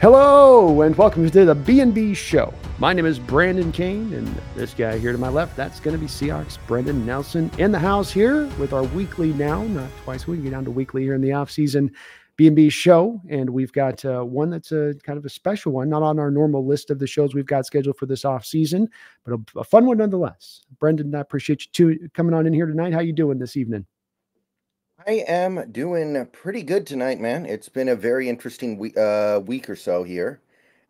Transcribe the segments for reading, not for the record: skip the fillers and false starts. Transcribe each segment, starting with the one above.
Hello and welcome to the B&B show. My name is Brandon Kane, and this guy here to my left, that's going to be Seahawks Brendan Nelson in the house here with our weekly now, not twice a week, we get down to weekly here in the off-season B&B show. And we've got one that's a kind of a special one, not on our normal list of the shows we've got scheduled for this off-season, but a fun one nonetheless. Brendan, I appreciate you too coming on in here tonight. How you doing this evening? I am doing pretty good tonight, man. It's been a very interesting week or so here,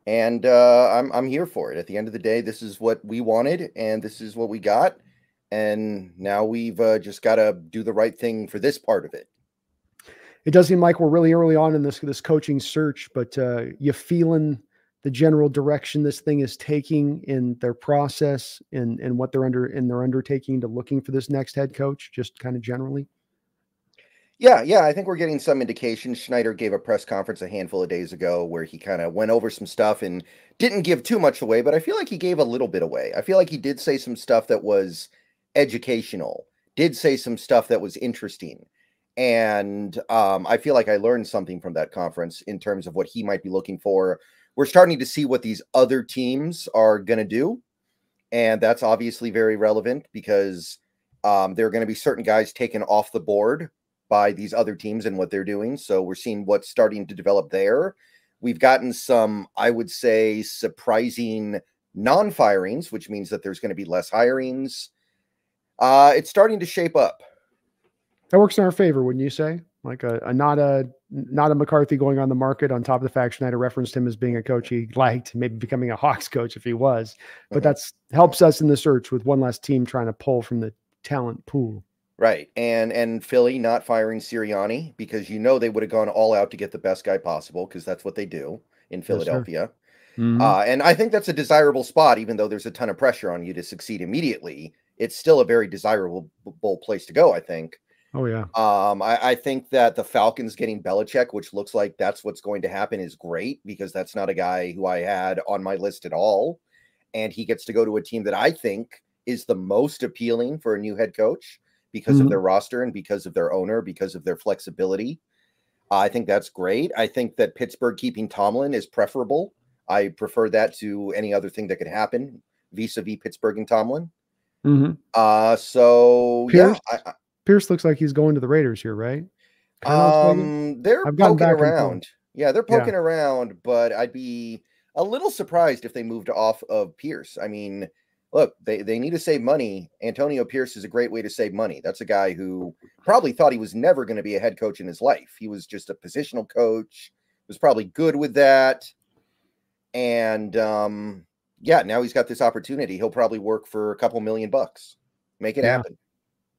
and I'm here for it. At the end of the day, this is what we wanted, and this is what we got, and now we've just got to do the right thing for this part of it. It does seem like we're really early on in this coaching search, but you feeling the general direction this thing is taking in their process and what they're undertaking to looking for this next head coach, just kind of generally? Yeah, I think we're getting some indication. Schneider gave a press conference a handful of days ago where he kind of went over some stuff and didn't give too much away, but I feel like he gave a little bit away. I feel like he did say some stuff that was educational, did say some stuff that was interesting, and I feel like I learned something from that conference in terms of what he might be looking for. We're starting to see what these other teams are going to do, and that's obviously very relevant because there are going to be certain guys taken off the board by these other teams and what they're doing. So we're seeing what's starting to develop there. We've gotten some, I would say, surprising non-firings, which means that there's going to be less hirings. It's starting to shape up. That works in our favor, wouldn't you say? Like not a McCarthy going on the market on top of the fact Schneider referenced him as being a coach he liked, maybe becoming a Hawks coach if he was. But that's helps us in the search with one less team trying to pull from the talent pool. Right. And Philly not firing Sirianni because, you know, they would have gone all out to get the best guy possible because that's what they do in Philadelphia. Yes, and I think that's a desirable spot, even though there's a ton of pressure on you to succeed immediately. It's still a very desirable place to go, I think. Oh, yeah. I think that the Falcons getting Belichick, which looks like that's what's going to happen, is great because that's not a guy who I had on my list at all. And he gets to go to a team that I think is the most appealing for a new head coach, because of their roster and because of their owner, because of their flexibility. I think that's great. I think that Pittsburgh keeping Tomlin is preferable. I prefer that to any other thing that could happen vis-a-vis Pittsburgh and Tomlin. Pierce looks like he's going to the Raiders here, right? They're poking around. Yeah, they're poking around, but I'd be a little surprised if they moved off of Pierce. I mean, look, they need to save money. Antonio Pierce is a great way to save money. That's a guy who probably thought he was never going to be a head coach in his life. He was just a positional coach, was probably good with that. And, now he's got this opportunity. He'll probably work for a couple $1 million. Make it happen.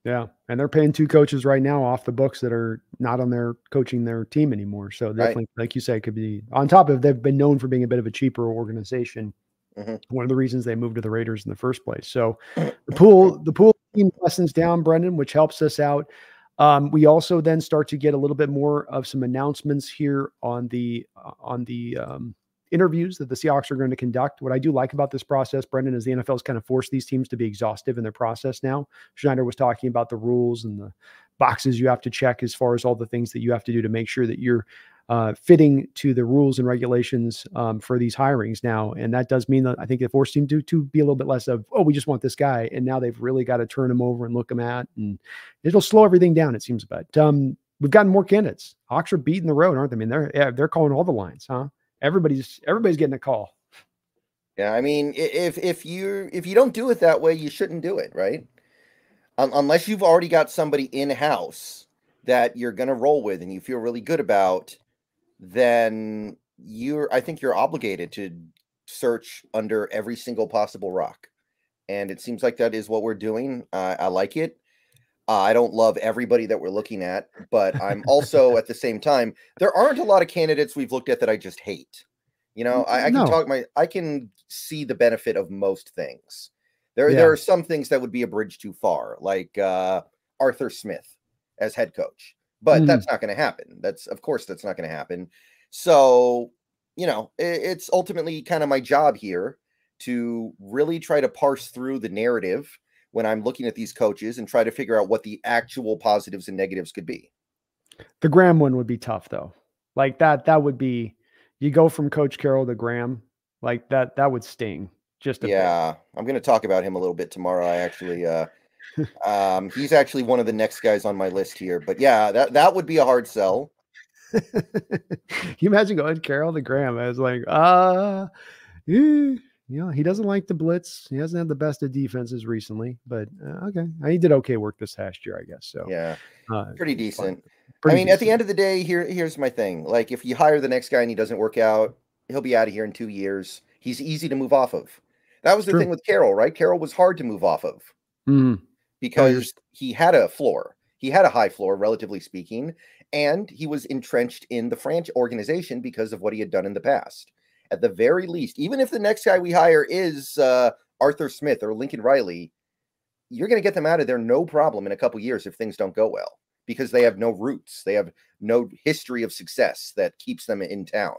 Yeah, and they're paying two coaches right now off the books that are not on their coaching their team anymore. So definitely, like you said, could be on top of they've been known for being a bit of a cheaper organization. One of the reasons they moved to the Raiders in the first place. So the pool team lessens down, Brendan, which helps us out. We also then start to get a little bit more of some announcements here on the interviews that the Seahawks are going to conduct. What I do like about this process, Brendan, is the NFL's kind of forced these teams to be exhaustive in their process now. Schneider was talking about the rules and the boxes you have to check as far as all the things that you have to do to make sure that you're fitting to the rules and regulations for these hirings now. And that does mean that I think they forced him to be a little bit less of, oh, we just want this guy. And now they've really got to turn him over and look him at, and it'll slow everything down, it seems. But we've gotten more candidates. Hawks are beating the road, aren't they? I mean, they're calling all the lines, huh? Everybody's getting a call. Yeah. I mean, if you don't do it that way, you shouldn't do it. Right. Unless you've already got somebody in house that you're going to roll with and you feel really good about, then I think you're obligated to search under every single possible rock. And it seems like that is what we're doing. I like it. I don't love everybody that we're looking at, but I'm also at the same time, there aren't a lot of candidates we've looked at that I just hate. You know, I can see the benefit of most things. There are some things that would be a bridge too far, like Arthur Smith as head coach. But that's not going to happen. That's not going to happen. So, you know, it's ultimately kind of my job here to really try to parse through the narrative when I'm looking at these coaches and try to figure out what the actual positives and negatives could be. The Graham one would be tough, though. Like that would be, You go from Coach Carroll to Graham, like that would sting. Just a bit. I'm going to talk about him a little bit tomorrow. I actually, he's actually one of the next guys on my list here. But yeah, that would be a hard sell. Can you imagine going Carroll to Graham? I was like, you know, he doesn't like the blitz. He hasn't had the best of defenses recently, but okay. He did okay work this past year, I guess. So yeah, pretty decent. Pretty decent. At the end of the day, here's my thing. Like, if you hire the next guy and he doesn't work out, he'll be out of here in 2 years. He's easy to move off of. That was the thing with Carroll, right? Carroll was hard to move off of because he had a floor. He had a high floor, relatively speaking, and he was entrenched in the franchise organization because of what he had done in the past. At the very least, even if the next guy we hire is Arthur Smith or Lincoln Riley, you're going to get them out of there no problem in a couple years if things don't go well, because they have no roots. They have no history of success that keeps them in town.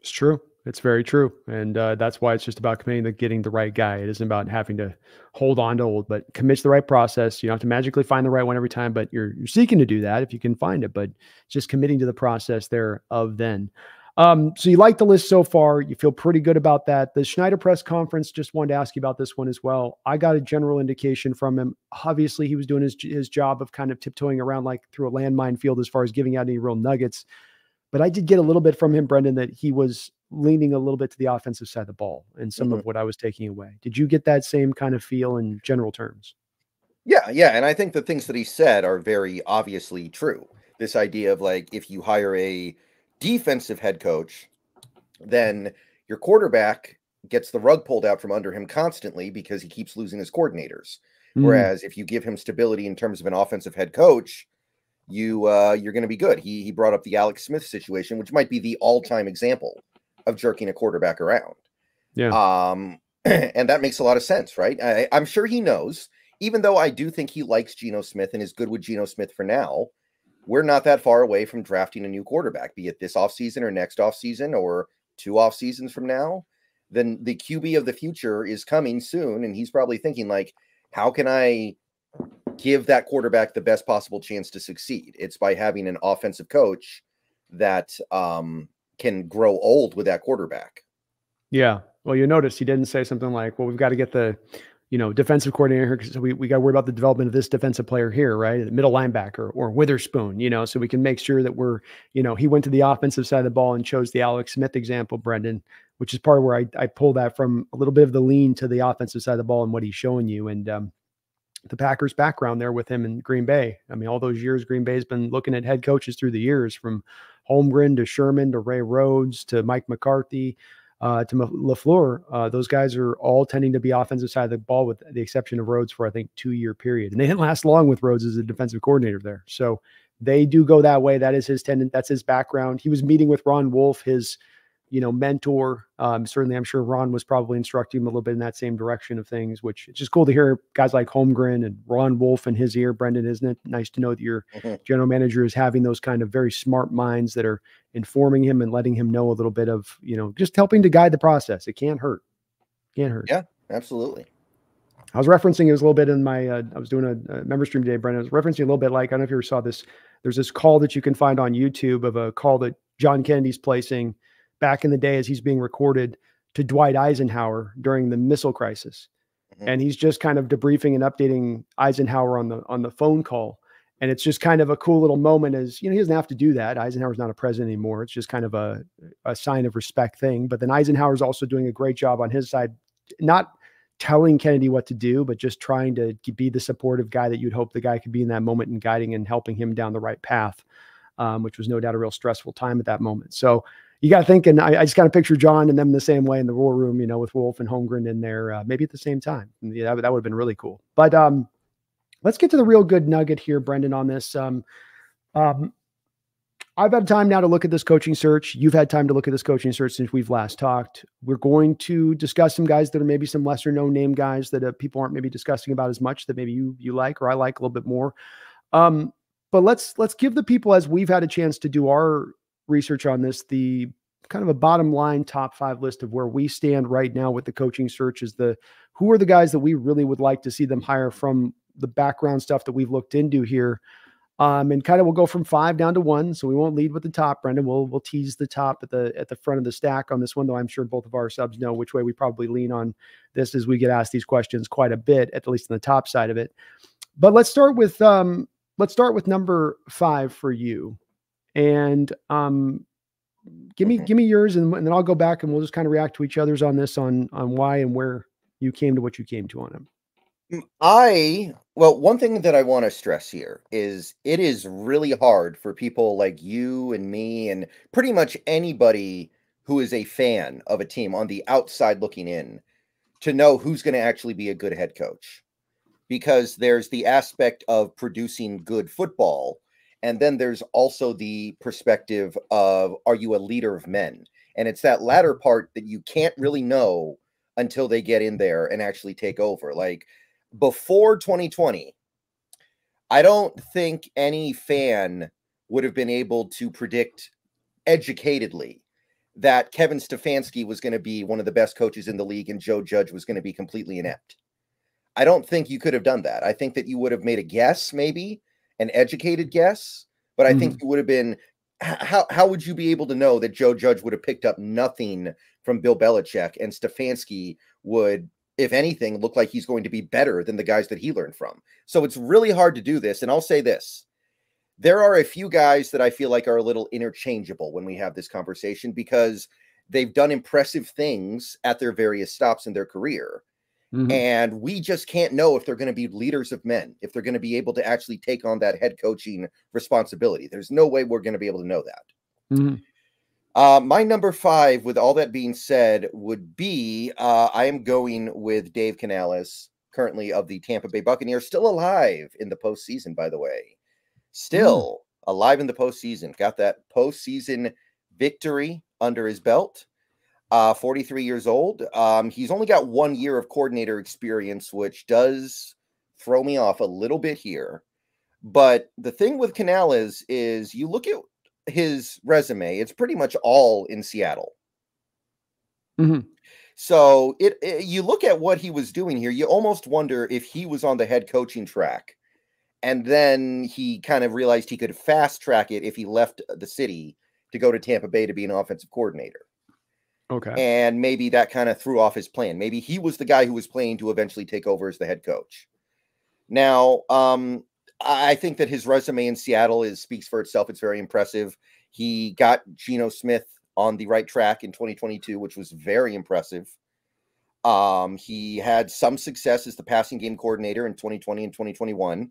It's true. It's very true. And that's why it's just about committing to getting the right guy. It isn't about having to hold on to old, but commit to the right process. You don't have to magically find the right one every time, but you're seeking to do that if you can find it, but just committing to the process there of then. So you like the list so far. You feel pretty good about that. The Schneider press conference, just wanted to ask you about this one as well. I got a general indication from him. Obviously, he was doing his job of kind of tiptoeing around like through a landmine field as far as giving out any real nuggets. But I did get a little bit from him, Brendan, that he was leaning a little bit to the offensive side of the ball and some of what I was taking away. Did you get that same kind of feel in general terms? Yeah. And I think the things that he said are very obviously true. This idea of like, if you hire a defensive head coach, then your quarterback gets the rug pulled out from under him constantly because he keeps losing his coordinators. Whereas if you give him stability in terms of an offensive head coach, you're going to be good. He brought up the Alex Smith situation, which might be the all-time example of jerking a quarterback around. Yeah. And that makes a lot of sense, right? I'm sure he knows, even though I do think he likes Geno Smith and is good with Geno Smith for now. We're not that far away from drafting a new quarterback, be it this offseason or next offseason or two offseasons from now. Then the QB of the future is coming soon. And he's probably thinking like, how can I give that quarterback the best possible chance to succeed? It's by having an offensive coach that can grow old with that quarterback. Yeah. Well, you notice he didn't say something like, well, we've got to get the, you know, defensive coordinator here because we got to worry about the development of this defensive player here, right? The middle linebacker or Witherspoon, you know, so we can make sure that we're, you know, he went to the offensive side of the ball and chose the Alex Smith example, Brendan, which is part of where I pull that from a little bit of the lean to the offensive side of the ball and what he's showing you. And, the Packers background there with him in Green Bay. I mean, all those years, Green Bay has been looking at head coaches through the years, from Holmgren to Sherman to Ray Rhodes to Mike McCarthy to LaFleur. Those guys are all tending to be offensive side of the ball, with the exception of Rhodes for, I think, 2-year period. And they didn't last long with Rhodes as a defensive coordinator there. So they do go that way. That is his tendency. That's his background. He was meeting with Ron Wolf, his, you know, mentor. Certainly I'm sure Ron was probably instructing him a little bit in that same direction of things, which it's just cool to hear guys like Holmgren and Ron Wolf in his ear, Brendan, isn't it? Nice to know that your general manager is having those kind of very smart minds that are informing him and letting him know a little bit of, you know, just helping to guide the process. It can't hurt. Can't hurt. Yeah, absolutely. I was referencing it was a little bit in my, I was doing a member stream today, Brendan. I was referencing a little bit like, I don't know if you ever saw this. There's this call that you can find on YouTube of a call that John Kennedy's placing back in the day as he's being recorded to Dwight Eisenhower during the missile crisis. And he's just kind of debriefing and updating Eisenhower on the phone call. And it's just kind of a cool little moment as, you know, he doesn't have to do that. Eisenhower's not a president anymore. It's just kind of a sign of respect thing. But then Eisenhower's also doing a great job on his side, not telling Kennedy what to do, but just trying to be the supportive guy that you'd hope the guy could be in that moment and guiding and helping him down the right path, which was no doubt a real stressful time at that moment. So you got to think, and I just kind of picture John and them the same way in the war room, you know, with Wolf and Holmgren in there, maybe at the same time. And yeah, that would have been really cool. But let's get to the real good nugget here, Brendan, on this. I've had time now to look at this coaching search. You've had time to look at this coaching search since we've last talked. We're going to discuss some guys that are maybe some lesser known name guys that people aren't maybe discussing about as much, that maybe you like, or I like a little bit more. But let's give the people, as we've had a chance to do our research on this, the kind of a bottom line top 5 list of where we stand right now with the coaching search is who are the guys that we really would like to see them hire from the background stuff that we've looked into here. And kind of we'll go from 5 down to 1. So we won't lead with the top, Brendan. We'll tease the top at the front of the stack on this one, though I'm sure both of our subs know which way we probably lean on this, as we get asked these questions quite a bit, at least on the top side of it. But let's start with number 5 for you. And give me yours, and then I'll go back and we'll just kind of react to each other's on this, on why and where you came to what you came to on him. Well, one thing that I want to stress here is it is really hard for people like you and me and pretty much anybody who is a fan of a team on the outside looking in to know who's going to actually be a good head coach, because there's the aspect of producing good football. And then there's also the perspective of, are you a leader of men? And it's that latter part that you can't really know until they get in there and actually take over. Like, before 2020, I don't think any fan would have been able to predict educatedly that Kevin Stefanski was going to be one of the best coaches in the league and Joe Judge was going to be completely inept. I don't think you could have done that. I think that you would have made a guess, maybe an educated guess, but I think you would have been, how would you be able to know that Joe Judge would have picked up nothing from Bill Belichick and Stefanski would, if anything, look like he's going to be better than the guys that he learned from? So it's really hard to do this. And I'll say this, there are a few guys that I feel like are a little interchangeable when we have this conversation, because they've done impressive things at their various stops in their career. And we just can't know if they're going to be leaders of men, if they're going to be able to actually take on that head coaching responsibility. There's no way we're going to be able to know that. My number 5, with all that being said, would be, I am going with Dave Canales, currently of the Tampa Bay Buccaneers, still alive in the postseason, by the way. Still alive in the postseason. Got that postseason victory under his belt. 43 years old. He's only got 1 year of coordinator experience, which does throw me off a little bit here. But the thing with Canales is you look at his resume, it's pretty much all in Seattle. So you look at what he was doing here, you almost wonder if he was on the head coaching track and then he kind of realized he could fast track it if he left the city to go to Tampa Bay to be an offensive coordinator. Okay. And maybe that kind of threw off his plan. Maybe he was the guy who was playing to eventually take over as the head coach. Now, I think that his resume in Seattle speaks for itself. It's very impressive. He got Geno Smith on the right track in 2022, which was very impressive. He had some success as the passing game coordinator in 2020 and 2021.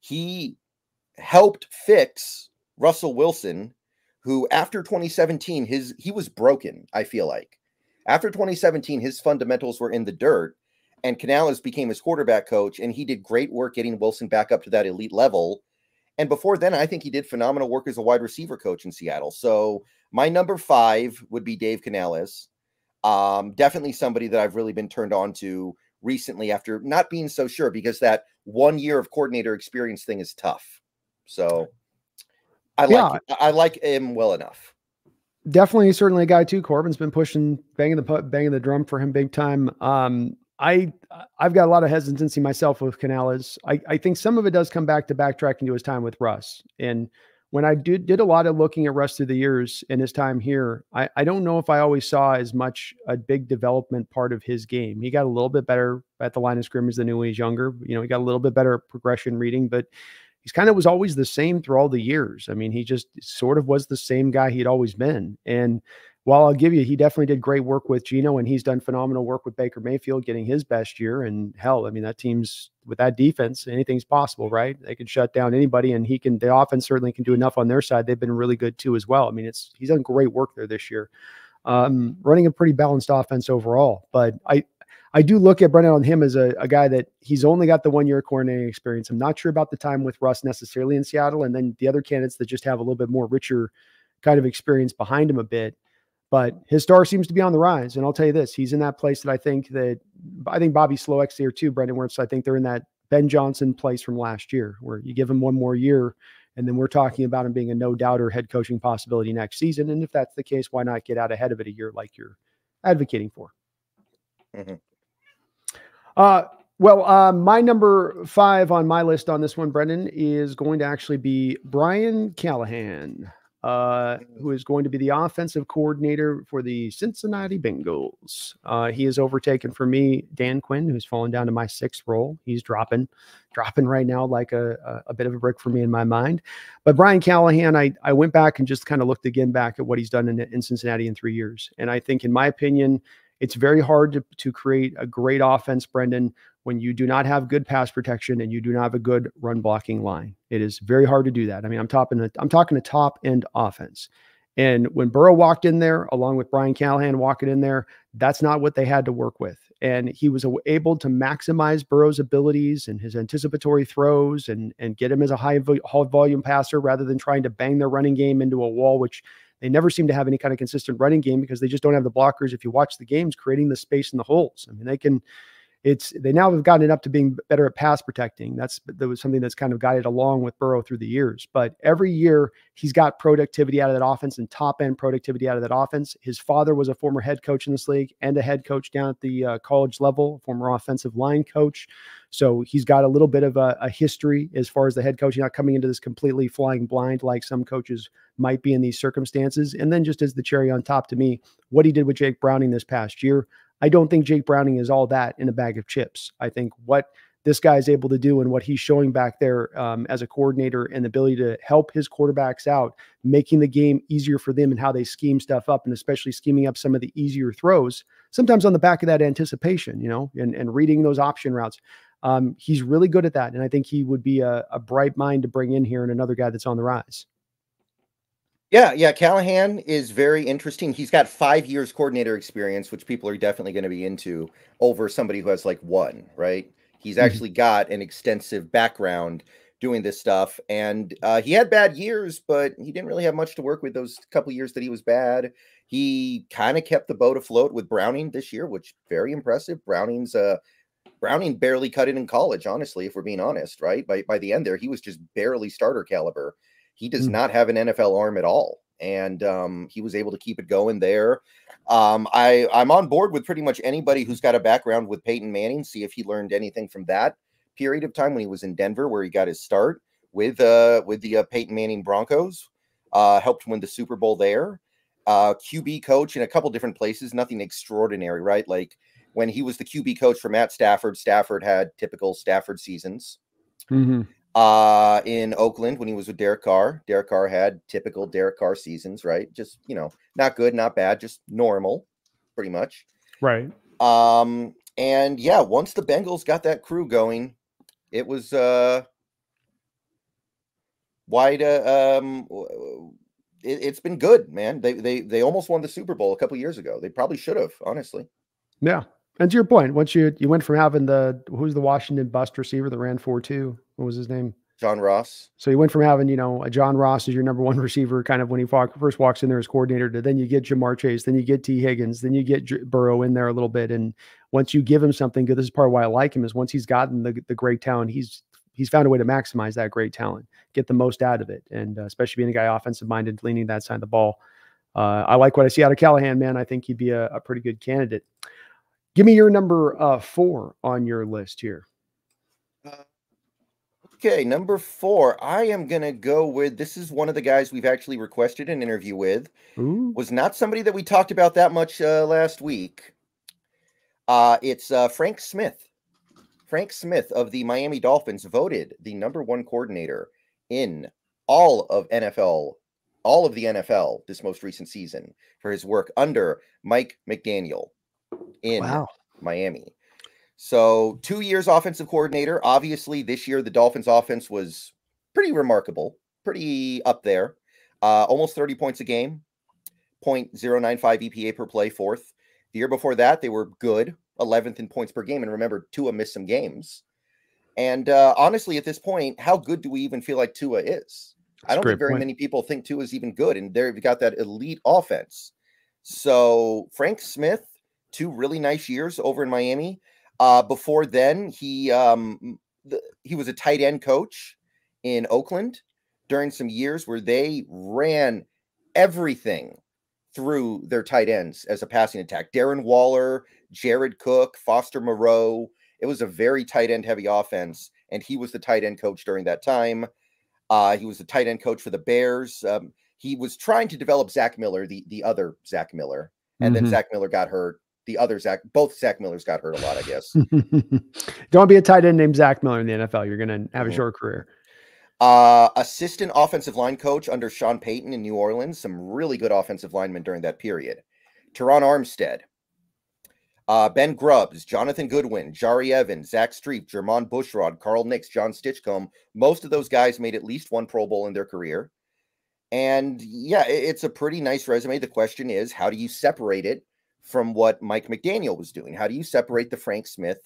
He helped fix Russell Wilson, who after 2017, he was broken, I feel like. After 2017, his fundamentals were in the dirt, and Canales became his quarterback coach, and he did great work getting Wilson back up to that elite level. And before then, I think he did phenomenal work as a wide receiver coach in Seattle. So my number 5 would be Dave Canales. Definitely somebody that I've really been turned on to recently after not being so sure, because that 1 year of coordinator experience thing is tough. So I like him well enough. Definitely, certainly a guy too. Corbin's been pushing, banging the drum for him big time. I've got a lot of hesitancy myself with Canales. I think some of it does come back to backtracking to his time with Russ. And when I did a lot of looking at Russ through the years and his time here, I don't know if I always saw as much a big development part of his game. He got a little bit better at the line of scrimmage than when he was younger. You know, he got a little bit better at progression reading, but he's kind of was always the same through all the years. I mean, he just sort of was the same guy he'd always been. And while I'll give you, he definitely did great work with Geno, and he's done phenomenal work with Baker Mayfield, getting his best year. And hell, I mean, that team's, with that defense, anything's possible, right? They can shut down anybody, and he can, the offense certainly can do enough on their side. They've been really good too as well. I mean, he's done great work there this year, running a pretty balanced offense overall. But I do look at Brendan on him as a guy that he's only got the 1 year coordinating experience. I'm not sure about the time with Russ necessarily in Seattle. And then the other candidates that just have a little bit more richer kind of experience behind him a bit, but his star seems to be on the rise. And I'll tell you this, he's in that place that I think Bobby Slowick's here too, Brendan, where I think they're in that Ben Johnson place from last year, where you give him 1 more year, and then we're talking about him being a no doubter head coaching possibility next season. And if that's the case, why not get out ahead of it a year like you're advocating for? Well, my number 5 on my list on this one, Brendan, is going to actually be Brian Callahan, who is going to be the offensive coordinator for the Cincinnati Bengals. He has overtaken for me Dan Quinn, who's fallen down to my 6th role. He's dropping right now like a bit of a brick for me in my mind. But Brian Callahan, I went back and just kind of looked again back at what he's done in Cincinnati in 3 years. And I think, in my opinion, it's very hard to create a great offense, Brendan, when you do not have good pass protection and you do not have a good run blocking line. It is very hard to do that. I mean, I'm talking a top end offense. And when Burrow walked in there, along with Brian Callahan walking in there, that's not what they had to work with. And he was able to maximize Burrow's abilities and his anticipatory throws and get him as a high volume passer rather than trying to bang their running game into a wall, which they never seem to have any kind of consistent running game because they just don't have the blockers. If you watch the games, creating the space and the holes, I mean, they now have gotten it up to being better at pass protecting. That was something that's kind of guided along with Burrow through the years, but every year he's got productivity out of that offense and top end productivity out of that offense. His father was a former head coach in this league and a head coach down at the college level, former offensive line coach. So he's got a little bit of a history as far as the head coach. You're not coming into this completely flying blind like some coaches might be in these circumstances. And then, just as the cherry on top to me, what he did with Jake Browning this past year. I don't think Jake Browning is all that in a bag of chips. I think what this guy is able to do and what he's showing back there as a coordinator, and the ability to help his quarterbacks out, making the game easier for them and how they scheme stuff up, and especially scheming up some of the easier throws, sometimes on the back of that anticipation, you know, and reading those option routes. He's really good at that. And I think he would be a bright mind to bring in here, and another guy that's on the rise. Yeah. Callahan is very interesting. He's got 5 years coordinator experience, which people are definitely going to be into over somebody who has like 1, right? He's actually got an extensive background doing this stuff. And he had bad years, but he didn't really have much to work with those couple years that he was bad. He kind of kept the boat afloat with Browning this year, which very impressive. Browning barely cut it in college, honestly, if we're being honest, right? By the end there, he was just barely starter caliber. He does not have an NFL arm at all. And he was able to keep it going there. I'm on board with pretty much anybody who's got a background with Peyton Manning. See if he learned anything from that period of time when he was in Denver, where he got his start with the Peyton Manning Broncos, helped win the Super Bowl there. QB coach in a couple different places, nothing extraordinary, right? Like when he was the QB coach for Matt Stafford, Stafford had typical Stafford seasons. Mm-hmm. In Oakland, when he was with Derek Carr had typical Derek Carr seasons, right? Just, you know, not good, not bad, just normal, pretty much. Right. And yeah, once the Bengals got that crew going, it was, it's been good, man. They almost won the Super Bowl a couple years ago. They probably should have, honestly. Yeah. And to your point, once you went from having who's the Washington bust receiver that ran 4.2? What was his name? John Ross. So you went from having, you know, a John Ross as your number 1 receiver kind of when he first walks in there as coordinator, to then you get Jamar Chase, then you get T. Higgins, then you get Burrow in there a little bit. And once you give him something good, this is part of why I like him, is once he's gotten the great talent, he's found a way to maximize that great talent, get the most out of it. And especially being a guy offensive-minded, leaning that side of the ball. I like what I see out of Callahan, man. I think he'd be a pretty good candidate. Give me your number 4 on your list here. Okay, number 4. I am going to go with, this is one of the guys we've actually requested an interview with. Ooh. Was not somebody that we talked about that much last week. It's Frank Smith. Frank Smith of the Miami Dolphins, voted the number 1 coordinator in all of the NFL this most recent season for his work under Mike McDaniel in Miami. So 2 years offensive coordinator. Obviously this year, the Dolphins offense was pretty remarkable, pretty up there, almost 30 points a game, 0.095 EPA per play, 4th. The year before that, they were good, 11th in points per game. And remember, Tua missed some games. And honestly, at this point, how good do we even feel like Tua is? I don't think very many people think Tua is even good. And there you've got that elite offense. So Frank Smith, 2 really nice years over in Miami. Before then, he was a tight end coach in Oakland during some years where they ran everything through their tight ends as a passing attack. Darren Waller, Jared Cook, Foster Moreau, It was a very tight end heavy offense, and he was the tight end coach during that time. He was the tight end coach for the Bears. He was trying to develop Zach Miller, the other Zach Miller, and then Zach Miller got hurt. The other Zach, both Zach Millers got hurt a lot, I guess. Don't be a tight end named Zach Miller in the NFL. You're going to have a short career. Assistant offensive line coach under Sean Payton in New Orleans. Some really good offensive linemen during that period. Teron Armstead, Ben Grubbs, Jonathan Goodwin, Jari Evans, Zach Streep, Jermon Bushrod, Carl Nix, John Stitchcomb. Most of those guys made at least one Pro Bowl in their career. And yeah, it's a pretty nice resume. The question is, how do you separate it from what Mike McDaniel was doing? How do you separate the Frank Smith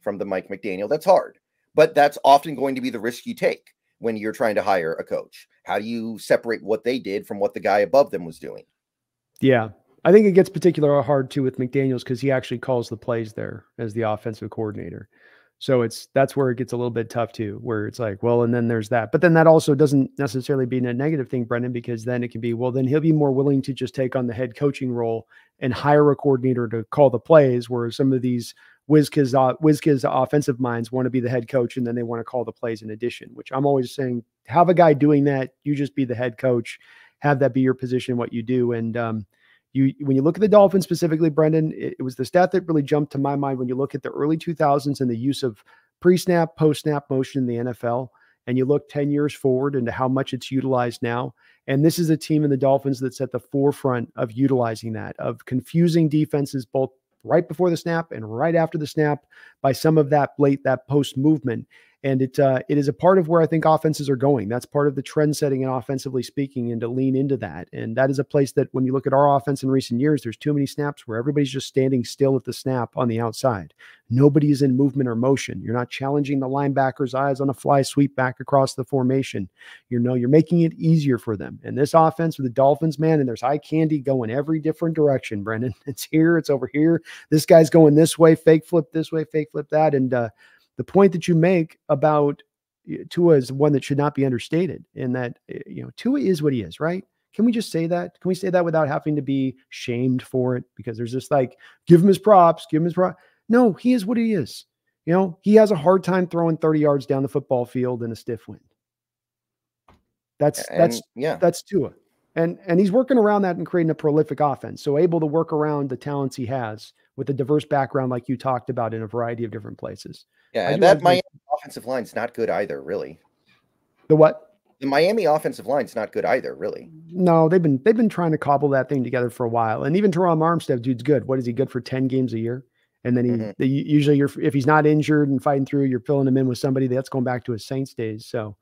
from the Mike McDaniel? That's hard, but that's often going to be the risk you take when you're trying to hire a coach. How do you separate what they did from what the guy above them was doing? Yeah. I think it gets particularly hard too with McDaniels, because he actually calls the plays there as the offensive coordinator. So that's where it gets a little bit tough too, where it's like, well, and then there's that, but then that also doesn't necessarily be a negative thing, Brendan, because then it can be, well, then he'll be more willing to just take on the head coaching role and hire a coordinator to call the plays, where some of these whiz kids offensive minds want to be the head coach, and then they want to call the plays in addition, which I'm always saying, have a guy doing that. You just be the head coach, have that be your position, what you do. And, when you look at the Dolphins specifically, Brendan, it was the stat that really jumped to my mind when you look at the early 2000s and the use of pre-snap, post-snap motion in the NFL, and you look 10 years forward into how much it's utilized now. And this is a team in the Dolphins that's at the forefront of utilizing that, of confusing defenses both right before the snap and right after the snap by some of that post movement. And it is a part of where I think offenses are going. That's part of the trend setting and offensively speaking, and to lean into that. And that is a place that when you look at our offense in recent years, there's too many snaps where everybody's just standing still at the snap on the outside. Nobody is in movement or motion. You're not challenging the linebacker's eyes on a fly sweep back across the formation. You know, you're making it easier for them. And this offense with the Dolphins, man, and there's eye candy going every different direction, Brendan. It's here, it's over here. This guy's going this way, fake flip this way, fake flip that. And, the point that you make about Tua is one that should not be understated, in that, you know, Tua is what he is, right? Can we just say that? Can we say that without having to be shamed for it? Because there's this like, give him his props, give him his props. No, he is what he is. You know, he has a hard time throwing 30 yards down the football field in a stiff wind. That's Tua. And he's working around that and creating a prolific offense. So able to work around the talents he has with a diverse background, like you talked about, in a variety of different places. Yeah, and that Miami offensive line's not good either, really. The what? The Miami offensive line's not good either, really. No, they've been trying to cobble that thing together for a while. And even Teron Armstead, dude's good. What is he good for? 10 games a year. And then usually if he's not injured and fighting through, you're filling him in with somebody that's going back to his Saints days. So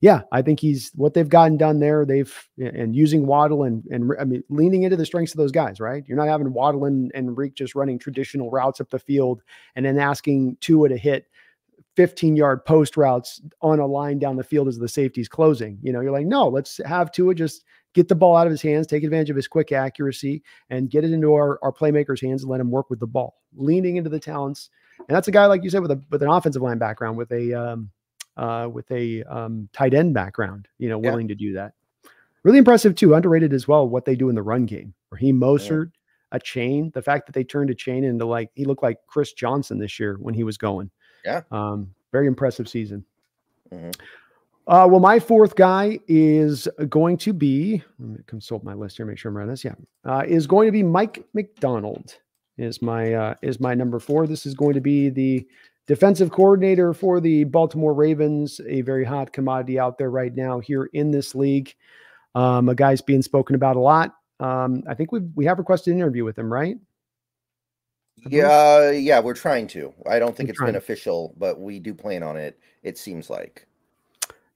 yeah, I think what they've gotten done there. And using Waddle and I mean, leaning into the strengths of those guys, right? You're not having Waddle and Reek just running traditional routes up the field and then asking Tua to hit 15-yard post routes on a line down the field as the safety's closing. You know, you're like, no, let's have Tua just get the ball out of his hands, take advantage of his quick accuracy, and get it into our playmakers' hands and let him work with the ball, leaning into the talents. And that's a guy, like you said, with an offensive line background, with a tight end background, you know, willing to do that. Really impressive too. Underrated as well, what they do in the run game, where he Moser'd a chain. The fact that they turned a chain into, like, he looked like Chris Johnson this year when he was going. Yeah. Very impressive season. Well, my fourth guy is going to be, let me consult my list here, make sure I'm around this. Yeah. Is going to be Mike McDonald is my number four. This is going to be the defensive coordinator for the Baltimore Ravens, a very hot commodity out there right now here in this league. A guy's being spoken about a lot. I think we have requested an interview with him, right? Yeah, yeah, we're trying to. I don't think it's been official, but we do plan on it, it seems like.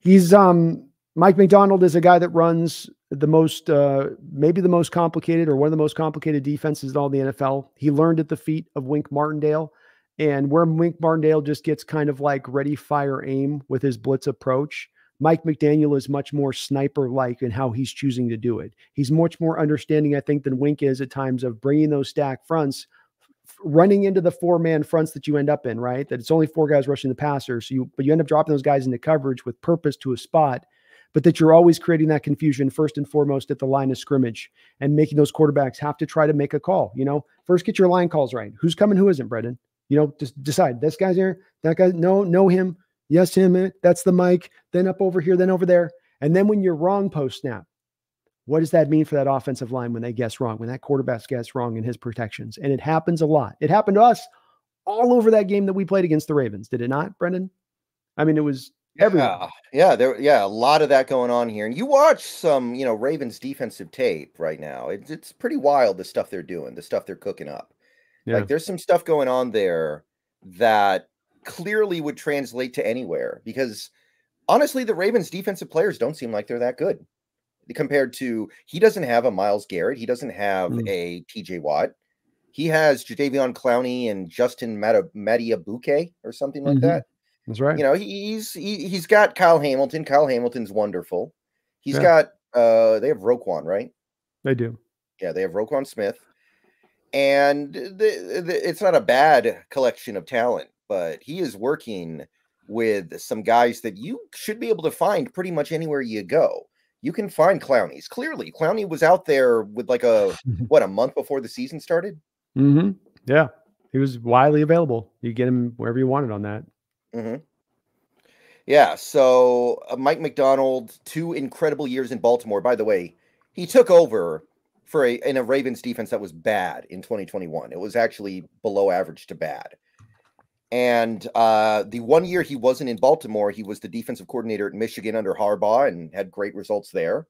He's Mike McDonald is a guy that runs maybe the most complicated, or one of the most complicated defenses in all the NFL. He learned at the feet of Wink Martindale, and where Wink Martindale just gets kind of like ready, fire, aim with his blitz approach, Mike McDaniel is much more sniper-like in how he's choosing to do it. He's much more understanding, I think, than Wink is at times, of bringing those stack fronts, running into the four-man fronts that you end up in, right? That it's only four guys rushing the passer. But you end up dropping those guys into coverage with purpose to a spot, but that you're always creating that confusion first and foremost at the line of scrimmage and making those quarterbacks have to try to make a call. You know, first get your line calls right. Who's coming, who isn't, Brendan? You know, just decide this guy's here, that guy, no him, yes him, that's the mic, then up over here, then over there. And then when you're wrong post snap, what does that mean for that offensive line when they guess wrong, when that quarterback guess wrong in his protections? And it happens a lot. It happened to us all over that game that we played against the Ravens. Did it not, Brendan? I mean, it was everywhere. Yeah, a lot of that going on here. And you watch some, you know, Ravens defensive tape right now. It's pretty wild, the stuff they're doing, the stuff they're cooking up. Yeah. Like, there's some stuff going on there that clearly would translate to anywhere, because honestly, the Ravens defensive players don't seem like they're that good. Compared to, he doesn't have a Myles Garrett. He doesn't have a TJ Watt. He has Jadavion Clowney and Justin Madiabuke or something like that. That's right. You know, he's got Kyle Hamilton. Kyle Hamilton's wonderful. He's got, they have Roquan, right? They do. Yeah, they have Roquan Smith. And it's not a bad collection of talent, but he is working with some guys that you should be able to find pretty much anywhere you go. You can find Clowney's. Clearly, Clowney was out there with like a month before the season started? Yeah. He was widely available. You get him wherever you wanted on that. Yeah. So Mike McDonald, 2 incredible years in Baltimore. By the way, he took over for in a Ravens defense that was bad in 2021. It was actually below average to bad. And the one year he wasn't in Baltimore, he was the defensive coordinator at Michigan under Harbaugh and had great results there.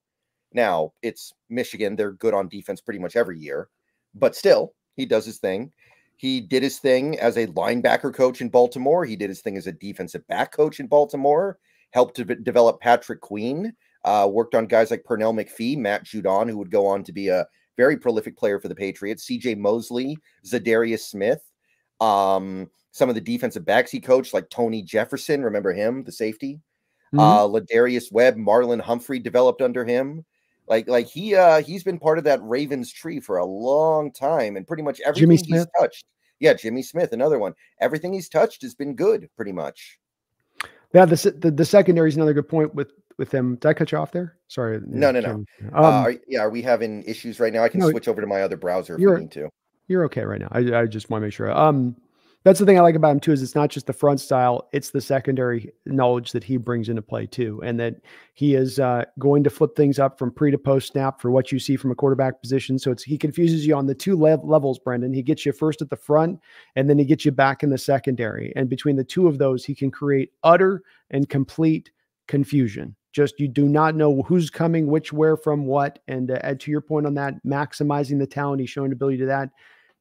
Now, it's Michigan. They're good on defense pretty much every year. But still, he does his thing. He did his thing as a linebacker coach in Baltimore. He did his thing as a defensive back coach in Baltimore. Helped to develop Patrick Queen. Worked on guys like Pernell McPhee, Matt Judon, who would go on to be a very prolific player for the Patriots. C.J. Mosley, Zadarius Smith. Some of the defensive backs he coached, like Tony Jefferson, remember him, the safety? Ladarius Webb, Marlon Humphrey developed under him. Like he's been part of that Ravens tree for a long time, and pretty much everything he's touched. Yeah, Jimmy Smith, another one. Everything he's touched has been good, pretty much. Yeah, the secondary is another good point with them. Did I cut you off there? Sorry. No. Are we having issues right now? I can switch over to my other browser if you need to. You're okay right now. I just want to make sure. That's the thing I like about him too, is it's not just the front style, it's the secondary knowledge that he brings into play too. And that he is going to flip things up from pre to post snap for what you see from a quarterback position. So he confuses you on the two levels, Brendan. He gets you first at the front, and then he gets you back in the secondary. And between the two of those, he can create utter and complete confusion. Just, you do not know who's coming, which, where, from what. And add to your point on that, maximizing the talent, he's showing ability to that.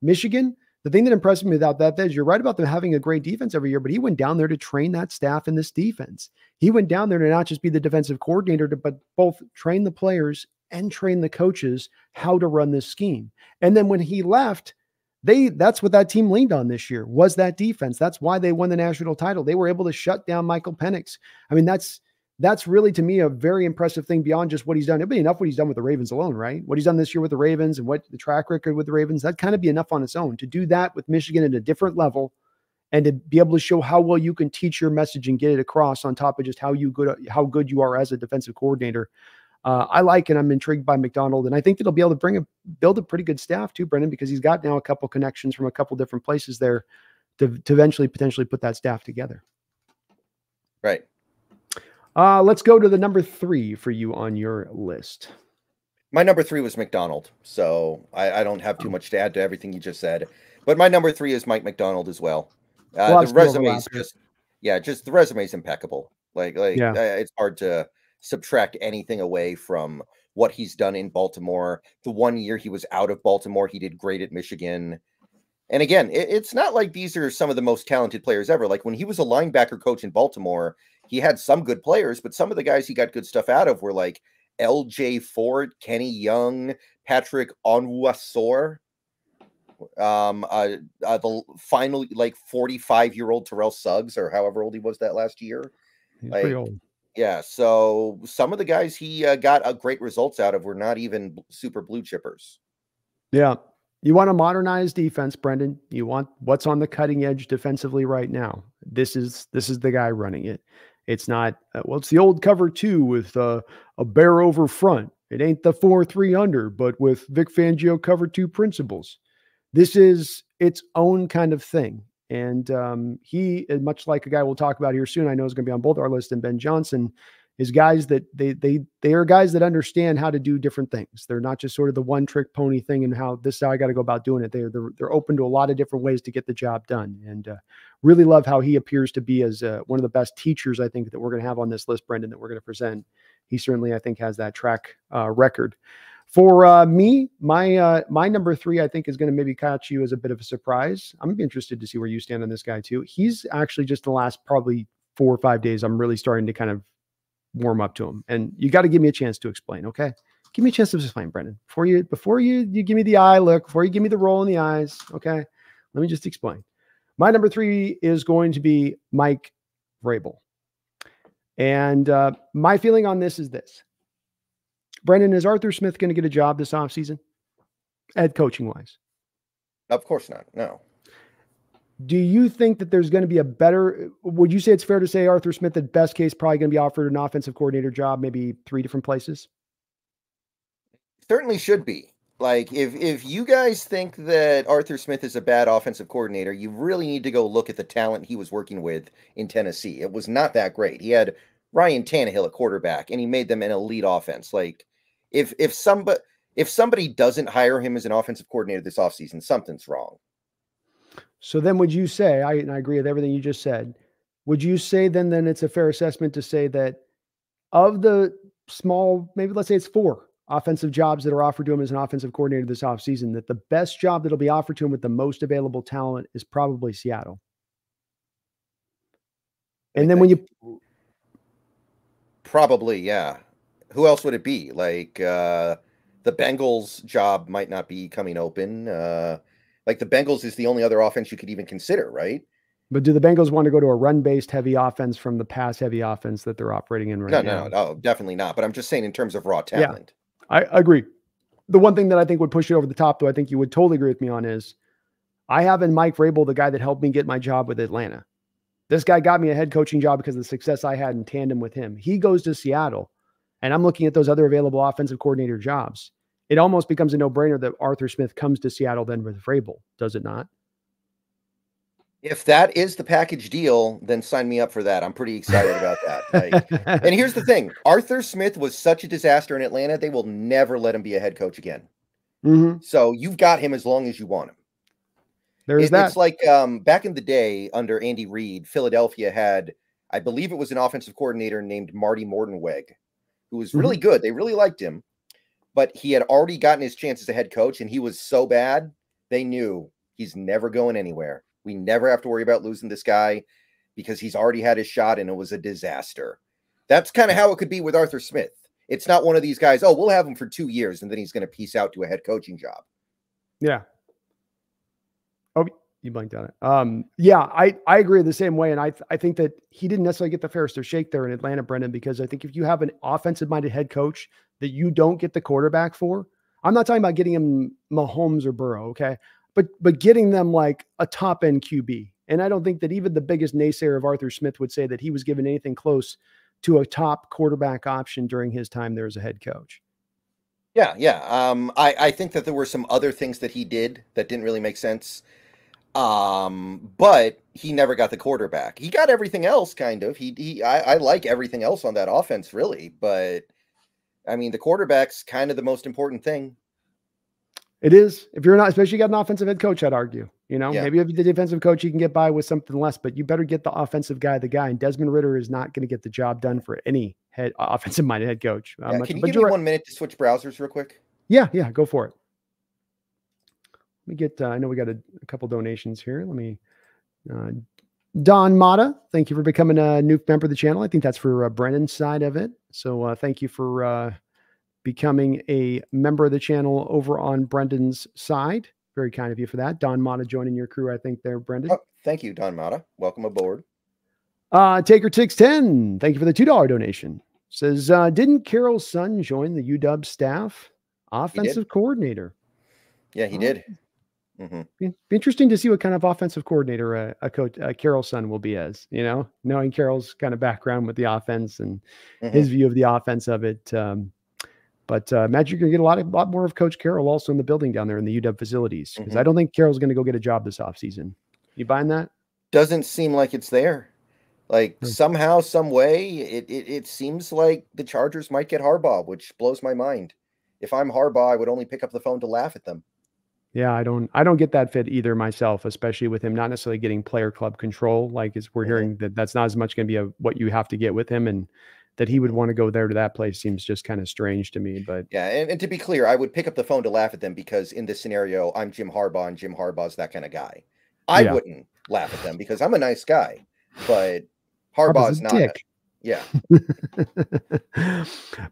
Michigan, the thing that impressed me about that is, you're right about them having a great defense every year, but he went down there to train that staff in this defense. He went down there to not just be the defensive coordinator, but both train the players and train the coaches how to run this scheme. And then when he left, that's what that team leaned on this year, was that defense. That's why they won the national title. They were able to shut down Michael Penix. I mean, that's really, to me, a very impressive thing beyond just what he's done. It'd be enough what he's done with the Ravens alone, right? What he's done this year with the Ravens and what the track record with the Ravens, that'd kind of be enough on its own. To do that with Michigan at a different level, and to be able to show how well you can teach your message and get it across, on top of just how good you are as a defensive coordinator. I like, and I'm intrigued by McDonald, and I think that he'll be able to build a pretty good staff too, Brendan, because he's got now a couple connections from a couple different places there to eventually potentially put that staff together. Right. Let's go to the number 3 for you on your list. My number 3 was McDonald, so I don't have too much to add to everything you just said. But my number 3 is Mike McDonald as well. The resume is just the resume is impeccable. It's hard to subtract anything away from what he's done in Baltimore. The one year he was out of Baltimore, he did great at Michigan. And again, it's not like these are some of the most talented players ever. Like, when he was a linebacker coach in Baltimore, he had some good players, but some of the guys he got good stuff out of were like LJ Ford, Kenny Young, Patrick Onwuasor, the final, like, 45-year-old Terrell Suggs, or however old he was that last year. He's pretty old. Yeah, so some of the guys he got great results out of were not even super blue chippers. Yeah. You want to modernize defense, Brendan. You want what's on the cutting edge defensively right now. This is the guy running it. It's not, it's the old cover 2 with a bear over front. It ain't the 4-3 under, but with Vic Fangio cover 2 principles. This is its own kind of thing. And he, much like a guy we'll talk about here soon, I know is going to be on both our list, and Ben Johnson, is guys that they are guys that understand how to do different things. They're not just sort of the one trick pony thing and how this is how I got to go about doing it. They're open to a lot of different ways to get the job done. And really love how he appears to be as one of the best teachers, I think, that we're going to have on this list, Brendan, that we're going to present. He certainly, I think, has that track record. For me, my number three, I think, is going to maybe catch you as a bit of a surprise. I'm interested to see where you stand on this guy too. He's actually just the last probably 4 or 5 days, I'm really starting to kind of warm up to him, and you got to give me a chance to explain. Okay. Give me a chance to explain, Brendan, before you give me the eye look, before you give me the roll in the eyes. Okay. Let me just explain. My number three is going to be Mike Vrabel. And my feeling on this is this, Brendan, is Arthur Smith going to get a job this offseason, head coaching wise? Of course not. No. Do you think that there's going to be a better, would you say it's fair to say Arthur Smith, at best case, probably going to be offered an offensive coordinator job, maybe 3 different places? Certainly should be. Like, if you guys think that Arthur Smith is a bad offensive coordinator, you really need to go look at the talent he was working with in Tennessee. It was not that great. He had Ryan Tannehill at quarterback, and he made them an elite offense. Like, if somebody doesn't hire him as an offensive coordinator this offseason, something's wrong. So then would you say, and I agree with everything you just said, would you say then it's a fair assessment to say that of the small, maybe let's say it's 4 offensive jobs that are offered to him as an offensive coordinator this offseason, that the best job that'll be offered to him with the most available talent is probably Seattle? And then when you... Probably, yeah. Who else would it be? Like the Bengals job might not be coming open. Like the Bengals is the only other offense you could even consider, right? But do the Bengals want to go to a run-based heavy offense from the pass-heavy offense that they're operating in right now? No, definitely not. But I'm just saying in terms of raw talent. Yeah, I agree. The one thing that I think would push it over the top, though, I think you would totally agree with me on, is I have in Mike Vrabel the guy that helped me get my job with Atlanta. This guy got me a head coaching job because of the success I had in tandem with him. He goes to Seattle, and I'm looking at those other available offensive coordinator jobs. It almost becomes a no-brainer that Arthur Smith comes to Seattle then with Vrabel, does it not? If that is the package deal, then sign me up for that. I'm pretty excited about that. Like, and here's the thing. Arthur Smith was such a disaster in Atlanta, they will never let him be a head coach again. Mm-hmm. So you've got him as long as you want him. There's that. It's like back in the day under Andy Reid, Philadelphia had, I believe it was an offensive coordinator named Marty Mortenweg, who was really good. They really liked him. But he had already gotten his chance as a head coach, and he was so bad, they knew he's never going anywhere. We never have to worry about losing this guy because he's already had his shot, and it was a disaster. That's kind of how it could be with Arthur Smith. It's not one of these guys, oh, we'll have him for 2 years, and then he's going to peace out to a head coaching job. Yeah. Oh, you blanked on it. Yeah, I agree the same way, and I think that he didn't necessarily get the fairest of shake there in Atlanta, Brendan, because I think if you have an offensive-minded head coach that you don't get the quarterback for, I'm not talking about getting him Mahomes or Burrow, okay? But getting them like a top-end QB. And I don't think that even the biggest naysayer of Arthur Smith would say that he was given anything close to a top quarterback option during his time there as a head coach. Yeah, yeah. I think that there were some other things that he did that didn't really make sense. But he never got the quarterback. He got everything else, kind of. I like everything else on that offense, really, but... I mean, the quarterback's kind of the most important thing. It is. If you're not, especially you got an offensive head coach, I'd argue, you know, yeah. Maybe if you're the defensive coach, you can get by with something less, but you better get the offensive guy, the guy. And Desmond Ridder is not going to get the job done for any offensive-minded head coach. Yeah, can you give me 1 minute to switch browsers real quick? Yeah, yeah, go for it. Let me get, I know we got a couple donations here. Let me, Don Mata, thank you for becoming a new member of the channel. I think that's for Brennan's side of it. So thank you for becoming a member of the channel over on Brendan's side. Very kind of you for that. Don Mata joining your crew, I think, there, Brendan. Oh, thank you, Don Mata. Welcome aboard. Taker610, thank you for the $2 donation. Says, didn't Carroll's son join the UW staff? Offensive coordinator. Yeah, he did. Mm-hmm. Interesting to see what kind of offensive coordinator a Carroll's son will be as, you know, knowing Carroll's kind of background with the offense and his view of the offense of it. But imagine you're going to get a lot more of Coach Carroll also in the building down there in the UW facilities, because I don't think Carroll's going to go get a job this offseason. You buying that? doesn't seem like it's there. Like somehow, some way, it seems like the Chargers might get Harbaugh, which blows my mind. If I'm Harbaugh, I would only pick up the phone to laugh at them. Yeah, I don't get that fit either myself, especially with him not necessarily getting player club control. Like as we're hearing that that's not as much going to be what you have to get with him, and that he would want to go there to that place seems just kind of strange to me. But yeah, and to be clear, I would pick up the phone to laugh at them because in this scenario, I'm Jim Harbaugh, and Jim Harbaugh's that kind of guy. I wouldn't laugh at them because I'm a nice guy, but Harbaugh's not. Dick. Yeah.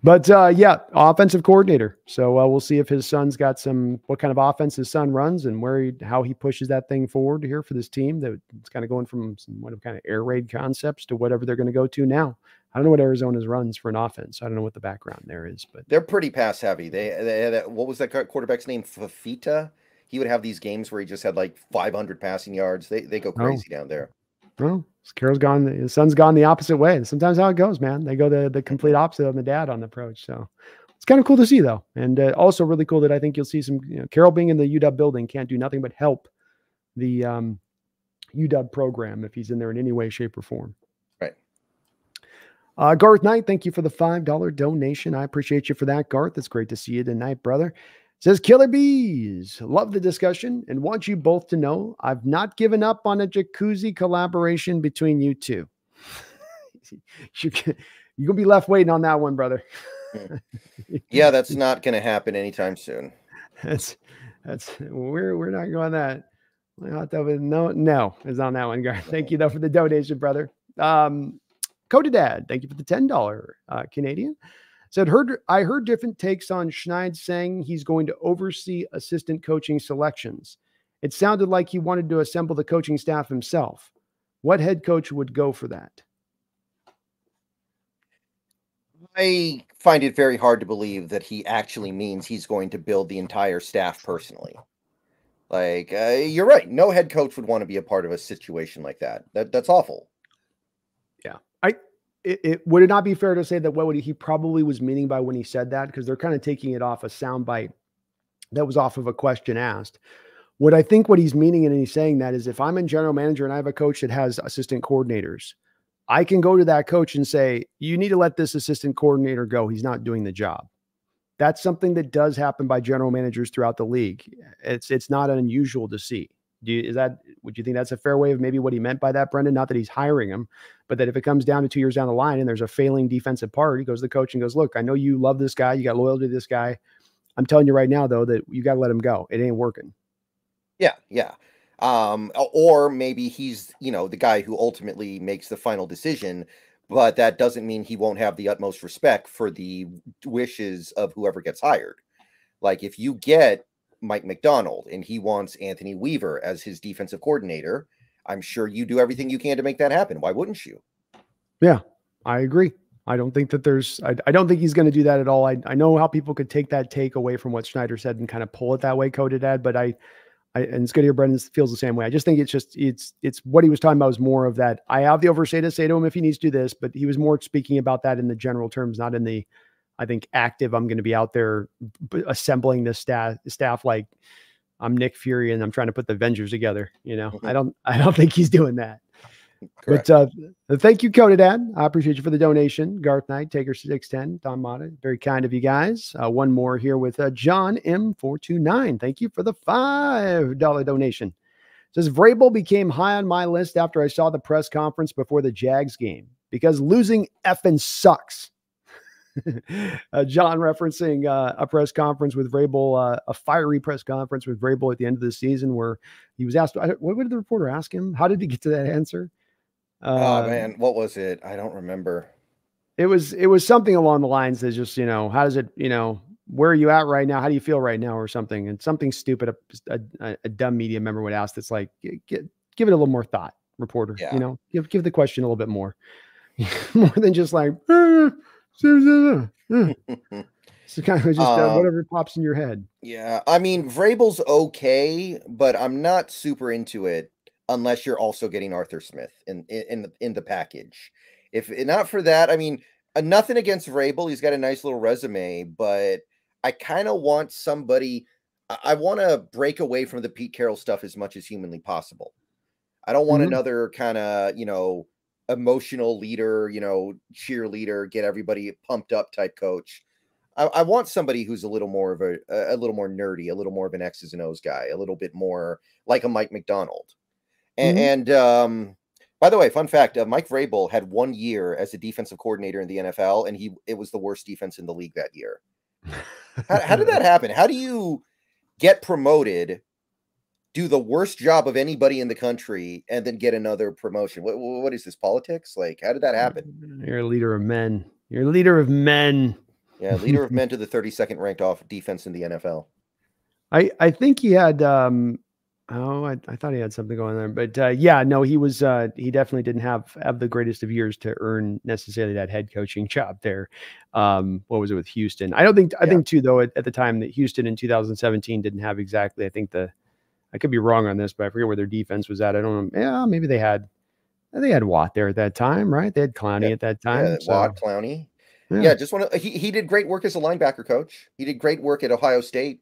But yeah, offensive coordinator. So we'll see if his son's got what kind of offense his son runs and how he pushes that thing forward here for this team. That it's kind of going from some kind of air raid concepts to whatever they're going to go to now. I don't know what Arizona's runs for an offense. I don't know what the background there is, but they're pretty pass heavy. They what was that quarterback's name? Fafita. He would have these games where he just had like 500 passing yards. They go crazy down there. Well, Carroll's gone. His son's gone the opposite way. And sometimes how it goes, man. They go the complete opposite on the dad on the approach. So it's kind of cool to see, though. And also really cool that I think you'll see some, Carroll being in the UW building can't do nothing but help the UW program if he's in there in any way, shape, or form. Right. Garth Knight, thank you for the $5 donation. I appreciate you for that, Garth. It's great to see you tonight, brother. Says Killer Bees, love the discussion and want you both to know I've not given up on a jacuzzi collaboration between you two. You're going to be left waiting on that one, brother. Yeah, that's not going to happen anytime soon. We're not going that. No is on that one, guy. Thank you though for the donation, brother. Codadad, thank you for the $10 Canadian. Said, I heard different takes on Schneid saying he's going to oversee assistant coaching selections. It sounded like he wanted to assemble the coaching staff himself. What head coach would go for that? I find it very hard to believe that he actually means he's going to build the entire staff personally. Like, you're right. No head coach would want to be a part of a situation like that. That's awful. Yeah. It would it not be fair to say that he probably was meaning by when he said that? Because they're kind of taking it off a soundbite that was off of a question asked. What I think what he's meaning and he's saying that is if I'm a general manager and I have a coach that has assistant coordinators, I can go to that coach and say, you need to let this assistant coordinator go. He's not doing the job. That's something that does happen by general managers throughout the league. It's not unusual to see. Would you think that's a fair way of maybe what he meant by that, Brendan? Not that he's hiring him, but that if it comes down to 2 years down the line and there's a failing defensive part, he goes to the coach and goes, look, I know you love this guy. You got loyalty to this guy. I'm telling you right now, though, that you got to let him go. It ain't working. Yeah. Yeah. Or maybe he's, the guy who ultimately makes the final decision, but that doesn't mean he won't have the utmost respect for the wishes of whoever gets hired. Like if you get Mike McDonald and he wants Anthony Weaver as his defensive coordinator, I'm sure you do everything you can to make that happen. Why wouldn't you? Yeah, I agree. I don't think that I don't think he's going to do that at all. I know how people could take that take away from what Schneider said and kind of pull it that way, Codadad, but and it's good to hear Brendan feels the same way. I just think it's what he was talking about was more of that. I have the oversight to say to him if he needs to do this, but he was more speaking about that in the general terms, not in the, I think active. I'm going to be out there assembling this staff. Like I'm Nick Fury and I'm trying to put the Avengers together. I don't think he's doing that. Correct. But thank you, Codadad. I appreciate you for the donation. Garth Knight, Taker 610, Don Mata. Very kind of you guys. One more here with John M429. Thank you for the $5 donation. Says Vrabel became high on my list after I saw the press conference before the Jags game because losing effing sucks. John referencing a press conference with Vrabel, a fiery press conference with Vrabel at the end of the season where he was asked, what did the reporter ask him? How did he get to that answer? Oh man, what was it? I don't remember. It was something along the lines that just, how does it, where are you at right now? How do you feel right now or something? And something stupid, a dumb media member would ask. That's like, give it a little more thought, reporter, yeah. Give the question a little bit more, more than just like, so kind of just whatever pops in your head. Yeah, I mean Vrabel's okay, but I'm not super into it unless you're also getting Arthur Smith in the package. If not for that, I mean nothing against Vrabel. He's got a nice little resume, but I kind of want somebody. I want to break away from the Pete Carroll stuff as much as humanly possible. I don't want another kind of, you know, emotional leader, you know, cheerleader, get everybody pumped up type coach. I want somebody who's a little more of a little more nerdy, a little more of an X's and O's guy, a little bit more like a Mike McDonald. And by the way, fun fact, Mike Vrabel had 1 year as a defensive coordinator in the NFL, and it was the worst defense in the league that year. How did that happen? How do you get promoted, do the worst job of anybody in the country, and then get another promotion? What is this, politics? Like, how did that happen? You're a leader of men. You're a leader of men. Yeah, leader of men to the 32nd ranked off defense in the NFL. I think he had I thought he had something going on there, but yeah, no, he was he definitely didn't have the greatest of years to earn necessarily that head coaching job there. What was it with Houston? I don't think I think too though at the time that Houston in 2017 didn't have exactly, I think I could be wrong on this, but I forget where their defense was at. I don't know. Yeah, maybe they had Watt there at that time, right? They had Clowney at that time. Yeah, so. Watt, Clowney. Yeah. Just want to, he did great work as a linebacker coach. He did great work at Ohio State,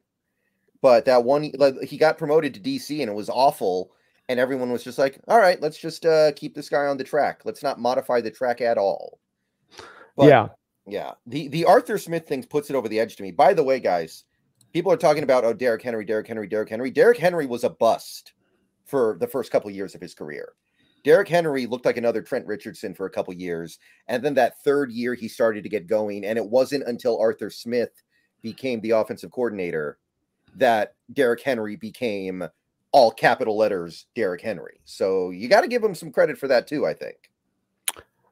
but that one, like, he got promoted to DC and it was awful. And everyone was just like, all right, let's just keep this guy on the track. Let's not modify the track at all. But, yeah. The Arthur Smith thing puts it over the edge to me. By the way, guys, people are talking about, oh, Derrick Henry. Derrick Henry was a bust for the first couple of years of his career. Derrick Henry looked like another Trent Richardson for a couple years. And then that third year he started to get going. And it wasn't until Arthur Smith became the offensive coordinator that Derrick Henry became all capital letters Derrick Henry. So you got to give him some credit for that too, I think.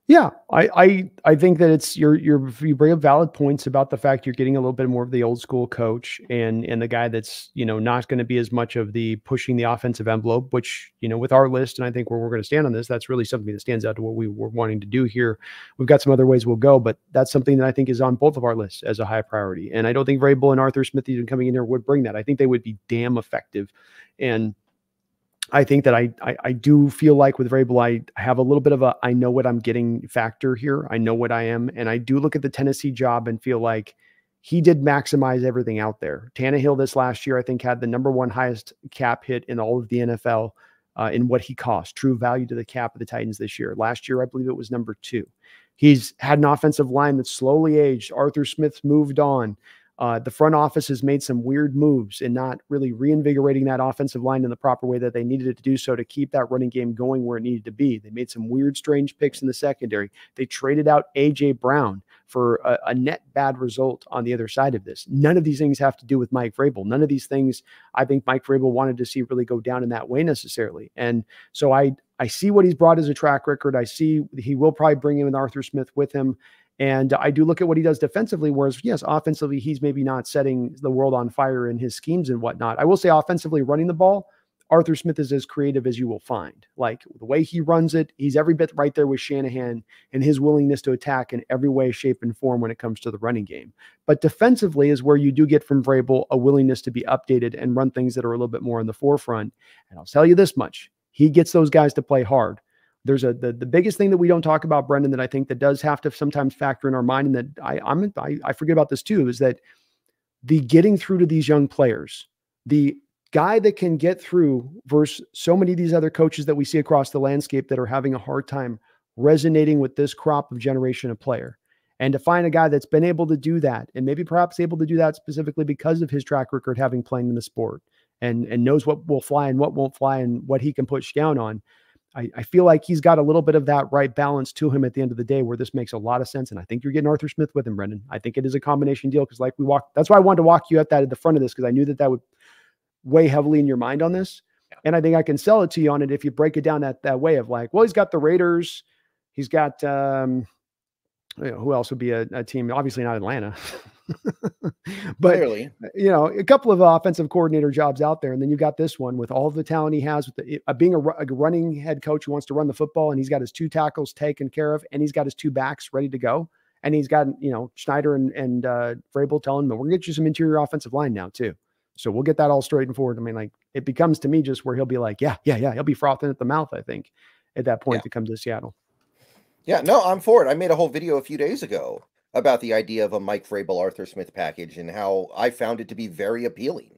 Yeah, I think that it's you bring up valid points about the fact you're getting a little bit more of the old school coach and the guy that's, you know, not going to be as much of the pushing the offensive envelope, which, you know, with our list, and I think where we're going to stand on this, that's really something that stands out to what we were wanting to do here. We've got some other ways we'll go, but that's something that I think is on both of our lists as a high priority. And I don't think Vrabel and Arthur Smith even coming in here would bring that. I think they would be damn effective. And I think that I do feel like with Vrabel, I have a little bit of a I know what I'm getting factor here. I know what I am. And I do look at the Tennessee job and feel like he did maximize everything out there. Tannehill this last year, I think, had the #1 highest cap hit in all of the NFL in what he cost. True value to the cap of the Titans this year. Last year, I believe it was #2. He's had an offensive line that's slowly aged. Arthur Smith's moved on. The front office has made some weird moves and not really reinvigorating that offensive line in the proper way that they needed it to do so to keep that running game going where it needed to be. They made some weird, strange picks in the secondary. They traded out A.J. Brown for a net bad result on the other side of this. None of these things have to do with Mike Vrabel. None of these things I think Mike Vrabel wanted to see really go down in that way necessarily. And so I see what he's brought as a track record. I see he will probably bring in Arthur Smith with him. And I do look at what he does defensively, whereas, yes, offensively, he's maybe not setting the world on fire in his schemes and whatnot. I will say offensively running the ball, Arthur Smith is as creative as you will find. Like the way he runs it, he's every bit right there with Shanahan and his willingness to attack in every way, shape, and form when it comes to the running game. But defensively is where you do get from Vrabel a willingness to be updated and run things that are a little bit more in the forefront. And I'll tell you this much, he gets those guys to play hard. There's the biggest thing that we don't talk about, Brendan, that I think that does have to sometimes factor in our mind, and that I forget about this too, is that the getting through to these young players, the guy that can get through versus so many of these other coaches that we see across the landscape that are having a hard time resonating with this crop of generation of player. And to find a guy that's been able to do that, and maybe perhaps able to do that specifically because of his track record having playing in the sport and knows what will fly and what won't fly and what he can push down on. I feel like he's got a little bit of that right balance to him at the end of the day where this makes a lot of sense. And I think you're getting Arthur Smith with him, Brendan. I think it is a combination deal because that's why I wanted to walk you at the front of this because I knew that would weigh heavily in your mind on this. Yeah. And I think I can sell it to you on it if you break it down that way of like, well, he's got the Raiders. He's got you know, who else would be a team? Obviously not Atlanta. But clearly, you know, a couple of offensive coordinator jobs out there, and then you got this one with all of the talent he has, with being a running head coach who wants to run the football, and he's got his 2 tackles taken care of, and he's got his 2 backs ready to go, and he's got, you know, Schneider and Vrabel telling him, we're gonna get you some interior offensive line now too, so we'll get that all straight and forward. I mean, like it becomes to me just where he'll be like, yeah, he'll be frothing at the mouth. I think at that point to come to Seattle. Yeah, no, I'm for it. I made a whole video a few days ago about the idea of a Mike Vrabel, Arthur Smith package and how I found it to be very appealing.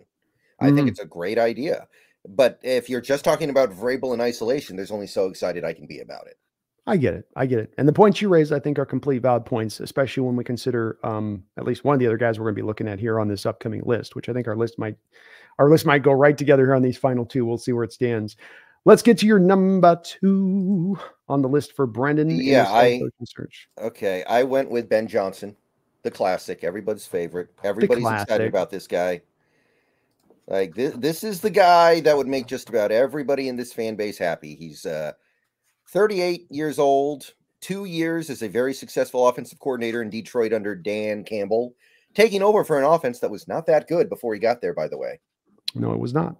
I think it's a great idea. But if you're just talking about Vrabel in isolation, there's only so excited I can be about it. I get it. I get it. And the points you raised, I think, are complete valid points, especially when we consider at least one of the other guys we're going to be looking at here on this upcoming list, which I think our list might go right together here on these final two. We'll see where it stands. Let's get to your number two on the list for Brendan. Yeah, I went with Ben Johnson, the classic, everybody's favorite. Everybody's excited about this guy. Like this is the guy that would make just about everybody in this fan base happy. He's 38 years old, 2 years as a very successful offensive coordinator in Detroit under Dan Campbell, taking over for an offense that was not that good before he got there, by the way. No, it was not.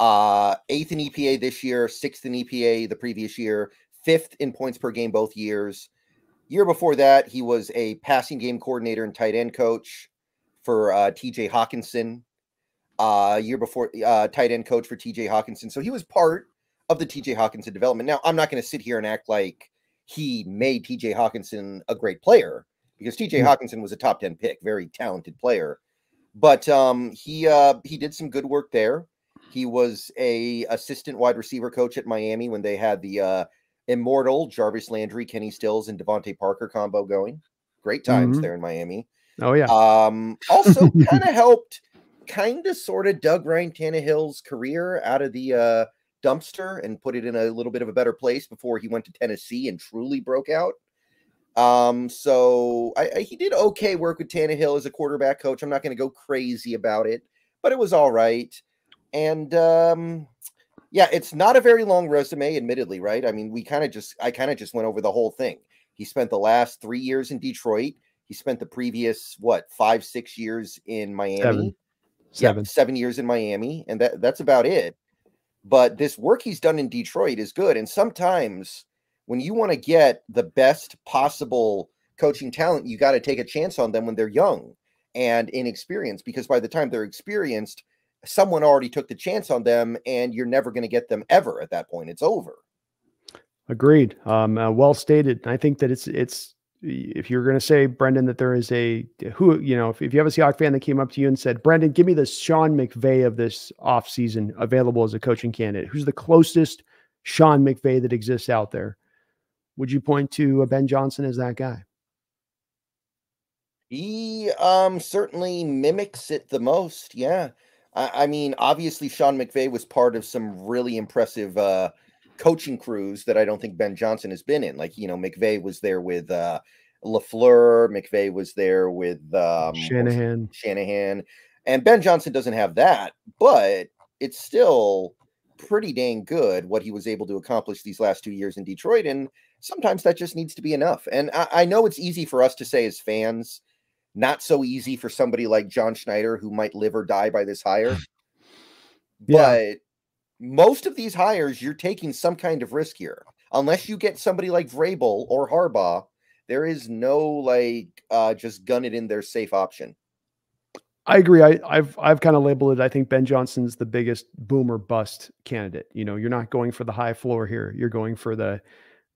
8th in EPA this year, 6th in EPA the previous year, 5th in points per game both years. Year before that, he was a passing game coordinator and tight end coach for TJ Hawkinson. Year before, tight end coach for TJ Hawkinson. So he was part of the TJ Hawkinson development. Now, I'm not going to sit here and act like he made TJ Hawkinson a great player, because TJ Hawkinson was a top 10 pick, very talented player. But he did some good work there. He was a assistant wide receiver coach at Miami when they had the immortal Jarvis Landry, Kenny Stills, and Devontae Parker combo going. Great times there in Miami. Oh, yeah. Also kind of helped Doug Ryan Tannehill's career out of the dumpster and put it in a little bit of a better place before he went to Tennessee and truly broke out. So he did okay work with Tannehill as a quarterback coach. I'm not going to go crazy about it, but it was all right. And, yeah, it's not a very long resume, admittedly, right? I mean, I kind of just went over the whole thing. He spent the last 3 years in Detroit. He spent the previous, 5, 6 years in Miami. Seven. Yeah, 7 years in Miami. And that's about it. But this work he's done in Detroit is good. And sometimes when you want to get the best possible coaching talent, you got to take a chance on them when they're young and inexperienced, because by the time they're experienced, someone already took the chance on them and you're never going to get them ever at that point. It's over. Agreed. Well stated. I think that it's, if you're going to say, Brendan, that there is if you have a Seahawks fan that came up to you and said, Brendan, give me the Sean McVay of this offseason available as a coaching candidate, who's the closest Sean McVay that exists out there, would you point to Ben Johnson as that guy? He certainly mimics it the most. Yeah. I mean, obviously Sean McVay was part of some really impressive coaching crews that I don't think Ben Johnson has been in. Like, you know, McVay was there with LaFleur. McVay was there with Shanahan. And Ben Johnson doesn't have that, but it's still pretty dang good what he was able to accomplish these last 2 years in Detroit. And sometimes that just needs to be enough. And I know it's easy for us to say as fans, not so easy for somebody like John Schneider, who might live or die by this hire. But most of these hires, you're taking some kind of risk here. Unless you get somebody like Vrabel or Harbaugh, there is no just gun it in their safe option. I agree. I've kind of labeled it. I think Ben Johnson's the biggest boom or bust candidate. You know, you're not going for the high floor here. You're going for the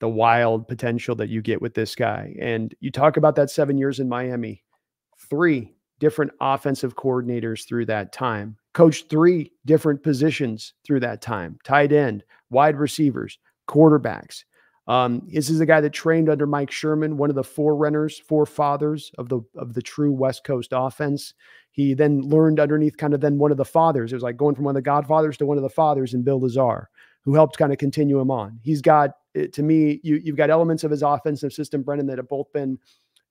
wild potential that you get with this guy. And you talk about that 7 years in Miami, 3 different offensive coordinators through that time, coached 3 different positions through that time, tight end, wide receivers, quarterbacks. This is a guy that trained under Mike Sherman, one of the forefathers of the true West Coast offense. He then learned underneath one of the fathers. It was like going from one of the godfathers to one of the fathers in Bill Lazar, who helped kind of continue him on. He's got, to me, you've got elements of his offensive system, Brendan, that have both been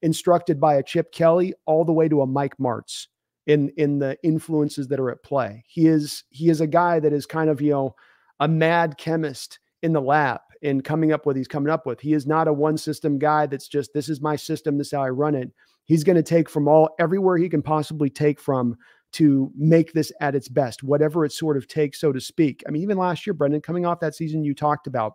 instructed by a Chip Kelly all the way to a Mike Martz in the influences that are at play. He is a guy that is kind of, you know, a mad chemist in the lab and coming up with, he's coming up with, he is not a one system guy. That's just, this is my system. This is how I run it. He's going to take from everywhere he can possibly take from to make this at its best, whatever it sort of takes, so to speak. I mean, even last year, Brendan, coming off that season you talked about,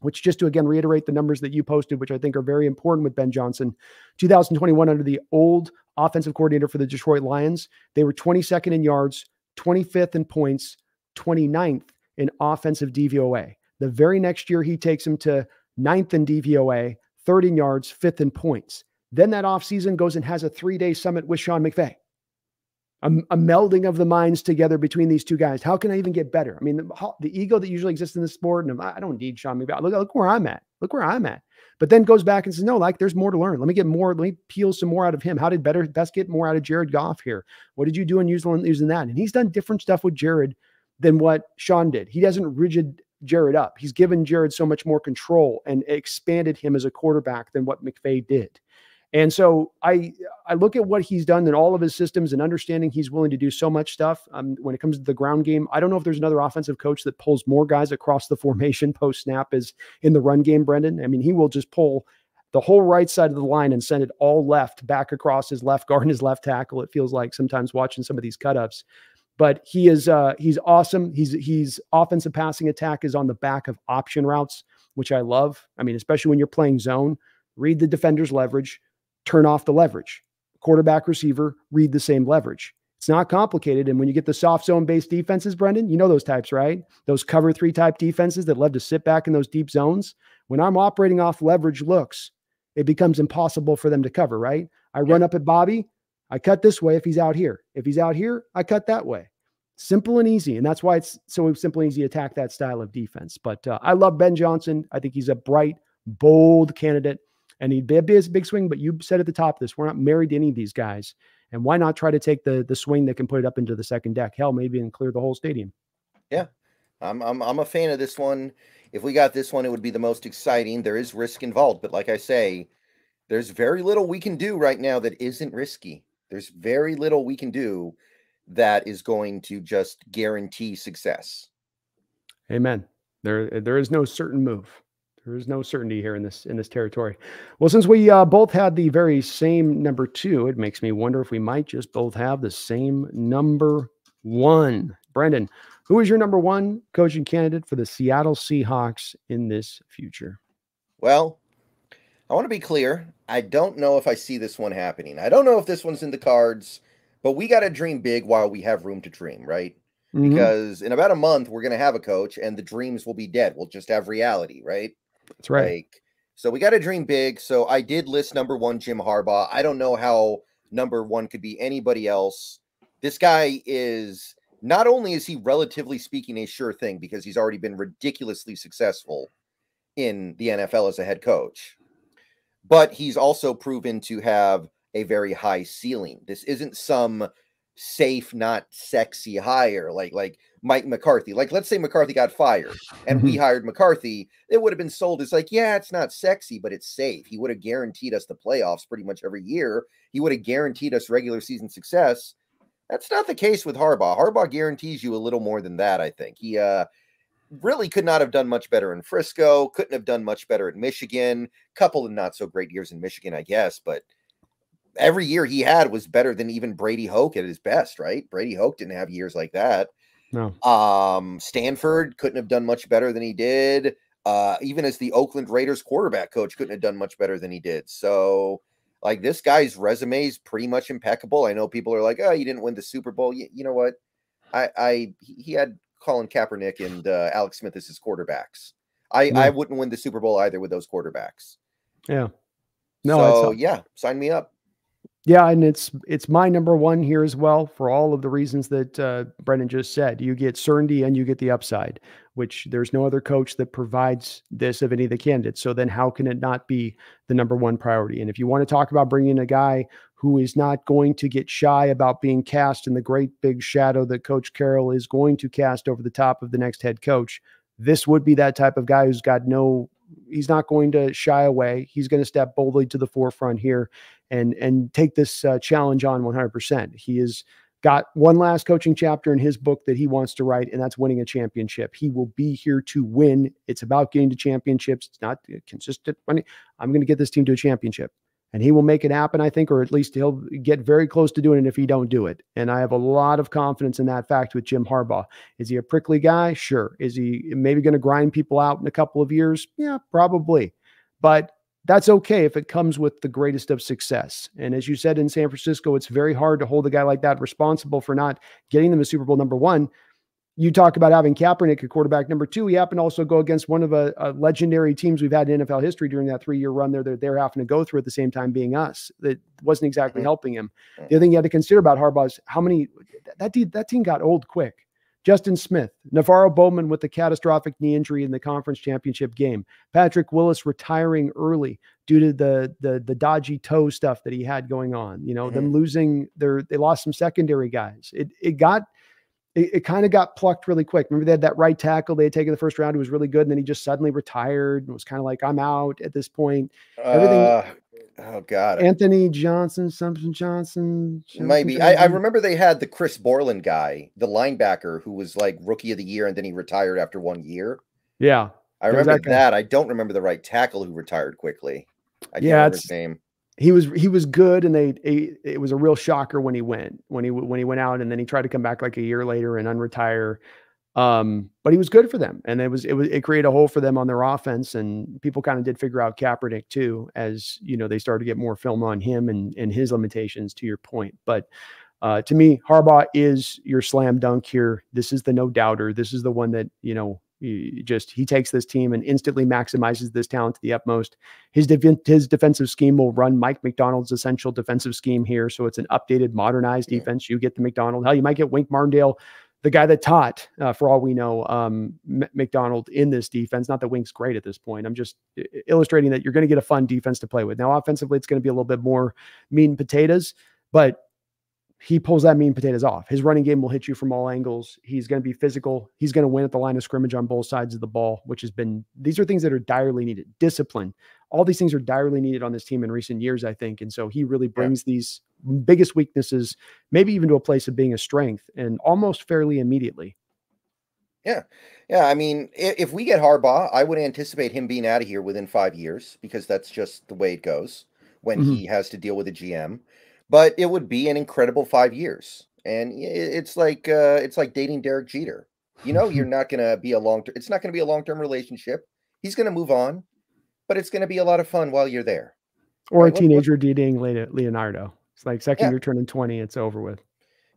which, just to again reiterate the numbers that you posted, which I think are very important with Ben Johnson, 2021 under the old offensive coordinator for the Detroit Lions, they were 22nd in yards, 25th in points, 29th in offensive DVOA. The very next year, he takes him to 9th in DVOA, 3rd in yards, 5th in points. Then that offseason goes and has a 3-day summit with Sean McVay. a melding of the minds together between these two guys. How can I even get better? I mean, the ego that usually exists in this sport, and I don't need Sean McVay. Look where I'm at. Look where I'm at. But then goes back and says, no, like there's more to learn. Let me get more. Let me peel some more out of him. How did best get more out of Jared Goff here? What did you do in using that? And he's done different stuff with Jared than what Sean did. He doesn't rigid Jared up. He's given Jared so much more control and expanded him as a quarterback than what McVay did. And so I look at what he's done in all of his systems and understanding he's willing to do so much stuff when it comes to the ground game. I don't know if there's another offensive coach that pulls more guys across the formation post snap is in the run game, Brendan. I mean, he will just pull the whole right side of the line and send it all left back across his left guard and his left tackle. It feels like sometimes watching some of these cutups, but he is he's awesome. He's offensive passing attack is on the back of option routes, which I love. I mean, especially when you're playing zone, read the defender's leverage. Turn off the leverage. Quarterback receiver, read the same leverage. It's not complicated. And when you get the soft zone based defenses, Brendan, you know those types, right? Those cover three type defenses that love to sit back in those deep zones. When I'm operating off leverage looks, it becomes impossible for them to cover, right? I run up at Bobby. I cut this way if he's out here. If he's out here, I cut that way. Simple and easy. And that's why it's so simple and easy to attack that style of defense. But I love Ben Johnson. I think he's a bright, bold candidate. And he'd be a big swing, but you said at the top of this, we're not married to any of these guys. And why not try to take the swing that can put it up into the second deck? Hell, maybe and clear the whole stadium. Yeah, I'm a fan of this one. If we got this one, it would be the most exciting. There is risk involved. But like I say, there's very little we can do right now that isn't risky. There's very little we can do that is going to just guarantee success. Amen. There is no certain move. There is no certainty here in this territory. Well, since we both had the very same number two, it makes me wonder if we might just both have the same number one. Brendan, who is your number one coaching candidate for the Seattle Seahawks in this future? Well, I want to be clear. I don't know if I see this one happening. I don't know if this one's in the cards, but we got to dream big while we have room to dream, right? Mm-hmm. Because in about a month, we're going to have a coach and the dreams will be dead. We'll just have reality, right? That's right. Like, so we got to dream big. So I did list number one, Jim Harbaugh. I don't know how number one could be anybody else. This guy is, not only is he relatively speaking a sure thing because he's already been ridiculously successful in the NFL as a head coach, but he's also proven to have a very high ceiling. This isn't some safe, not sexy hire like Mike McCarthy. Like, let's say McCarthy got fired and we hired McCarthy. It would have been sold as like, yeah, it's not sexy, but it's safe. He would have guaranteed us the playoffs pretty much every year. He would have guaranteed us regular season success. That's not the case with Harbaugh. Harbaugh guarantees you a little more than that, I think. He really could not have done much better in Frisco, couldn't have done much better at Michigan. Couple of not so great years in Michigan, I guess, but every year he had was better than even Brady Hoke at his best, right? Brady Hoke didn't have years like that. No. Stanford couldn't have done much better than he did. Even as the Oakland Raiders quarterback coach, couldn't have done much better than he did. So, like, this guy's resume is pretty much impeccable. I know people are like, oh, you didn't win the Super Bowl. You know what? He had Colin Kaepernick and Alex Smith as his quarterbacks. I wouldn't win the Super Bowl either with those quarterbacks. Yeah. No. So, yeah, sign me up. Yeah, and it's my number one here as well for all of the reasons that Brendan just said. You get certainty and you get the upside, which there's no other coach that provides this of any of the candidates. So then how can it not be the number one priority? And if you want to talk about bringing in a guy who is not going to get shy about being cast in the great big shadow that Coach Carroll is going to cast over the top of the next head coach, this would be that type of guy who's got no... He's not going to shy away. He's going to step boldly to the forefront here and take this challenge on 100%. He has got one last coaching chapter in his book that he wants to write, and that's winning a championship. He will be here to win. It's about getting to championships. It's not consistent money. I'm going to get this team to a championship. And he will make it happen, I think, or at least he'll get very close to doing it if he don't do it. And I have a lot of confidence in that fact with Jim Harbaugh. Is he a prickly guy? Sure. Is he maybe going to grind people out in a couple of years? Yeah, probably. But that's okay if it comes with the greatest of success. And as you said in San Francisco, it's very hard to hold a guy like that responsible for not getting them a Super Bowl number one. You talk about having Kaepernick at quarterback number two. He happened to also go against one of a legendary teams we've had in NFL history during that 3-year run there that they're having to go through at the same time being us. That wasn't exactly helping him. The other thing you had to consider about Harbaugh is how many – that team got old quick. Justin Smith, Navarro Bowman with the catastrophic knee injury in the conference championship game, Patrick Willis retiring early due to the dodgy toe stuff that he had going on. You know, them losing they lost some secondary guys. It kind of got plucked really quick. Remember, they had that right tackle they had taken the first round who was really good, and then he just suddenly retired and was kind of like, I'm out at this point. Oh God. Anthony Johnson, something Johnson. Maybe. I remember they had the Chris Borland guy, the linebacker who was like rookie of the year, and then he retired after 1 year. Yeah. I remember that. I don't remember the right tackle who retired quickly. I can't remember his name. He was good, and it was a real shocker when he went out, and then he tried to come back like a year later and unretire. But he was good for them, and it created a hole for them on their offense, and people kind of did figure out Kaepernick too, as you know, they started to get more film on him and his limitations, to your point. But to me, Harbaugh is your slam dunk here. This is the no doubter. This is the one that, you know, he takes this team and instantly maximizes this talent to the utmost. His defensive scheme will run Mike McDonald's essential defensive scheme here. So it's an updated, modernized defense. You get the McDonald. Hell, you might get Wink Martindale, the guy that taught, for all we know, McDonald in this defense. Not that Wink's great at this point. I'm just illustrating that you're going to get a fun defense to play with. Now, offensively, it's going to be a little bit more meat and potatoes, but he pulls that mean potatoes off. His running game will hit you from all angles. He's going to be physical. He's going to win at the line of scrimmage on both sides of the ball, which has been, these are things that are direly needed. Discipline. All these things are direly needed on this team in recent years, I think. And so he really brings these biggest weaknesses, maybe even to a place of being a strength, and almost fairly immediately. Yeah. Yeah. I mean, if we get Harbaugh, I would anticipate him being out of here within 5 years, because that's just the way it goes when he has to deal with a GM. But it would be an incredible 5 years, and it's like dating Derek Jeter. You know, you're not going to be a long term. It's not going to be a long term relationship. He's going to move on, but it's going to be a lot of fun while you're there. Or a teenager dating Leonardo. It's like second year turning 20, it's over with.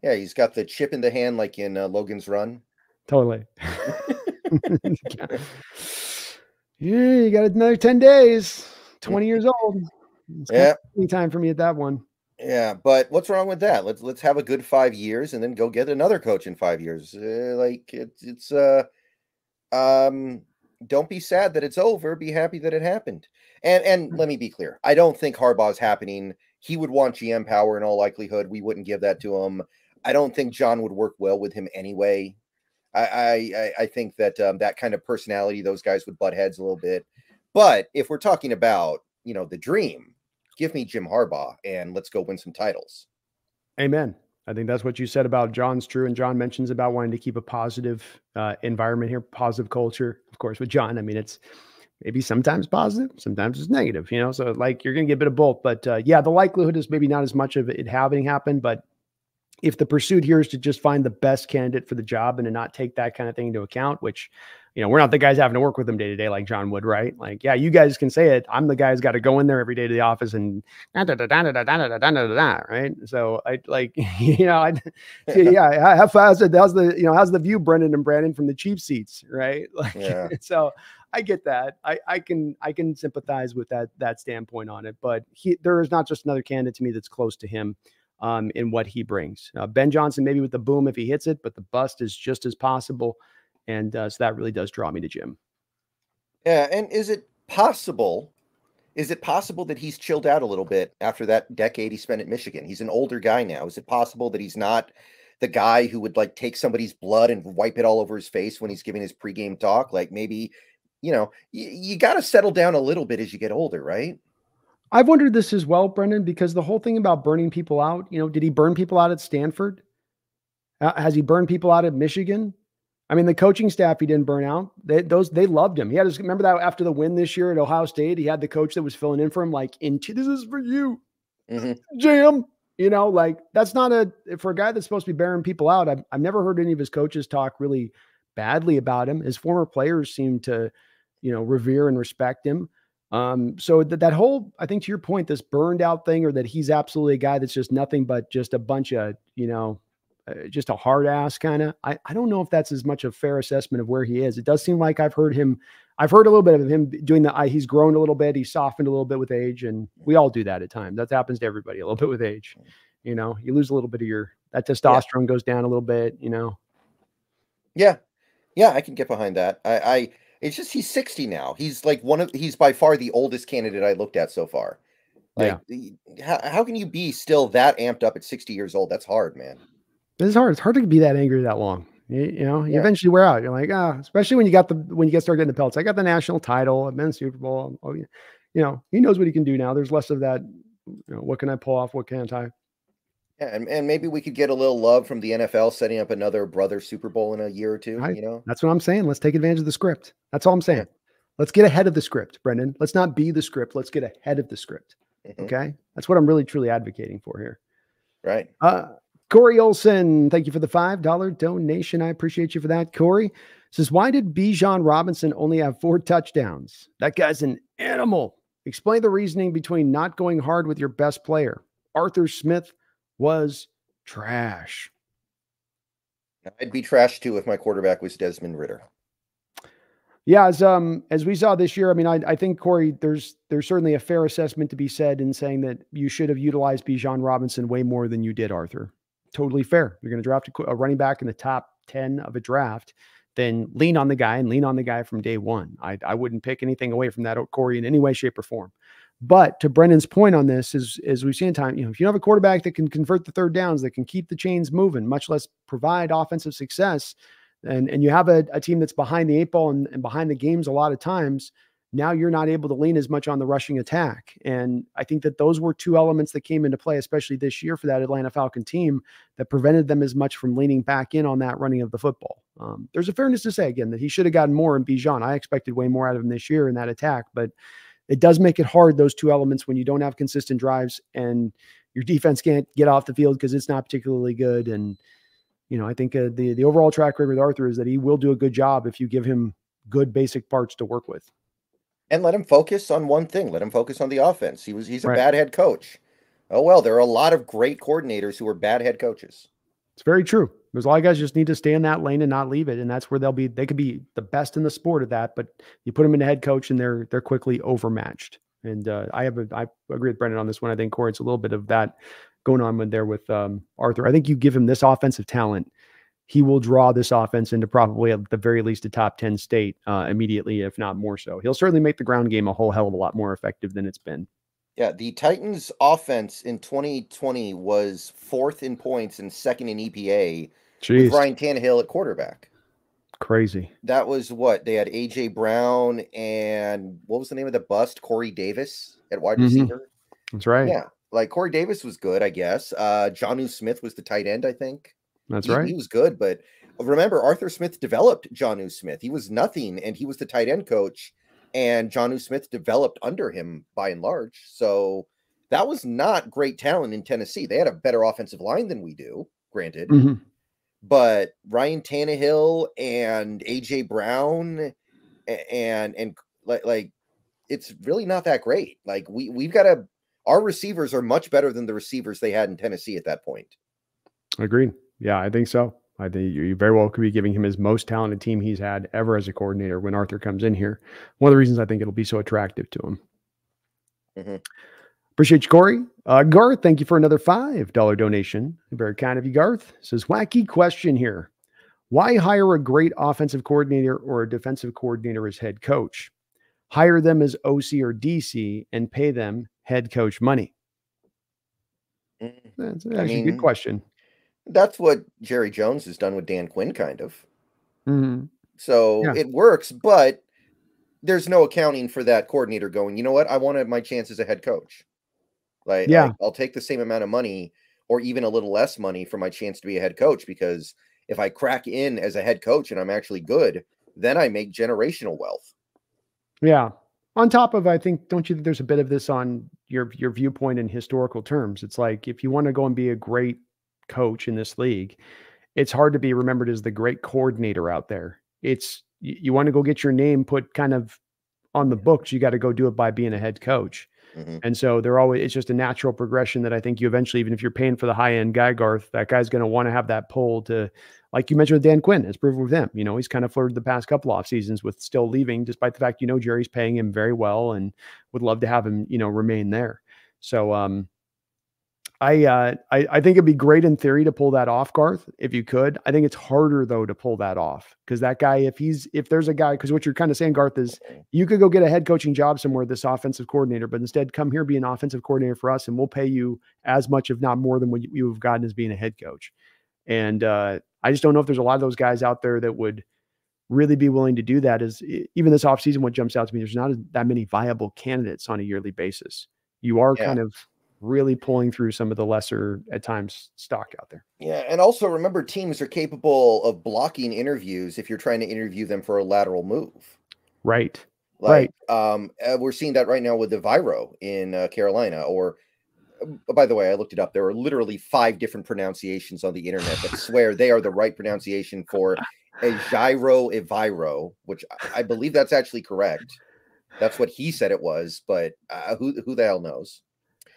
Yeah, he's got the chip in the hand, like in Logan's Run. Totally. Yeah, you got another 10 days. 20 years old. It's any time for me at that one. Yeah, but what's wrong with that? Let's have a good 5 years and then go get another coach in 5 years. Don't be sad that it's over. Be happy that it happened. And let me be clear. I don't think Harbaugh's happening. He would want GM power in all likelihood. We wouldn't give that to him. I don't think John would work well with him anyway. I think that that kind of personality, those guys would butt heads a little bit. But if we're talking about, you know, the dream, give me Jim Harbaugh and let's go win some titles. Amen. I think that's what you said about John's true. And John mentions about wanting to keep a positive environment here, positive culture. Of course, with John, I mean, it's maybe sometimes positive, sometimes it's negative, you know, so like you're going to get a bit of both, but yeah, the likelihood is maybe not as much of it having happened, but if the pursuit here is to just find the best candidate for the job and to not take that kind of thing into account, which, you know, we're not the guys having to work with them day to day like John would, right? Like, yeah, you guys can say it. I'm the guy who's got to go in there every day to the office and right? So I like, you know, yeah, how's the view, Brendan and Brandon, from the cheap seats, right? Like, so I get that. I can sympathize with that standpoint on it, but there is not just another candidate to me that's close to him. In what he brings. Ben Johnson, maybe with the boom if he hits it, but the bust is just as possible. And so that really does draw me to Jim. Yeah. And is it possible that he's chilled out a little bit after that decade he spent at Michigan? He's an older guy now. Is it possible that he's not the guy who would like take somebody's blood and wipe it all over his face when he's giving his pregame talk? Like maybe, you know, you got to settle down a little bit as you get older, right? I've wondered this as well, Brendan, because the whole thing about burning people out, you know, did he burn people out at Stanford? Has he burned people out at Michigan? I mean, the coaching staff, he didn't burn out. They loved him. He had his, remember that after the win this year at Ohio State, he had the coach that was filling in for him, like, this is for you, Jim. You know, like that's not for a guy that's supposed to be bearing people out. I've never heard any of his coaches talk really badly about him. His former players seem to, you know, revere and respect him. So that whole, I think to your point, this burned out thing, or that he's absolutely a guy that's just nothing but just a bunch of, you know, just a hard ass kind of. I don't know if that's as much a fair assessment of where he is. It does seem like I've heard a little bit of him doing the, he's grown a little bit. He's softened a little bit with age, and we all do that at times. That happens to everybody a little bit with age. You know, you lose a little bit of your, that testosterone goes down a little bit, you know? Yeah. Yeah. I can get behind that. It's just, he's 60 now. He's like he's by far the oldest candidate I looked at so far. Like, how can you be still that amped up at 60 years old? That's hard, man. It's hard. It's hard to be that angry that long. You know, you eventually wear out. You're like, especially when you got the, start getting the pelts. I got the national title. I've been Super Bowl. Oh, you know, he knows what he can do now. There's less of that. You know, what can I pull off? What can't I? Yeah, and maybe we could get a little love from the NFL setting up another brother Super Bowl in a year or two, you know? That's what I'm saying. Let's take advantage of the script. That's all I'm saying. Yeah. Let's get ahead of the script, Brendan. Let's not be the script. Let's get ahead of the script. Okay? That's what I'm really, truly advocating for here. Right. Corey Olson, thank you for the $5 donation. I appreciate you for that. Corey says, why did Bijan Robinson only have 4 touchdowns? That guy's an animal. Explain the reasoning between not going hard with your best player. Arthur Smith was trash. I'd be trash too if my quarterback was Desmond Ritter. Yeah, as we saw this year, I mean, I think, Corey, there's certainly a fair assessment to be said in saying that you should have utilized Bijan Robinson way more than you did, Arthur. Totally fair. You're going to draft a running back in the top 10 of a draft, then lean on the guy and lean on the guy from day one. I wouldn't pick anything away from that, Corey, in any way, shape, or form. But to Brendan's point on this is, as we've seen in time, you know, if you don't have a quarterback that can convert the third downs, that can keep the chains moving, much less provide offensive success, and you have a team that's behind the 8 ball and behind the games a lot of times, now you're not able to lean as much on the rushing attack. And I think that those were two elements that came into play, especially this year for that Atlanta Falcon team, that prevented them as much from leaning back in on that running of the football. There's a fairness to say, again, that he should have gotten more in Bijan. I expected way more out of him this year in that attack, but it does make it hard, those two elements, when you don't have consistent drives and your defense can't get off the field because it's not particularly good. And, you know, I think the overall track record with Arthur is that he will do a good job if you give him good basic parts to work with. And let him focus on one thing. Let him focus on the offense. He's a bad head coach. Oh, well, there are a lot of great coordinators who are bad head coaches. It's very true. There's a lot of guys just need to stay in that lane and not leave it. And that's where they'll be. They could be the best in the sport at that, but you put them in a head coach and they're quickly overmatched. And I agree with Brendan on this one. I think, Corey, it's a little bit of that going on with Arthur. I think you give him this offensive talent, he will draw this offense into probably at the very least a top 10 state immediately, if not more so. He'll certainly make the ground game a whole hell of a lot more effective than it's been. Yeah, the Titans offense in 2020 was 4th in points and 2nd in EPA. Jeez. With Ryan Tannehill at quarterback. Crazy. That was what? They had A.J. Brown and what was the name of the bust? Corey Davis at wide receiver. That's right. Yeah, like Corey Davis was good, I guess. Jonnu Smith was the tight end, I think. That's right. He was good, but remember, Arthur Smith developed Jonnu Smith. He was nothing, and he was the tight end coach. And Jonnu Smith developed under him by and large. So that was not great talent in Tennessee. They had a better offensive line than we do, granted. But Ryan Tannehill and A.J. Brown and like it's really not that great. Like we've got to – our receivers are much better than the receivers they had in Tennessee at that point. Agreed. Yeah, I think so. I think you very well could be giving him his most talented team he's had ever as a coordinator when Arthur comes in here. One of the reasons I think it'll be so attractive to him. Appreciate you, Corey. Garth, thank you for another $5 donation. Very kind of you, Garth. Says, wacky question here. Why hire a great offensive coordinator or a defensive coordinator as head coach? Hire them as OC or DC and pay them head coach money. That's a good question. That's what Jerry Jones has done with Dan Quinn, kind of. So it works, but there's no accounting for that coordinator going, you know what? I wanted my chance as a head coach. Like, I'll take the same amount of money or even a little less money for my chance to be a head coach, because if I crack in as a head coach and I'm actually good, then I make generational wealth. Yeah. On top of, I think, don't you think there's a bit of this on your viewpoint in historical terms? It's like, if you want to go and be a great coach in this league, it's hard to be remembered as the great coordinator out there. It's you want to go get your name put kind of on the books. You got to go do it by being a head coach. Mm-hmm. And so they're always, it's just a natural progression that I think you eventually, even if you're paying for the high end guy, Garth, that guy's going to want to have that pull to, like you mentioned with Dan Quinn, has proven with him, you know, he's kind of flirted the past couple off seasons with still leaving, despite the fact, you know, Jerry's paying him very well and would love to have him, you know, remain there. So, I think it'd be great in theory to pull that off, Garth, if you could. I think it's harder though to pull that off, because that guy, if there's a guy, because what you're kind of saying, Garth, is you could go get a head coaching job somewhere, this offensive coordinator, but instead come here, be an offensive coordinator for us, and we'll pay you as much, if not more, than what you've gotten as being a head coach. And I just don't know if there's a lot of those guys out there that would really be willing to do that. Is even this offseason, what jumps out to me, there's not that many viable candidates on a yearly basis. You are kind of really pulling through some of the lesser at times stock out there. Yeah. And also remember, teams are capable of blocking interviews if you're trying to interview them for a lateral move. Right. Like, right. We're seeing that right now with the Viro in Carolina, or by the way, I looked it up. There are literally 5 different pronunciations on the internet that swear they are the right pronunciation for a gyro, a Viro, which I believe that's actually correct. That's what he said it was, but who the hell knows?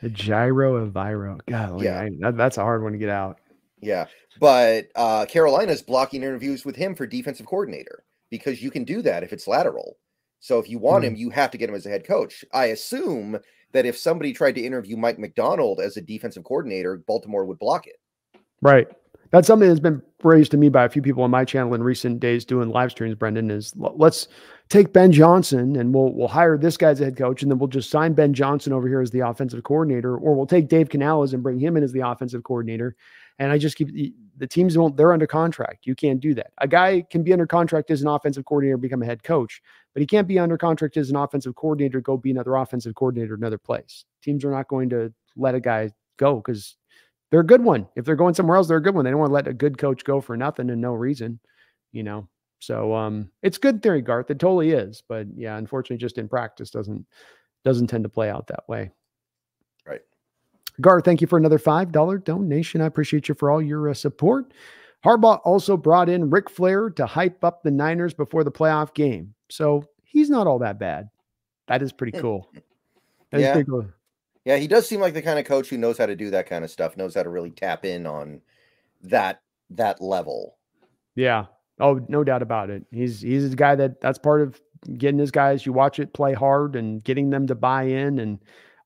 The gyro of Viro. God, yeah, that's a hard one to get out. Yeah, but Carolina's blocking interviews with him for defensive coordinator, because you can do that if it's lateral. So if you want him, you have to get him as a head coach. I assume that if somebody tried to interview Mike McDonald as a defensive coordinator, Baltimore would block it. Right. That's something that's been raised to me by a few people on my channel in recent days doing live streams, Brendan, is let's take Ben Johnson and we'll hire this guy as a head coach, and then we'll just sign Ben Johnson over here as the offensive coordinator, or we'll take Dave Canales and bring him in as the offensive coordinator. And I just keep the teams won't, they're under contract. You can't do that. A guy can be under contract as an offensive coordinator, become a head coach, but he can't be under contract as an offensive coordinator, go be another offensive coordinator in another place. Teams are not going to let a guy go because they're a good one. If they're going somewhere else, they're a good one. They don't want to let a good coach go for nothing and no reason, you know? So it's good theory, Garth. It totally is. But yeah, unfortunately, just in practice doesn't tend to play out that way. Right. Garth, thank you for another $5 donation. I appreciate you for all your support. Harbaugh also brought in Ric Flair to hype up the Niners before the playoff game. So he's not all that bad. That is pretty cool. That is pretty cool. Yeah, he does seem like the kind of coach who knows how to do that kind of stuff, knows how to really tap in on that level. Yeah. Oh, no doubt about it. He's a guy that's part of getting his guys. You watch it play hard and getting them to buy in. And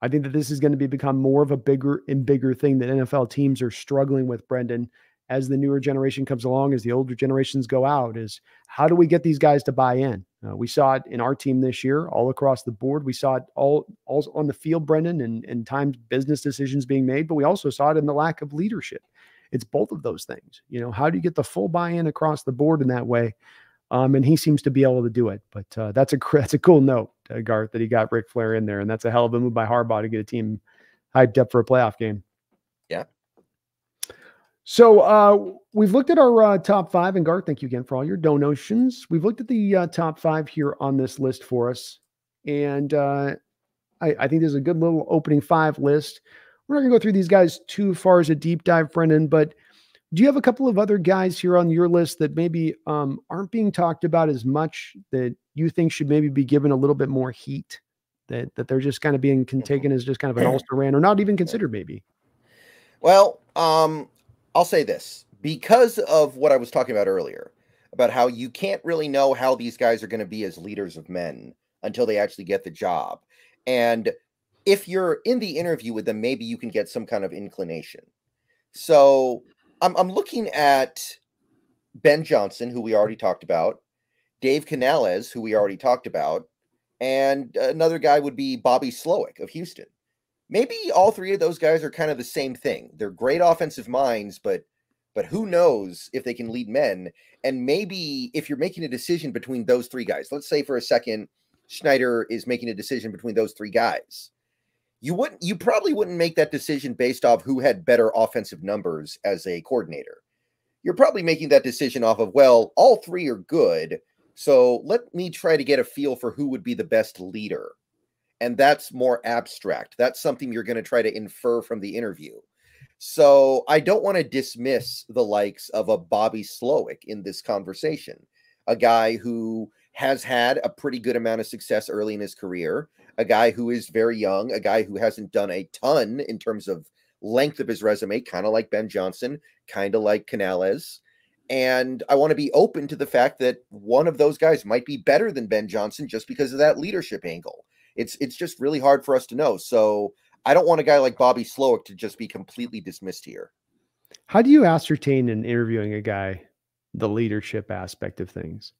I think that this is going to become more of a bigger and bigger thing that NFL teams are struggling with, Brendan, as the newer generation comes along, as the older generations go out, is how do we get these guys to buy in? We saw it in our team this year, all across the board. We saw it all on the field, Brendan, and times business decisions being made, but we also saw it in the lack of leadership. It's both of those things. You know, how do you get the full buy-in across the board in that way? And he seems to be able to do it, but that's a cool note, Garth, that he got Ric Flair in there, and that's a hell of a move by Harbaugh to get a team hyped up for a playoff game. Yeah. So we've looked at our top 5, and Garth, thank you again for all your donations. We've looked at the top 5 here on this list for us, and I think there's a good little opening 5 list. We're not going to go through these guys too far as a deep dive, Brendan, but do you have a couple of other guys here on your list that maybe aren't being talked about as much that you think should maybe be given a little bit more heat, that they're just kind of being taken as just kind of an all-star ran, or not even considered maybe? Well, I'll say this, because of what I was talking about earlier, about how you can't really know how these guys are going to be as leaders of men until they actually get the job. And if you're in the interview with them, maybe you can get some kind of inclination. So I'm looking at Ben Johnson, who we already talked about, Dave Canales, who we already talked about, and another guy would be Bobby Slowick of Houston. Maybe all 3 of those guys are kind of the same thing. They're great offensive minds, but who knows if they can lead men? And maybe if you're making a decision between those 3 guys, let's say for a second, Schneider is making a decision between those 3 guys. You probably wouldn't make that decision based off who had better offensive numbers as a coordinator. You're probably making that decision off of, well, all 3 are good, so let me try to get a feel for who would be the best leader. And that's more abstract. That's something you're going to try to infer from the interview. So I don't want to dismiss the likes of a Bobby Slowick in this conversation, a guy who has had a pretty good amount of success early in his career, a guy who is very young, a guy who hasn't done a ton in terms of length of his resume, kind of like Ben Johnson, kind of like Canales. And I want to be open to the fact that one of those guys might be better than Ben Johnson just because of that leadership angle. It's just really hard for us to know. So I don't want a guy like Bobby Slowick to just be completely dismissed here. How do you ascertain in interviewing a guy the leadership aspect of things?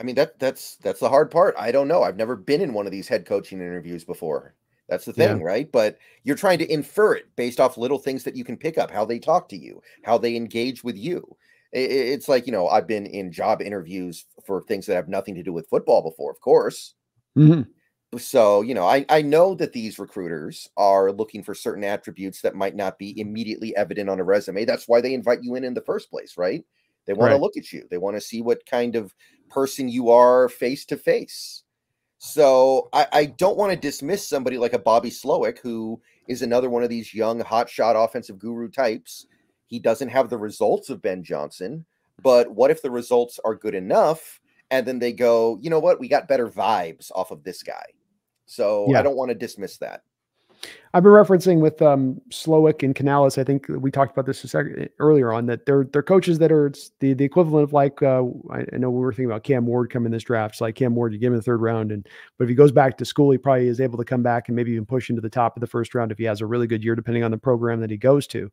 I mean, that's the hard part. I don't know. I've never been in one of these head coaching interviews before. That's the thing, right? But you're trying to infer it based off little things that you can pick up, how they talk to you, how they engage with you. It's like, you know, I've been in job interviews for things that have nothing to do with football before, of course. So, you know, I know that these recruiters are looking for certain attributes that might not be immediately evident on a resume. That's why they invite you in the first place, right? They want to look at you. They want to see what kind of person you are face to face. So I don't want to dismiss somebody like a Bobby Slowick, who is another one of these young hotshot offensive guru types. He doesn't have the results of Ben Johnson, but what if the results are good enough? And then they go, you know what? We got better vibes off of this guy. So I don't want to dismiss that. I've been referencing with Slowick and Canales. I think we talked about this a second earlier on, that they're coaches that are the equivalent of, like, I know we were thinking about Cam Ward coming this draft. So like Cam Ward, you give him the third round, but if he goes back to school, he probably is able to come back and maybe even push into the top of the first round if he has a really good year, depending on the program that he goes to.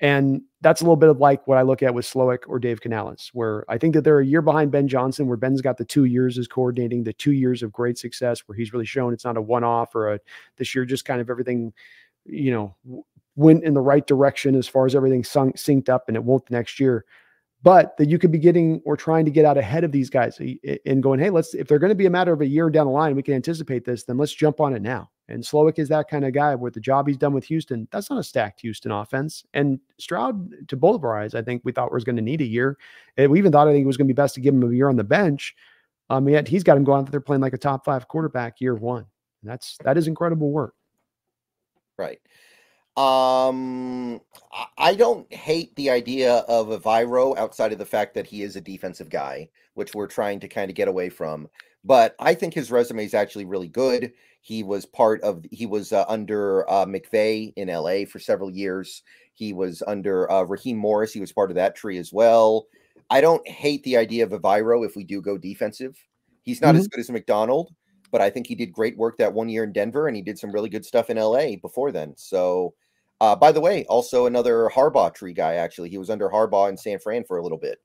And that's a little bit of like what I look at with Slowick or Dave Canales, where I think that they're a year behind Ben Johnson, where Ben's got the 2 years as coordinating, the 2 years of great success, where he's really shown it's not a one-off or this year, just kind of everything, you know, went in the right direction as far as everything synced up, and it won't the next year. But that you could be getting or trying to get out ahead of these guys and going, hey, if they're going to be a matter of a year down the line, we can anticipate this, then let's jump on it now. And Slowick is that kind of guy with the job he's done with Houston. That's not a stacked Houston offense. And Stroud, to both of our eyes, I think we thought was going to need a year. And we even thought, I think it was going to be best to give him a year on the bench. Yet he's got him going out there playing like a top five quarterback year one. And that is incredible work. Right. I don't hate the idea of a Viro outside of the fact that he is a defensive guy, which we're trying to kind of get away from. But I think his resume is actually really good. He was under McVay in LA for several years. He was under Raheem Morris. He was part of that tree as well. I don't hate the idea of Viro if we do go defensive. He's not as good as McDonald, but I think he did great work that 1 year in Denver, and he did some really good stuff in LA before then. So, by the way, also another Harbaugh tree guy, actually. He was under Harbaugh in San Fran for a little bit.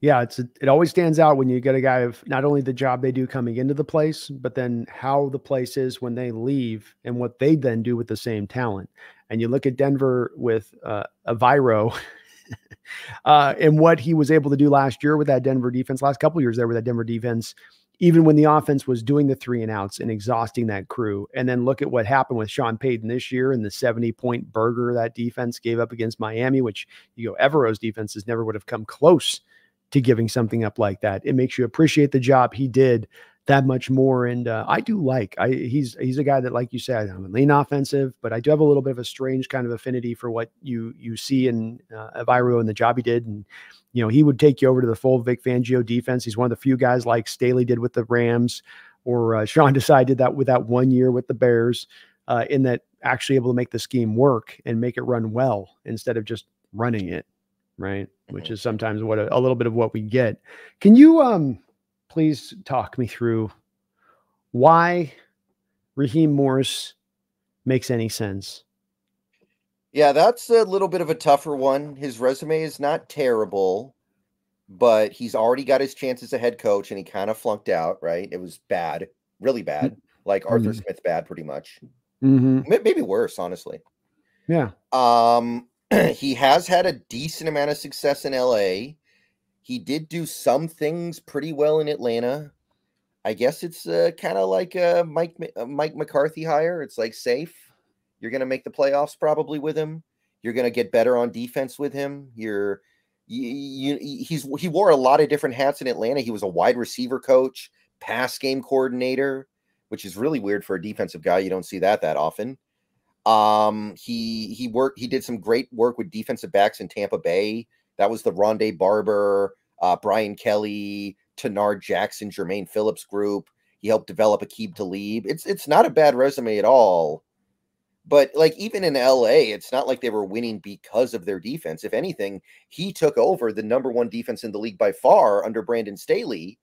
Yeah, it always stands out when you get a guy of not only the job they do coming into the place, but then how the place is when they leave and what they then do with the same talent. And you look at Denver with Viro and what he was able to do last year with that Denver defense, last couple of years there with that Denver defense, even when the offense was doing the 3-and-outs and exhausting that crew. And then look at what happened with Sean Payton this year and the 70-point burger that defense gave up against Miami, which, you know, Evero's defenses never would have come close to giving something up like that. It makes you appreciate the job he did that much more. And he's a guy that, like you said, I'm a lean offensive, but I do have a little bit of a strange kind of affinity for what you see in Viro and the job he did. And, you know, he would take you over to the full Vic Fangio defense. He's one of the few guys, like Staley did with the Rams, or Sean Desai did that with that 1 year with the Bears, in that actually able to make the scheme work and make it run well instead of just running it. Right. Which is sometimes what a little bit of what we get. Can you please talk me through why Raheem Morris makes any sense? Yeah, that's a little bit of a tougher one. His resume is not terrible, but he's already got his chance as a head coach and he kind of flunked out. Right. It was bad, really bad, like Arthur Smith bad, pretty much. Maybe worse, honestly. Yeah. He has had a decent amount of success in LA. He did do some things pretty well in Atlanta. I guess it's kind of like a Mike McCarthy hire. It's like safe. You're going to make the playoffs probably with him. You're going to get better on defense with him. He wore a lot of different hats in Atlanta. He was a wide receiver coach, pass game coordinator, which is really weird for a defensive guy. You don't see that often. He did some great work with defensive backs in Tampa Bay. That was the Rondé Barber, Brian Kelly, Tenard Jackson, Jermaine Phillips group. He helped develop Aqib Talib. It's not a bad resume at all. But, like, even in L.A., it's not like they were winning because of their defense. If anything, he took over the number one defense in the league by far under Brandon Staley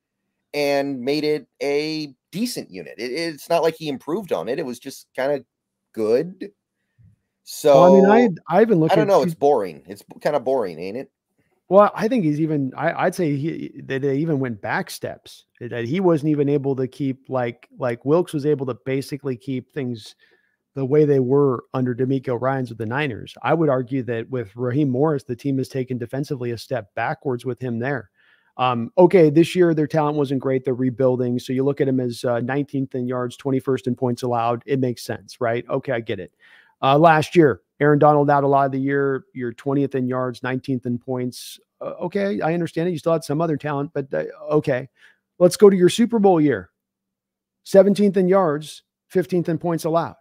and made it a decent unit. It's not like he improved on it. It was just kind of good. So, well, I mean, I even look at... I don't know. It's boring. It's kind of boring, ain't it? Well, I think he's even... I'd say that they even went back steps. That he wasn't even able to keep... Like Wilkes was able to basically keep things... the way they were under DeMeco Ryans with the Niners. I would argue that with Raheem Morris, the team has taken defensively a step backwards with him there. Okay, this year their talent wasn't great. They're rebuilding. So you look at him as 19th in yards, 21st in points allowed. It makes sense, right? Okay, I get it. Last year, Aaron Donald out a lot of the year. You're 20th in yards, 19th in points. Okay, I understand it. You still had some other talent, but okay. Let's go to your Super Bowl year. 17th in yards, 15th in points allowed.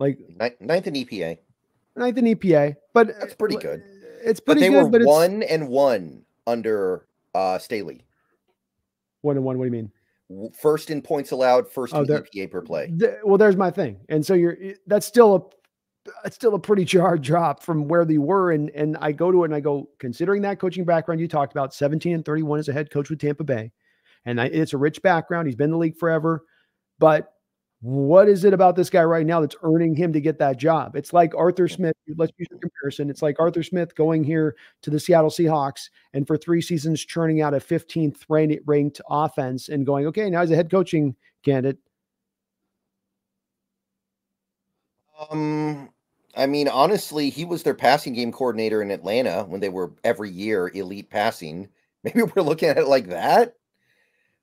Like ninth in EPA, but that's pretty good. It's pretty good. But they were 1-1 under Staley. 1-1. What do you mean? First in points allowed, first in EPA per play. Well, there's my thing, and so that's still a pretty hard drop from where they were. And I go to it and I go, considering that coaching background you talked about, 17-31 as a head coach with Tampa Bay, and it's a rich background. He's been in the league forever, but. What is it about this guy right now that's earning him to get that job? It's like Arthur Smith. Let's use the comparison. It's like Arthur Smith going here to the Seattle Seahawks and for 3 seasons churning out a 15th ranked offense and going, okay, now he's a head coaching candidate. I mean, honestly, he was their passing game coordinator in Atlanta when they were every year elite passing. Maybe we're looking at it like that.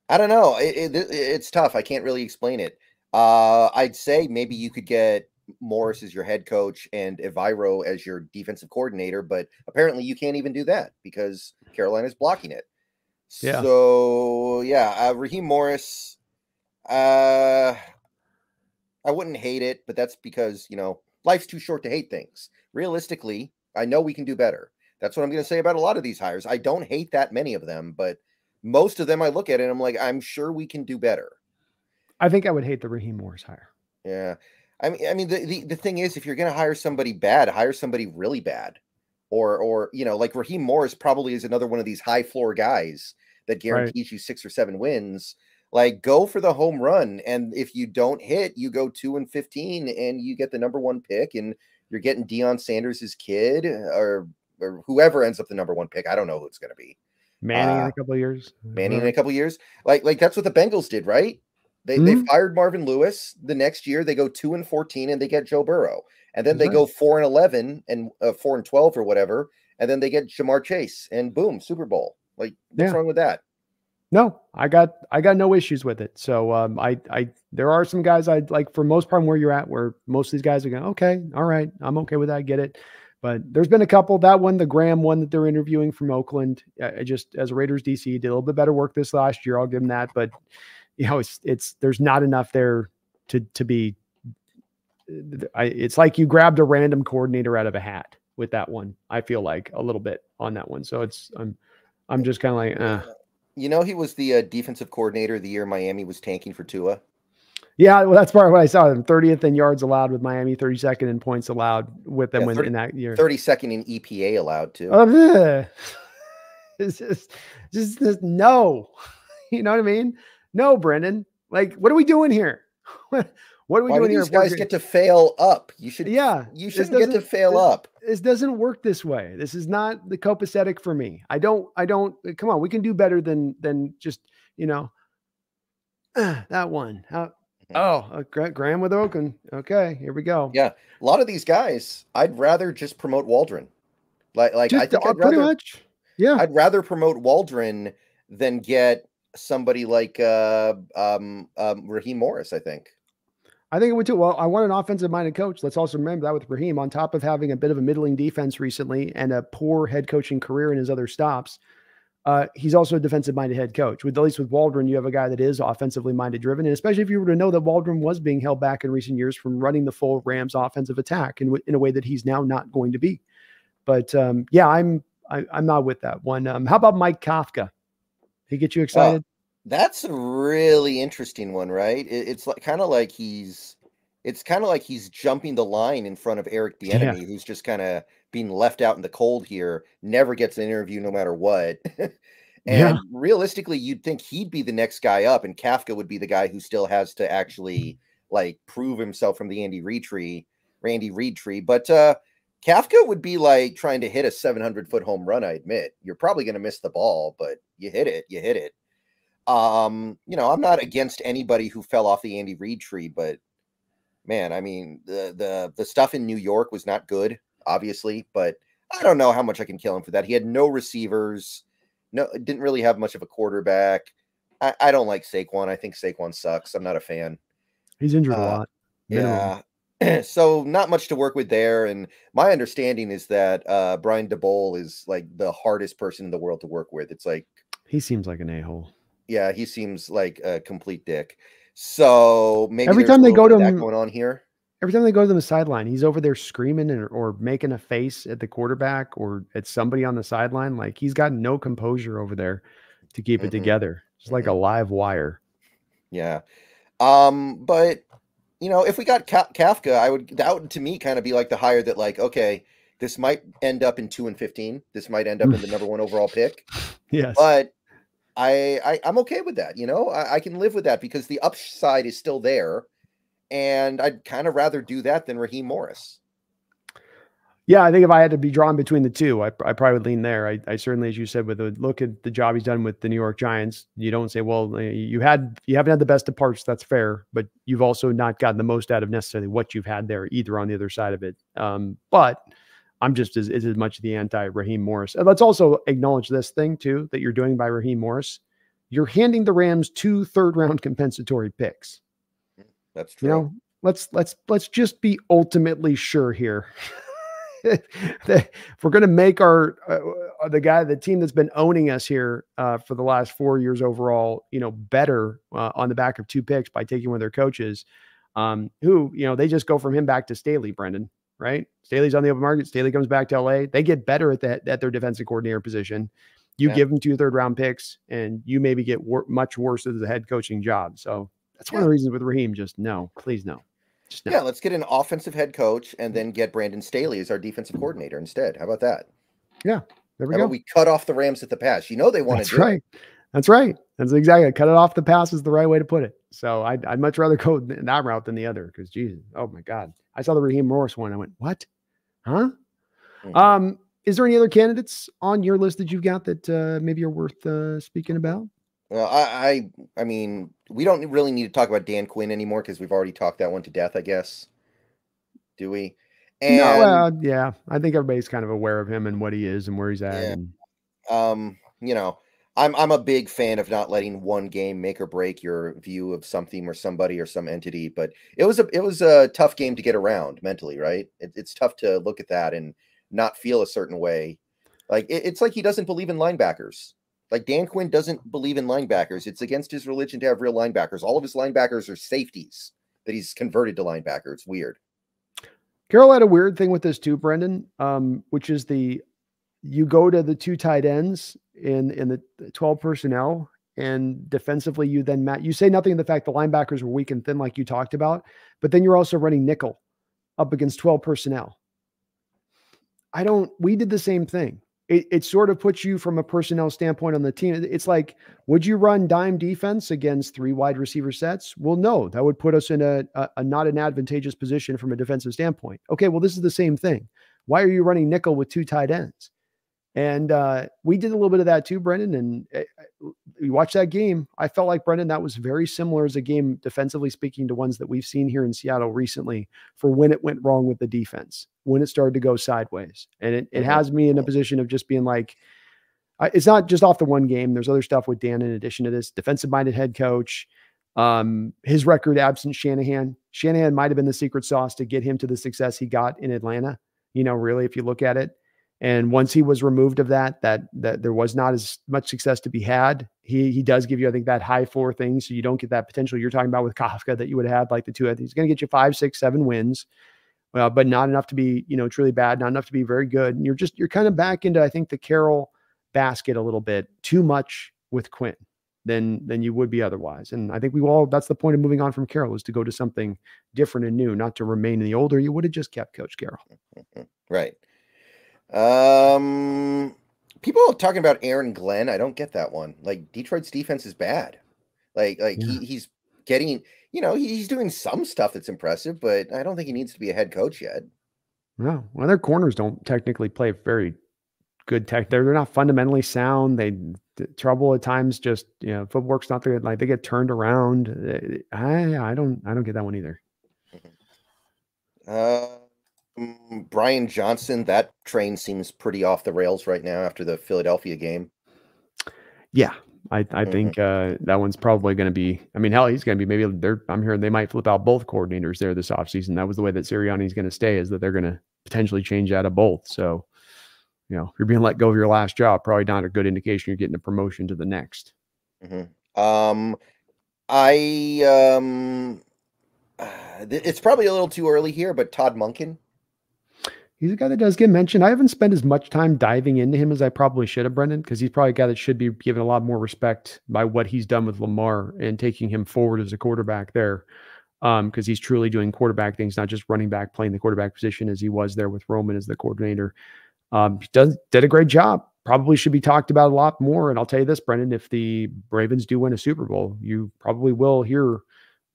I don't know. It's tough. I can't really explain it. I'd say maybe you could get Morris as your head coach and Eviro as your defensive coordinator, but apparently you can't even do that because Carolina's blocking it. Yeah. So yeah, Raheem Morris, I wouldn't hate it, but that's because, you know, life's too short to hate things. Realistically, I know we can do better. That's what I'm going to say about a lot of these hires. I don't hate that many of them, but most of them I look at and I'm like, I'm sure we can do better. I think I would hate the Raheem Morris hire. Yeah. I mean, the thing is, if you're going to hire somebody bad, hire somebody really bad. Or, you know, like Raheem Morris probably is another one of these high floor guys that guarantees you 6 or 7 wins. Like, go for the home run. And if you don't hit, you go 2-15 and you get the number 1 pick and you're getting Deion Sanders' kid or whoever ends up the number 1 pick. I don't know who it's going to be. Manning in a couple of years. Manning in a couple of years. Like that's what the Bengals did, right? They fired Marvin Lewis. The next year they go 2-14 and they get Joe Burrow, and then they go 4-11 and 4-12 or whatever, and then they get Jamar Chase, and boom, Super Bowl. Like, what's wrong with that? No, I got no issues with it. So there are some guys I'd like, for most part, where you're at, where most of these guys are going, okay, all right, I'm okay with that, I get it. But there's been a couple. That one, the Graham one that they're interviewing from Oakland, just as a Raiders DC, did a little bit better work this last year. I'll give him that, but. You know, there's not enough there to be. It's like you grabbed a random coordinator out of a hat with that one. I feel like a little bit on that one. So I'm just kind of like, you know, he was the defensive coordinator of the year Miami was tanking for Tua. Yeah, well, that's part of what I saw. 30th in yards allowed with Miami, 32nd in points allowed with them in that year. 32nd in EPA allowed too. It's just no, you know what I mean. No, Brendan. Like, what are we doing here? What are we doing here? These guys get to fail up. You shouldn't get to fail up. This doesn't work this way. This is not the copacetic for me. I don't. Come on, we can do better than just, you know, that one. Graham with Oakland. Okay, here we go. Yeah, a lot of these guys. I'd rather just promote Waldron. Like just, I think I'd rather, pretty much. Yeah, I'd rather promote Waldron than get. Somebody like Raheem Morris, I think it would too. Well, I want an offensive-minded coach. Let's also remember that with Raheem, on top of having a bit of a middling defense recently and a poor head coaching career in his other stops, he's also a defensive-minded head coach. With, at least with Waldron, you have a guy that is offensively-minded driven, and especially if you were to know that Waldron was being held back in recent years from running the full Rams offensive attack in a way that he's now not going to be. But, yeah, I'm not with that one. How about Mike Kafka? He get you excited? That's a really interesting one, right? It's kind of like he's jumping the line in front of Eric Bieniemy, who's just kind of being left out in the cold here, never gets an interview no matter what. And realistically, you'd think he'd be the next guy up, and Kafka would be the guy who still has to actually like prove himself from the Randy Reed tree. But Kafka would be like trying to hit a 700-foot home run, I admit. You're probably going to miss the ball, but you hit it. I'm not against anybody who fell off the Andy Reid tree, but man, I mean, the stuff in New York was not good, obviously, but I don't know how much I can kill him for that. He had no receivers. No, didn't really have much of a quarterback. I don't like Saquon. I think Saquon sucks. I'm not a fan. He's injured a lot. Minimum. Yeah. So not much to work with there. And my understanding is that Brian DeBole is like the hardest person in the world to work with. It's like, he seems like an a-hole. Yeah, he seems like a complete dick. So maybe every time they go to him, going on here. Every time they go to the sideline, he's over there screaming or making a face at the quarterback or at somebody on the sideline. Like, he's got no composure over there to keep it together. It's like a live wire. Yeah. But you know, if we got Kafka, that would to me kind of be like the hire that, like, okay, this might end up in 2 and 15. This might end up in the #1 overall pick. Yes. But I'm okay with that. You know, I can live with that because the upside is still there, and I'd kind of rather do that than Raheem Morris. Yeah, I think if I had to be drawn between the two, I probably would lean there. I certainly, as you said, with a look at the job he's done with the New York Giants, you don't say, well, you haven't had the best of parts. That's fair, but you've also not gotten the most out of necessarily what you've had there either on the other side of it. But I'm just as much the anti-Raheem Morris. And let's also acknowledge this thing, too, that you're doing by Raheem Morris. You're handing the Rams 2 third-round compensatory picks. That's true. You know, let's just be ultimately sure here. If we're going to make our the team that's been owning us here for the last 4 years overall, you know, better on the back of 2 picks by taking one of their coaches, who, you know, they just go from him back to Staley, Brendan. Right? Staley's on the open market. Staley comes back to LA. They get better at their defensive coordinator position. You give them 2 third-round picks, and you maybe get much worse as the head coaching job. So that's one of the reasons with Raheem. Just no, please no. Just no. Yeah, let's get an offensive head coach and then get Brandon Staley as our defensive coordinator instead. How about that? Yeah, there we go. We cut off the Rams at the pass. You know they want to do right. It. That's right. That's exactly. Cut it off the pass is the right way to put it. So I'd much rather go that route than the other because, Jesus, oh, my God. I saw the Raheem Morris one. I went, what? Huh? Mm-hmm. Is there any other candidates on your list that you've got that maybe are worth speaking about? Well, I mean, we don't really need to talk about Dan Quinn anymore because we've already talked that one to death, I guess. Do we? And, no, yeah. I think everybody's kind of aware of him and what he is and where he's at. Yeah. And... you know, I'm a big fan of not letting one game make or break your view of something or somebody or some entity, but it was a tough game to get around mentally, right? It's tough to look at that and not feel a certain way. Like it's like he doesn't believe in linebackers. Like Dan Quinn doesn't believe in linebackers. It's against his religion to have real linebackers. All of his linebackers are safeties that he's converted to linebackers. It's weird. Carroll had a weird thing with this too, Brendan, which is you go to the 2 tight ends in the 12 personnel, and defensively you then, Matt, you say nothing of the fact the linebackers were weak and thin like you talked about, but then you're also running nickel up against 12 personnel. We did the same thing. It sort of puts you from a personnel standpoint on the team. It's like, would you run dime defense against 3 wide receiver sets? Well, no, that would put us in a not an advantageous position from a defensive standpoint. Okay, well, this is the same thing. Why are you running nickel with 2 tight ends? And we did a little bit of that too, Brendan. And we watched that game. I felt like, Brendan, that was very similar as a game, defensively speaking, to ones that we've seen here in Seattle recently for when it went wrong with the defense, when it started to go sideways. And it has me in a position of just being like, it's not just off the one game. There's other stuff with Dan in addition to this. Defensive-minded head coach, his record absent Shanahan. Shanahan might have been the secret sauce to get him to the success he got in Atlanta, you know, really, if you look at it. And once he was removed of that there was not as much success to be had. He does give you, I think, that high 4 thing. So you don't get that potential you're talking about with Kafka that you would have like the 2. I think he's going to get you 5, 6, 7 wins, but not enough to be, you know, truly bad, not enough to be very good. And you're kind of back into, I think, the Carroll basket a little bit too much with Quinn. than you would be otherwise. And I think we all, that's the point of moving on from Carroll, is to go to something different and new, not to remain in the older. You would have just kept Coach Carroll. Right. People are talking about Aaron Glenn. I don't get that one. Like, Detroit's defense is bad. Like yeah. he's getting, you know, he's doing some stuff that's impressive, but I don't think he needs to be a head coach yet. No. Well, their corners don't technically play very good tech. They're not fundamentally sound. They trouble at times. Just, you know, footwork's not there. Like, they get turned around. I don't get that one either. Brian Johnson, that train seems pretty off the rails right now after the Philadelphia game. Yeah, I think that one's probably going to be, I mean, hell, he's going to be, maybe they're, I'm hearing they might flip out both coordinators there this offseason. That was the way that Sirianni's going to stay, is that they're going to potentially change out of both. So, you know, if you're being let go of your last job, probably not a good indication you're getting a promotion to the next. It's probably a little too early here, but Todd Monken, he's a guy that does get mentioned. I haven't spent as much time diving into him as I probably should have, Brendan, because he's probably a guy that should be given a lot more respect by what he's done with Lamar and taking him forward as a quarterback there, because he's truly doing quarterback things, not just running back, playing the quarterback position as he was there with Roman as the coordinator. Did a great job. Probably should be talked about a lot more. And I'll tell you this, Brendan, if the Ravens do win a Super Bowl, you probably will hear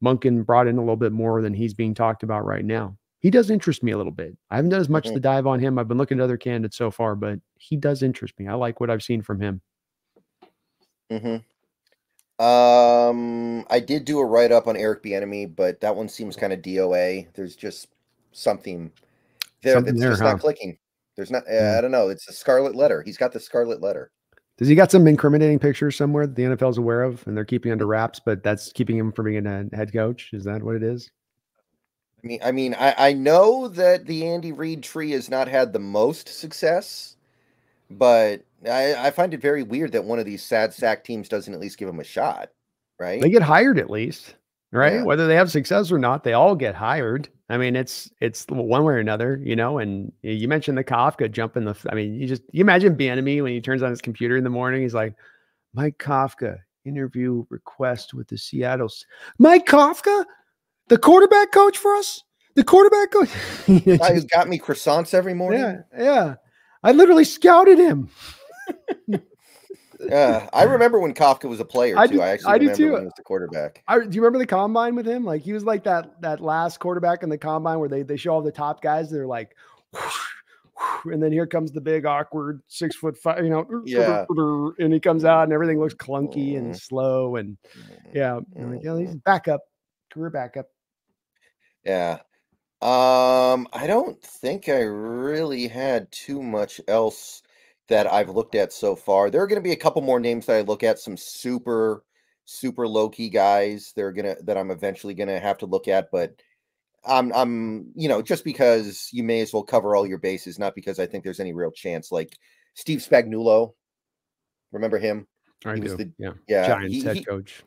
Monken brought in a little bit more than he's being talked about right now. He does interest me a little bit. I haven't done as much to dive on him. I've been looking at other candidates so far, but he does interest me. I like what I've seen from him. I did do a write-up on Eric Bieniemy, but that one seems kind of DOA. There's just something there that's not clicking. There's not, I don't know. It's a scarlet letter. He's got the scarlet letter. Does he got some incriminating pictures somewhere that the NFL is aware of and they're keeping under wraps, but that's keeping him from being a head coach? Is that what it is? I know that the Andy Reid tree has not had the most success, but I find it very weird that one of these sad sack teams doesn't at least give them a shot, right? They get hired at least, right? Yeah. Whether they have success or not, they all get hired. I mean, it's one way or another, you know. And you mentioned the Kafka jump in the, I mean, you imagine Bieniemy when he turns on his computer in the morning, he's like, Mike Kafka interview request with the Seattle's. Mike Kafka? The quarterback coach for us? The quarterback coach? The guy who's got me croissants every morning? Yeah. I literally scouted him. I remember when Kafka was a player, too. I remember when he was the quarterback. Do you remember the combine with him? Like, he was like that last quarterback in the combine where they show all the top guys. They're like, whoosh, whoosh, and then here comes the big, awkward, 6'5", you know. Yeah. And he comes out, and everything looks clunky and slow. And, yeah, he's backup. Career backup. Yeah. I don't think I really had too much else that I've looked at so far. There are going to be a couple more names that I look at, some super, super low-key guys that I'm eventually going to have to look at, but I'm, you know, just because you may as well cover all your bases, not because I think there's any real chance. Like Steve Spagnuolo, remember him? He was the Giants head coach.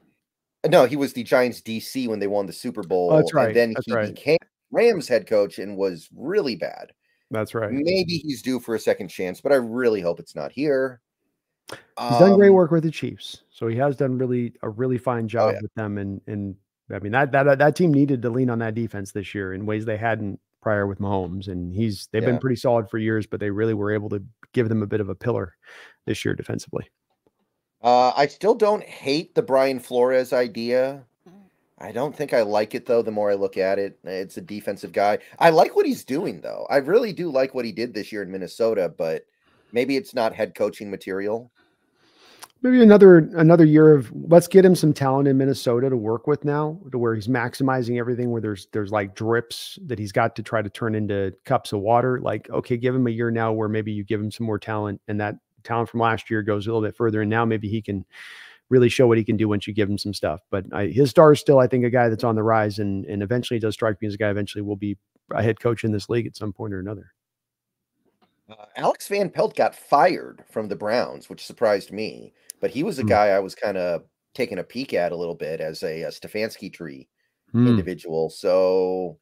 No, he was the Giants DC when they won the Super Bowl. Oh, that's right. And then he became Rams head coach and was really bad. That's right. Maybe he's due for a second chance, but I really hope it's not here. He's done great work with the Chiefs. So he has done a really fine job with them. And I mean, that team needed to lean on that defense this year in ways they hadn't prior with Mahomes. And they've been pretty solid for years, but they really were able to give them a bit of a pillar this year defensively. I still don't hate the Brian Flores idea. I don't think I like it, though, the more I look at it. It's a defensive guy. I like what he's doing, though. I really do like what he did this year in Minnesota, but maybe it's not head coaching material. Maybe another year of let's get him some talent in Minnesota to work with now, to where he's maximizing everything, where there's like drips that he's got to try to turn into cups of water. Like, okay, give him a year now where maybe you give him some more talent, and that talent from last year goes a little bit further, and now maybe he can really show what he can do once you give him some stuff. But his star is still, I think, a guy that's on the rise, and eventually does strike me as a guy eventually will be a head coach in this league at some point or another. Alex Van Pelt got fired from the Browns, which surprised me, but he was a guy I was kind of taking a peek at a little bit as a Stefanski tree individual. So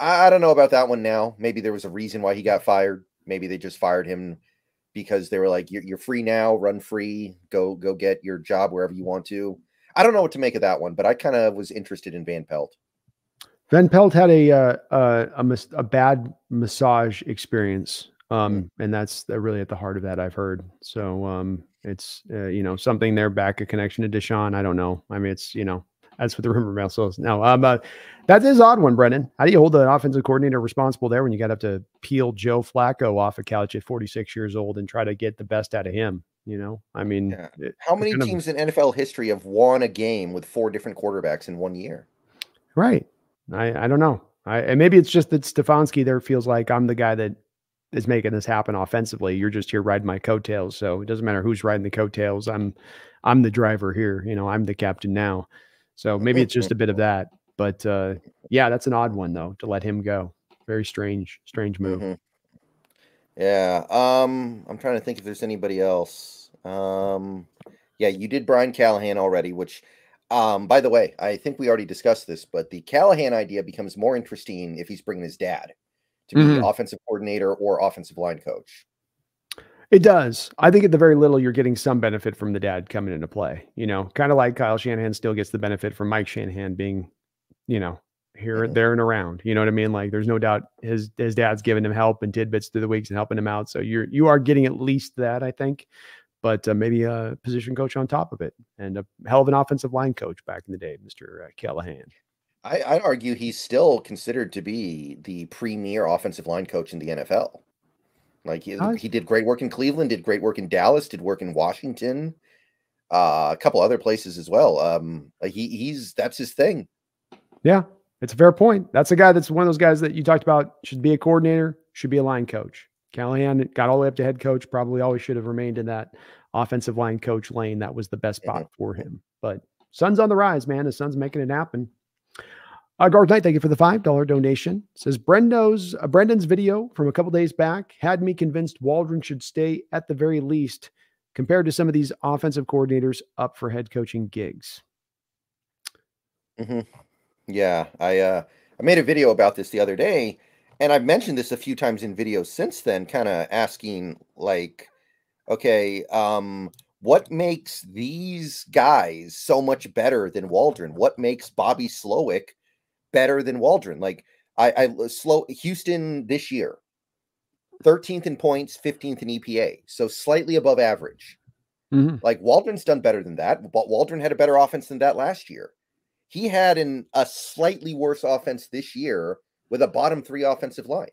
I don't know about that one now. Maybe there was a reason why he got fired. Maybe they just fired him because they were like, you're free now, run free, go get your job wherever you want to. I don't know what to make of that one, but I kind of was interested in Van Pelt. Van Pelt had a bad massage experience. And that's really at the heart of that, I've heard. So it's, you know, something there back, a connection to Deshaun. I don't know. I mean, it's, you know, that's what the rumor mill says. No, that is an odd one, Brendan. How do you hold an offensive coordinator responsible there when you got to have to peel Joe Flacco off a couch at 46 years old and try to get the best out of him? You know, I mean, yeah. How many teams in NFL history have won a game with 4 different quarterbacks in 1 year? Right. I don't know. And maybe it's just that Stefanski there feels like I'm the guy that is making this happen offensively. You're just here riding my coattails. So it doesn't matter who's riding the coattails. I'm the driver here. You know, I'm the captain now. So maybe it's just a bit of that, but yeah, that's an odd one though, to let him go. Very strange, strange move. Mm-hmm. Yeah. I'm trying to think if there's anybody else. Yeah, you did Brian Callahan already, which by the way, I think we already discussed this, but the Callahan idea becomes more interesting if he's bringing his dad to be the offensive coordinator or offensive line coach. It does. I think at the very little, you're getting some benefit from the dad coming into play, you know, kind of like Kyle Shanahan still gets the benefit from Mike Shanahan being, you know, here, there, and around, you know what I mean? Like there's no doubt his dad's given him help and tidbits through the weeks and helping him out. So you are getting at least that, I think, but maybe a position coach on top of it and a hell of an offensive line coach back in the day, Mr. Callahan. I'd argue he's still considered to be the premier offensive line coach in the NFL. Like he did great work in Cleveland, did great work in Dallas, did work in Washington, a couple other places as well. That's his thing. Yeah, it's a fair point. That's a guy that's one of those guys that you talked about should be a coordinator, should be a line coach. Callahan got all the way up to head coach, probably always should have remained in that offensive line coach lane. That was the best spot for him. But son's on the rise, man. His son's making it happen. Garth Knight, thank you for the $5 donation. It says Brendan's video from a couple days back had me convinced Waldron should stay at the very least compared to some of these offensive coordinators up for head coaching gigs. Yeah, I made a video about this the other day, and I've mentioned this a few times in videos since then, kind of asking like, okay, what makes these guys so much better than Waldron? What makes Bobby Slowick better than Waldron? Like Houston this year, 13th in points, 15th in EPA. So slightly above average. Like Waldron's done better than that, but Waldron had a better offense than that last year. He had a slightly worse offense this year with a bottom 3 offensive line.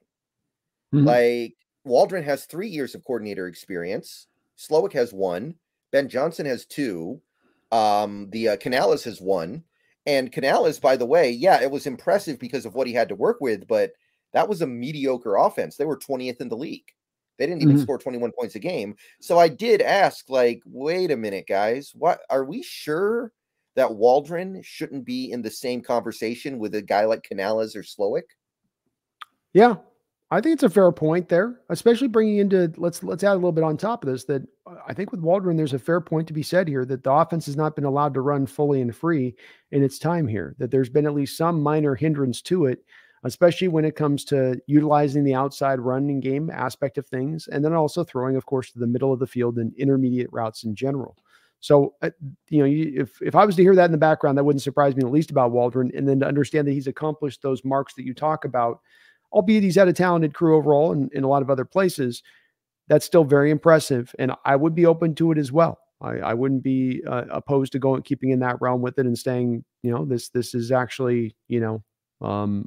Like Waldron has 3 years of coordinator experience. Slowick has 1. Ben Johnson has 2. Canales has 1. And Canales, by the way, yeah, it was impressive because of what he had to work with, but that was a mediocre offense. They were 20th in the league. They didn't even score 21 points a game. So I did ask, like, wait a minute, guys, what are we sure that Waldron shouldn't be in the same conversation with a guy like Canales or Slowick? Yeah, I think it's a fair point there, especially bringing into, let's add a little bit on top of this, that I think with Waldron, there's a fair point to be said here that the offense has not been allowed to run fully and free in its time here, that there's been at least some minor hindrance to it, especially when it comes to utilizing the outside running game aspect of things. And then also throwing, of course, to the middle of the field and intermediate routes in general. So, you know, if I was to hear that in the background, that wouldn't surprise me, at least about Waldron. And then to understand that he's accomplished those marks that you talk about, albeit he's had a talented crew overall and in a lot of other places, that's still very impressive. And I would be open to it as well. I wouldn't be opposed to keeping in that realm with it and saying, you know, this is actually, you know,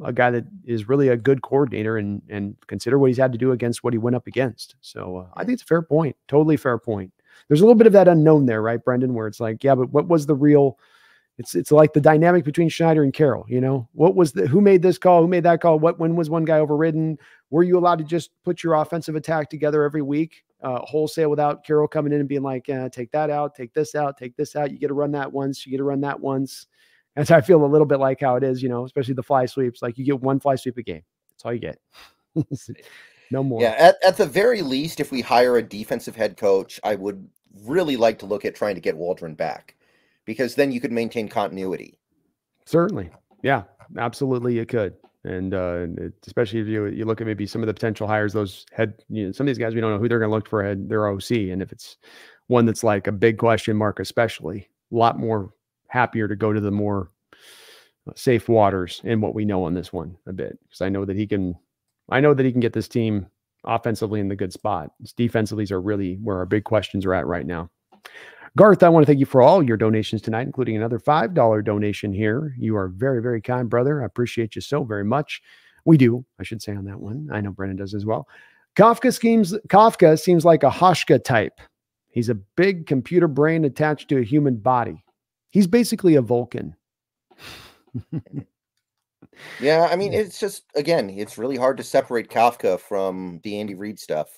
a guy that is really a good coordinator and consider what he's had to do against what he went up against. So I think it's a fair point. Totally fair point. There's a little bit of that unknown there, right, Brendan, where it's like, yeah, but what was the real... It's like the dynamic between Schneider and Carroll, you know, who made this call? Who made that call? When was one guy overridden? Were you allowed to just put your offensive attack together every week, wholesale without Carroll coming in and being like, take that out, take this out, take this out. You get to run that once, you get to run that once. And so I feel a little bit like how it is, you know, especially the fly sweeps, like you get one fly sweep a game. That's all you get. No more. Yeah. At the very least, if we hire a defensive head coach, I would really like to look at trying to get Waldron back, because then you could maintain continuity. Certainly. Yeah, absolutely. You could. And especially if you look at maybe some of the potential hires, those some of these guys, we don't know who they're going to look for head their OC. And if it's one that's like a big question mark, especially, a lot more happier to go to the more safe waters in what we know on this one a bit, because I know that he can, get this team offensively in the good spot. His defensive are really where our big questions are at right now. Garth, I want to thank you for all your donations tonight, including another $5 donation here. You are very, very kind, brother. I appreciate you so very much. We do, I should say, on that one. I know Brendan does as well. Kafka seems like a Hoshka type. He's a big computer brain attached to a human body. He's basically a Vulcan. Yeah, I mean, it's just, again, it's really hard to separate Kafka from the Andy Reid stuff.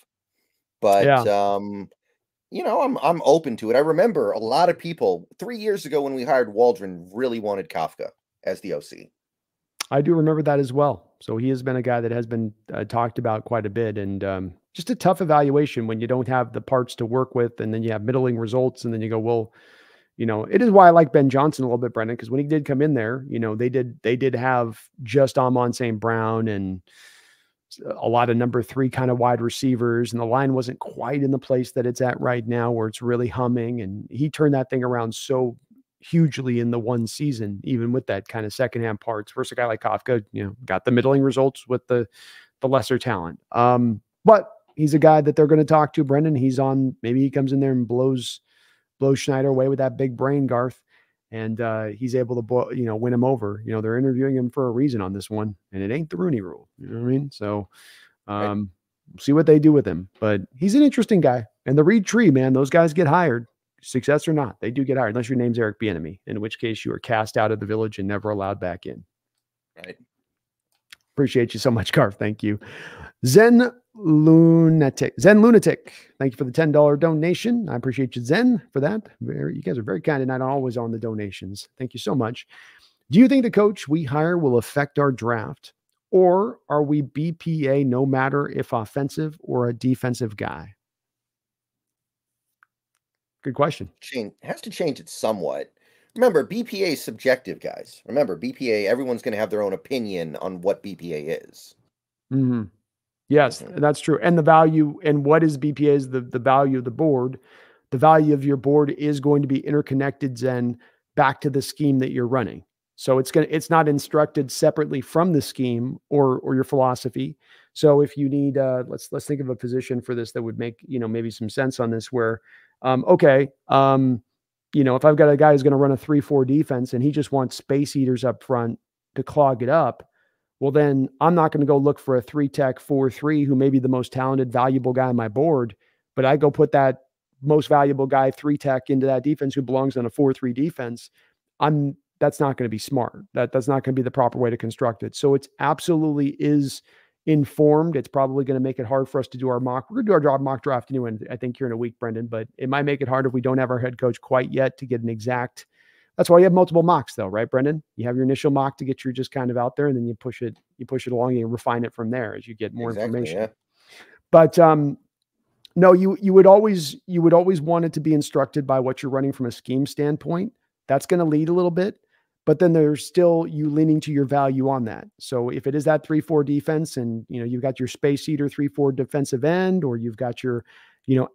But, yeah. You know, I'm open to it. I remember a lot of people 3 years ago when we hired Waldron really wanted Kafka as the OC. I do remember that as well. So he has been a guy that has been talked about quite a bit, and just a tough evaluation when you don't have the parts to work with, and then you have middling results, and then you go, well, you know, it is why I like Ben Johnson a little bit, Brendan, because when he did come in there, you know, they did have just Amon St. Brown and a lot of number 3 kind of wide receivers, and the line wasn't quite in the place that it's at right now where it's really humming. And he turned that thing around so hugely in the one season, even with that kind of secondhand parts versus a guy like Kafka, you know, got the middling results with the lesser talent. But he's a guy that they're going to talk to, Brendan. He's on, maybe he comes in there and blows Schneider away with that big brain, Garth. And he's able to, you know, win him over. You know, they're interviewing him for a reason on this one, and it ain't the Rooney Rule. You know what I mean? So right. See what they do with him. But he's an interesting guy. And the Reed Tree, man, those guys get hired, success or not. They do get hired, unless your name's Eric Bieniemy, in which case you are cast out of the village and never allowed back in. Right. Appreciate you so much, Garth. Thank you. Zen Lunatic, thank you for the $10 donation. I appreciate you, Zen, for that. You guys are very kind, and not always on the donations. Thank you so much. Do you think the coach we hire will affect our draft, or are we BPA no matter if offensive or a defensive guy? Good question. Has to change it somewhat. Remember, BPA is subjective, guys. Remember, BPA, everyone's going to have their own opinion on what BPA is. Mm-hmm. Yes, that's true. And the value, and what is BPA is the value of the board. The value of your board is going to be interconnected, Zen, back to the scheme that you're running. So it's not instructed separately from the scheme or your philosophy. So if you need, let's think of a position for this that would make, you know, maybe some sense on this where, you know, if I've got a guy who's going to run a 3-4 defense and he just wants space eaters up front to clog it up, well, then I'm not going to go look for a 3-tech 4-3 who may be the most talented, valuable guy on my board, but I go put that most valuable guy 3-tech into that defense who belongs on a 4-3 defense. That's not going to be smart. That's not going to be the proper way to construct it. So it's absolutely is informed. It's probably going to make it hard for us to do our mock. We're going to do our mock draft anyway, I think, here in a week, Brendan, but it might make it hard if we don't have our head coach quite yet to get an exact. That's why you have multiple mocks, though, right, Brendan? You have your initial mock to get your just kind of out there, and then you push it along, and you refine it from there as you get more information. Yeah. But no, you would always want it to be instructed by what you're running from a scheme standpoint. That's going to lead a little bit, but then there's still you leaning to your value on that. So if it is that 3-4 defense, and you know you've got your space eater 3-4 defensive end, or you've got your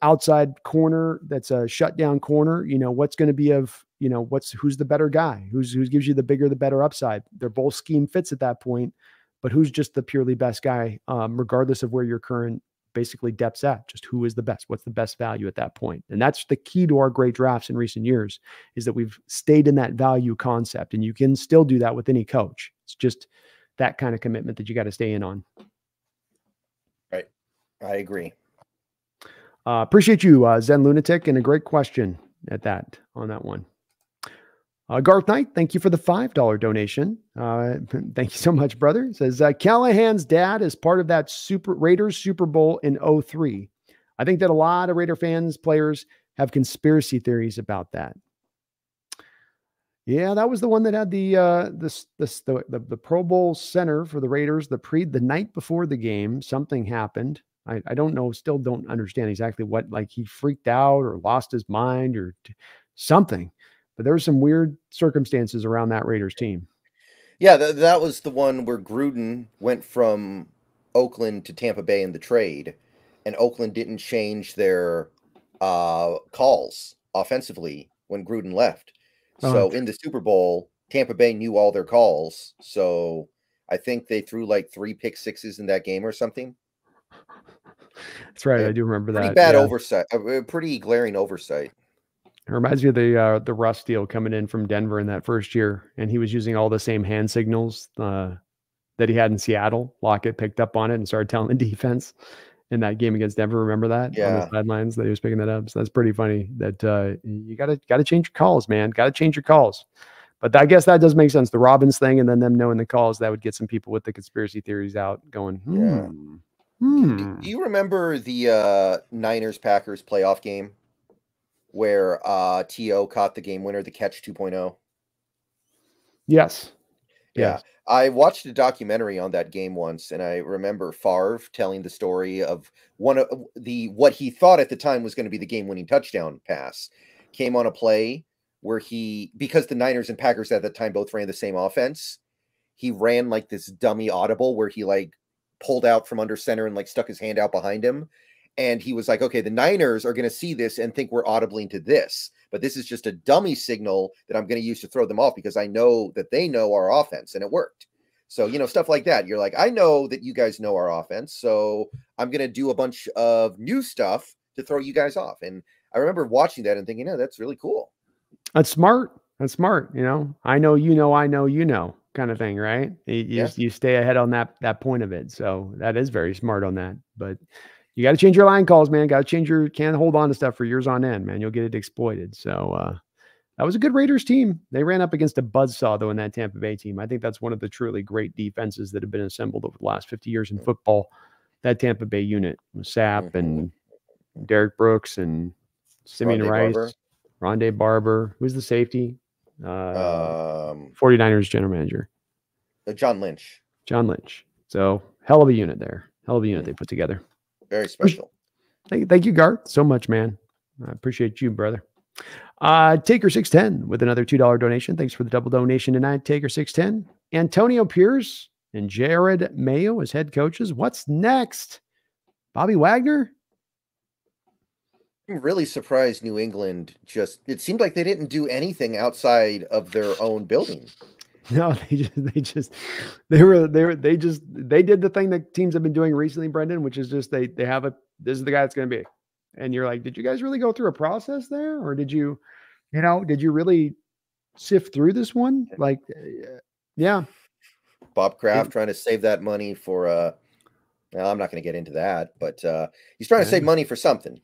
outside corner that's a shutdown corner, you know what's going to be of. You know, who's the better guy, who gives you the bigger, the better upside. They're both scheme fits at that point, but who's just the purely best guy, regardless of where your current basically depth's at, just who is the best, what's the best value at that point. And that's the key to our great drafts in recent years, is that we've stayed in that value concept, and you can still do that with any coach. It's just that kind of commitment that you got to stay in on. Right. I agree. Appreciate you, Zen Lunatic, and a great question on that one. Garth Knight, thank you for the $5 donation. Thank you so much, brother. It says, Callahan's dad is part of that Raiders Super Bowl in 2003. I think that a lot of Raider fans, players have conspiracy theories about that. Yeah, that was the one that had the Pro Bowl center for the Raiders, the night before the game, something happened. I don't know, still don't understand exactly what, like he freaked out or lost his mind or something. But there were some weird circumstances around that Raiders team. Yeah, that was the one where Gruden went from Oakland to Tampa Bay in the trade, and Oakland didn't change their calls offensively when Gruden left. Oh. So in the Super Bowl, Tampa Bay knew all their calls. So I think they threw like 3 pick sixes in that game or something. That's right. I do remember that. Pretty bad oversight. A pretty glaring oversight. It reminds me of the Russ deal coming in from Denver in that first year, and he was using all the same hand signals that he had in Seattle. Lockett picked up on it and started telling the defense in that game against Denver. Remember that? Yeah. On the sidelines that he was picking that up. So that's pretty funny that you gotta change your calls, man. Gotta change your calls. But I guess that does make sense. The Robbins thing, and then them knowing the calls, that would get some people with the conspiracy theories out going, Do you remember the Niners-Packers playoff game where T.O. caught the game winner, the catch 2.0? Yes. Yeah. I watched a documentary on that game once, and I remember Favre telling the story of what he thought at the time was going to be the game-winning touchdown pass. Came on a play where because the Niners and Packers at that time both ran the same offense, he ran like this dummy audible where he like pulled out from under center and like stuck his hand out behind him. And he was like, okay, the Niners are going to see this and think we're audibling to this, but this is just a dummy signal that I'm going to use to throw them off because I know that they know our offense, and it worked. So, you know, stuff like that. You're like, I know that you guys know our offense, so I'm going to do a bunch of new stuff to throw you guys off. And I remember watching that and thinking, yeah, that's really cool. That's smart. That's smart. You know, I know, you know, I know, you know, kind of thing, right? You stay ahead on that point of it. So that is very smart on that, but you got to change your line calls, man. Got to change can't hold on to stuff for years on end, man. You'll get it exploited. So that was a good Raiders team. They ran up against a buzzsaw though in that Tampa Bay team. I think that's one of the truly great defenses that have been assembled over the last 50 years in football. That Tampa Bay unit with Sapp and Derek Brooks and Simeon Rice. Ronde Barber. Who's the safety? 49ers general manager. John Lynch. So hell of a unit there. Hell of a unit they put together. Very special. Thank you, Garth, so much, man. I appreciate you, brother. Taker610 with another $2 donation. Thanks for the double donation tonight, Taker610. Antonio Pierce and Jared Mayo as head coaches. What's next? Bobby Wagner? I'm really surprised New England it seemed like they didn't do anything outside of their own building. No, they did the thing that teams have been doing recently, Brendan, which is just they have this is the guy it's going to be. And you're like, did you guys really go through a process there? Or did you really sift through this one? Like, yeah. Bob Kraft trying to save that money for, well, I'm not going to get into that, but he's trying to save money for something.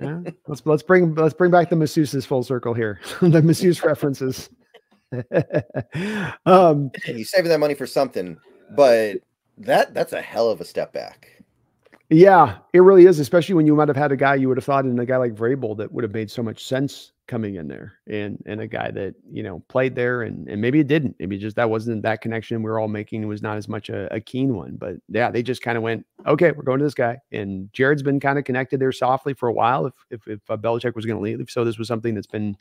Yeah. Let's bring back the masseuses full circle here. The masseuse references. He's saving that money for something, but that's a hell of a step back. Yeah, it really is, especially when you might have had a guy you would have thought in a guy like Vrabel that would have made so much sense coming in there, and a guy that, you know, played there and maybe it didn't. Maybe just that wasn't that connection we were all making. It was not as much a keen one, but yeah, they just kind of went, okay, we're going to this guy. And Jared's been kind of connected there softly for a while. If Belichick was going to leave, so this was something that's been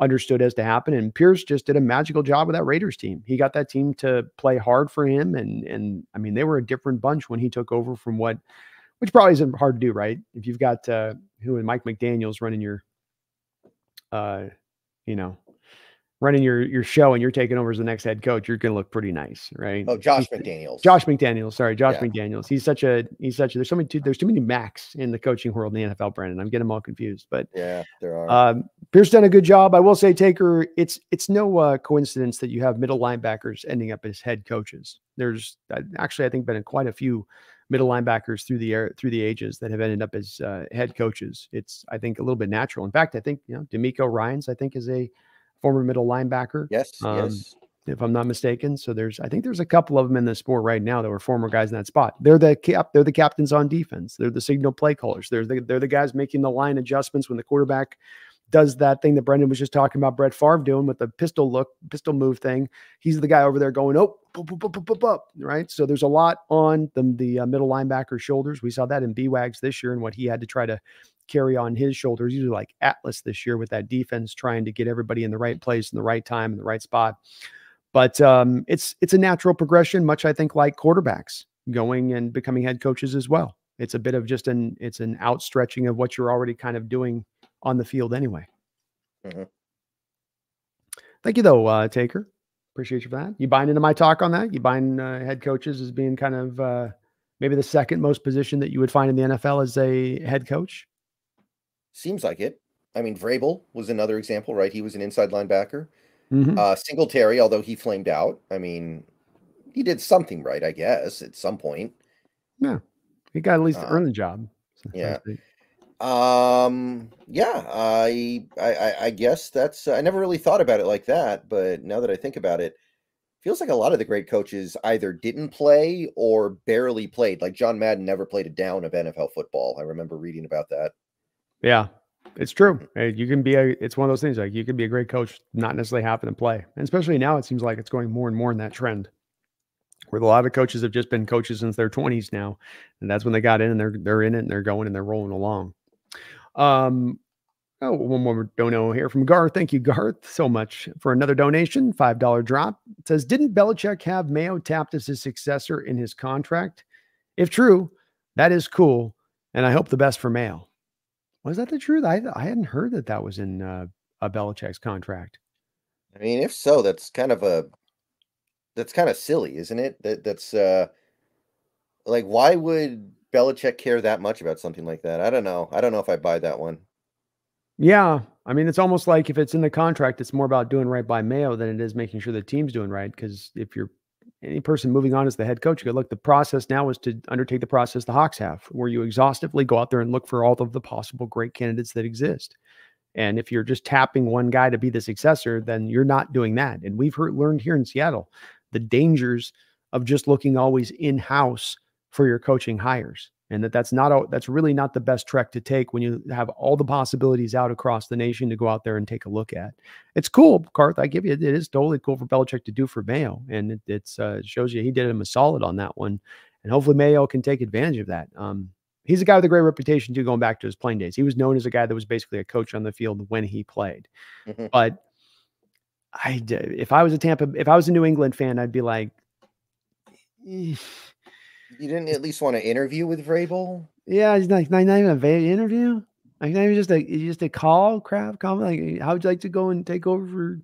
understood as to happen. And Pierce just did a magical job with that Raiders team. He got that team to play hard for him. And I mean, they were a different bunch when he took over from which probably isn't hard to do, right? If you've got Mike McDaniel's running your show and you're taking over as the next head coach, you're going to look pretty nice, right? Oh, Josh McDaniels. There's too many Macs in the coaching world in the NFL, Brendan. I'm getting them all confused, but yeah, there are. Pierce done a good job. I will say, Taker, it's no coincidence that you have middle linebackers ending up as head coaches. There's actually, I think, been quite a few middle linebackers through the ages that have ended up as head coaches. It's, I think, a little bit natural. In fact, I think, you know, DeMeco Ryans, I think, is a former middle linebacker. Yes. If I'm not mistaken. So I think there's a couple of them in the sport right now that were former guys in that spot. They're the captains on defense. They're the signal play callers. They're the guys making the line adjustments when the quarterback does that thing that Brendan was just talking about Brett Favre doing with the pistol move thing. He's the guy over there going, oh, boop, boop, boop, boop, boop, boop, right? So there's a lot on the middle linebacker shoulders. We saw that in B-Wags this year and what he had to try to carry on his shoulders. Usually like Atlas this year with that defense, trying to get everybody in the right place in the right time in the right spot. But it's a natural progression, much I think like quarterbacks going and becoming head coaches as well. It's a bit of just an outstretching of what you're already kind of doing on the field anyway. Mm-hmm. Thank you though, Taker. Appreciate you for that. You buying into my talk on that? You buying head coaches as being kind of maybe the second most position that you would find in the NFL as a head coach? Seems like it. I mean, Vrabel was another example, right? He was an inside linebacker. Mm-hmm. Singletary, although he flamed out. I mean, he did something right, I guess, at some point. Yeah. He got at least to earn the job. So yeah. Yeah, I guess that's, I never really thought about it like that, but now that I think about it, feels like a lot of the great coaches either didn't play or barely played. Like John Madden never played a down of NFL football. I remember reading about that. Yeah, it's true. You can be it's one of those things, like you can be a great coach, not necessarily happen to play. And especially now it seems like it's going more and more in that trend, where a lot of coaches have just been coaches since their 20s now. And that's when they got in and they're in it and they're going and they're rolling along. Oh, one more dono here from Garth. Thank you, Garth, so much for another donation. $5 drop. It says, didn't Belichick have Mayo tapped as his successor in his contract? If true, that is cool. And I hope the best for Mayo. Was that the truth? I hadn't heard that that was in a Belichick's contract. I mean, if so, that's kind of a, that's kind of silly, isn't it? That's like, why would Belichick care that much about something like that? I don't know. I don't know if I buy that one. Yeah. I mean, it's almost like if it's in the contract, it's more about doing right by Mayo than it is making sure the team's doing right. Because if you're any person moving on as the head coach, you go, look, the process now is to undertake the process the Hawks have, where you exhaustively go out there and look for all of the possible great candidates that exist. And if you're just tapping one guy to be the successor, then you're not doing that. And we've learned here in Seattle the dangers of just looking always in-house for your coaching hires. And that's really not the best trek to take when you have all the possibilities out across the nation to go out there and take a look at. It's cool, Karth, I give you, it is totally cool for Belichick to do for Mayo. And it shows you he did him a solid on that one. And hopefully Mayo can take advantage of that. He's a guy with a great reputation too, going back to his playing days. He was known as a guy that was basically a coach on the field when he played. Mm-hmm. But if I was a New England fan, I'd be like, eh. You didn't at least want to interview with Vrabel? Yeah, it's like not even an interview. Like not even just a call, like how would you like to go and take over? For...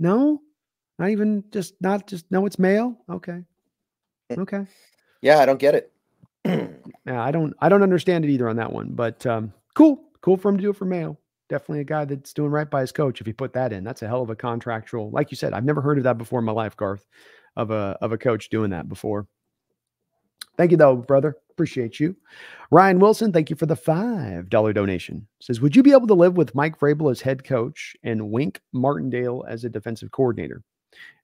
No, not even just not just no. It's Mayo. Okay, okay. Yeah, I don't get it. Yeah, I don't understand it either on that one. But cool for him to do it for Mayo. Definitely a guy that's doing right by his coach. If you put that in, that's a hell of a contractual. Like you said, I've never heard of that before in my life, Garth, of a coach doing that before. Thank you, though, brother. Appreciate you. Ryan Wilson, thank you for the $5 donation. Says, would you be able to live with Mike Vrabel as head coach and Wink Martindale as a defensive coordinator?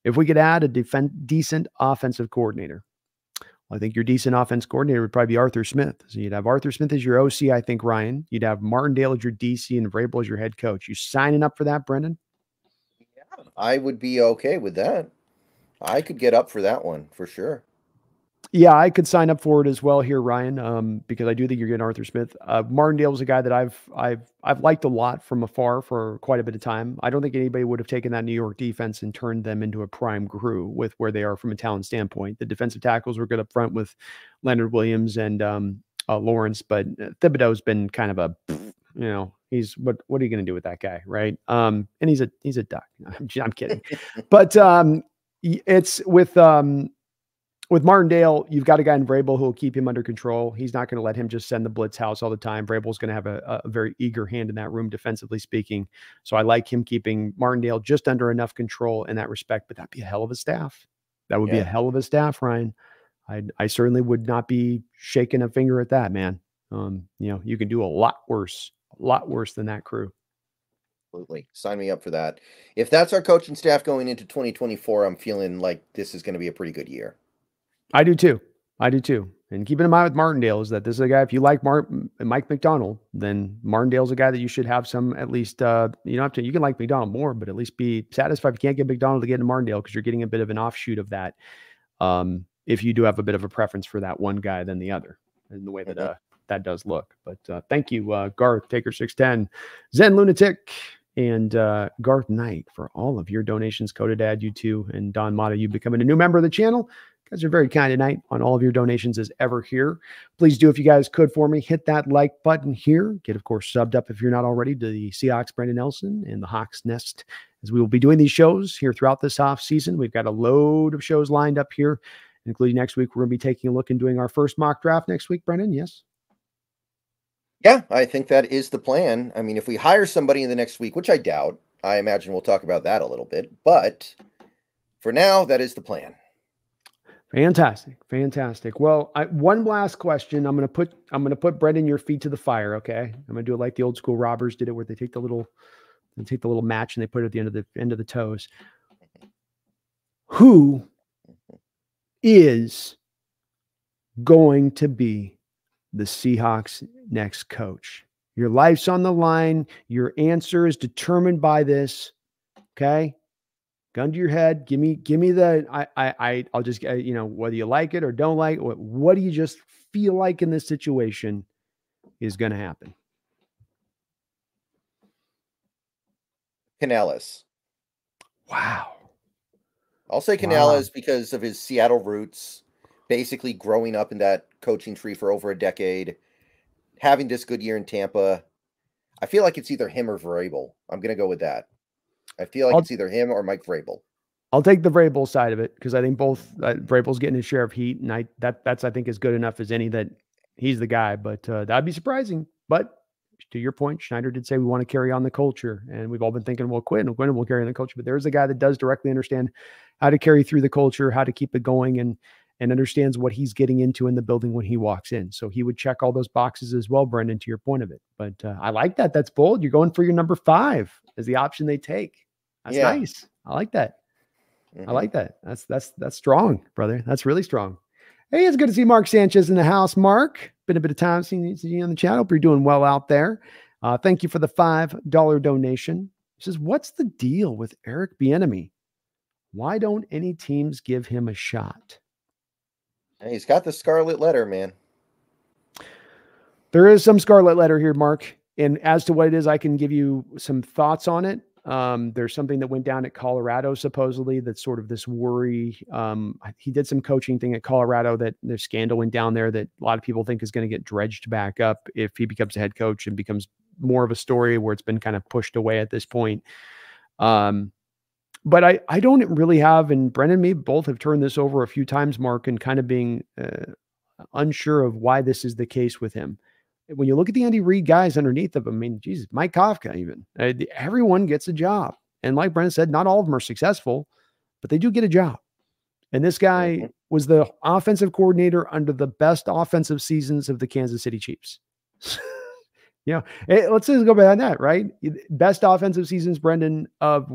If we could add a decent offensive coordinator. Well, I think your decent offense coordinator would probably be Arthur Smith. So you'd have Arthur Smith as your OC, I think, Ryan. You'd have Martindale as your DC and Vrabel as your head coach. You signing up for that, Brendan? Yeah, I would be okay with that. I could get up for that one for sure. Yeah, I could sign up for it as well here, Ryan, because I do think you're getting Arthur Smith. Martindale was a guy that I've liked a lot from afar for quite a bit of time. I don't think anybody would have taken that New York defense and turned them into a prime crew with where they are from a talent standpoint. The defensive tackles were good up front with Leonard Williams and Lawrence, but Thibodeau's been kind of a, you know, he's what are you going to do with that guy, right? And he's a duck. I'm kidding, but it's with. With Martindale, you've got a guy in Vrabel who will keep him under control. He's not going to let him just send the blitz house all the time. Vrabel's going to have a very eager hand in that room, defensively speaking. So I like him keeping Martindale just under enough control in that respect. But that'd be a hell of a staff. That would be a hell of a staff, Ryan. I certainly would not be shaking a finger at that, man. You know, you can do a lot worse than that crew. Absolutely. Sign me up for that. If that's our coaching staff going into 2024, I'm feeling like this is going to be a pretty good year. I do too. I do too. And keeping in mind with Martindale is that this is a guy, if you like Mike McDonald, then Martindale's a guy that you should have some, at least, you don't have to, you can like McDonald more, but at least be satisfied. If you can't get McDonald to get into Martindale, because you're getting a bit of an offshoot of that. If you do have a bit of a preference for that one guy than the other, in the way that that does look. But thank you, Garth, Taker610, Zen Lunatic, and Garth Knight for all of your donations. Codadad, you too, and Don Mata, you becoming a new member of the channel. You guys are very kind tonight on all of your donations as ever here. Please do, if you guys could for me, hit that like button here. Get, of course, subbed up if you're not already to the Seahawks Brendan Nelson and the Hawks Nest, as we will be doing these shows here throughout this off season. We've got a load of shows lined up here, including next week. We're going to be taking a look and doing our first mock draft next week, Brendan. Yes. Yeah, I think that is the plan. I mean, if we hire somebody in the next week, which I doubt, I imagine we'll talk about that a little bit. But for now, that is the plan. Fantastic. Fantastic. Well, one last question. I'm going to put Brendan your feet to the fire. Okay. I'm going to do it like the old school robbers did it, where they take the little match and they put it at the end of the toes. Who is going to be the Seahawks' next coach? Your life's on the line. Your answer is determined by this. Okay. Gun to your head. Give me the, I'll just, you know, whether you like it or don't like it, what do you just feel like in this situation is going to happen? Canales. Wow. I'll say Canales because of his Seattle roots, basically growing up in that coaching tree for over a decade, having this good year in Tampa. I feel like it's either him or Vrabel. I'm going to go with that. I feel like it's either him or Mike Vrabel. I'll take the Vrabel side of it, because I think both Vrabel's getting his share of heat, and that's I think as good enough as any that he's the guy. But that'd be surprising. But to your point, Schneider did say we want to carry on the culture, and we've all been thinking we'll quit and Quinn will carry on the culture. But there's a guy that does directly understand how to carry through the culture, how to keep it going, and understands what he's getting into in the building when he walks in. So he would check all those boxes as well, Brendan, to your point of it. But I like that. That's bold. You're going for your number 5 as the option they take. That's nice. I like that. Mm-hmm. I like that. That's strong, brother. That's really strong. Hey, it's good to see Mark Sanchez in the house. Mark, been a bit of time since you on the channel. Hope you're doing well out there. Thank you for the $5 donation. It says, what's the deal with Eric Bieniemy? Why don't any teams give him a shot? He's got the scarlet letter, man. There is some scarlet letter here, Mark. And as to what it is, I can give you some thoughts on it. There's something that went down at Colorado, supposedly, that's sort of this worry. He did some coaching thing at Colorado that there's scandal went down there that a lot of people think is going to get dredged back up if he becomes a head coach, and becomes more of a story where it's been kind of pushed away at this point. But I don't really have, and Brendan and me both have turned this over a few times, Mark, and kind of being unsure of why this is the case with him. When you look at the Andy Reid guys underneath of him, I mean, Jesus, Mike Kafka even. Everyone gets a job. And like Brendan said, not all of them are successful, but they do get a job. And this guy was the offensive coordinator under the best offensive seasons of the Kansas City Chiefs. You know, let's just go behind that, right? Best offensive seasons, Brendan, of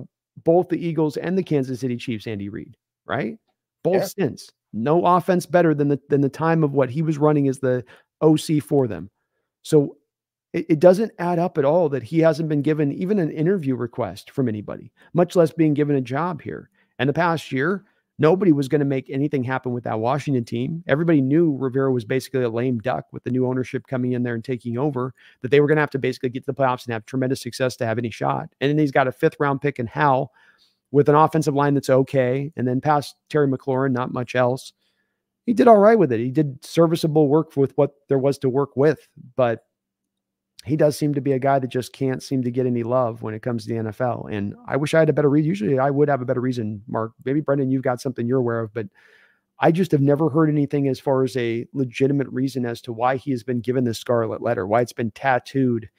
both the Eagles and the Kansas City Chiefs, Andy Reid, right? Both stints. No offense better than the time of what he was running as the OC for them. So it doesn't add up at all that he hasn't been given even an interview request from anybody, much less being given a job here. And the past year, nobody was going to make anything happen with that Washington team. Everybody knew Rivera was basically a lame duck with the new ownership coming in there and taking over, that they were going to have to basically get to the playoffs and have tremendous success to have any shot. And then he's got a 5th round pick in Howell with an offensive line that's okay. And then past Terry McLaurin, not much else. He did all right with it. He did serviceable work with what there was to work with, but he does seem to be a guy that just can't seem to get any love when it comes to the NFL. And I wish I had a better reason. Usually I would have a better reason, Mark. Maybe Brendan, you've got something you're aware of, but I just have never heard anything as far as a legitimate reason as to why he has been given this scarlet letter, why it's been tattooed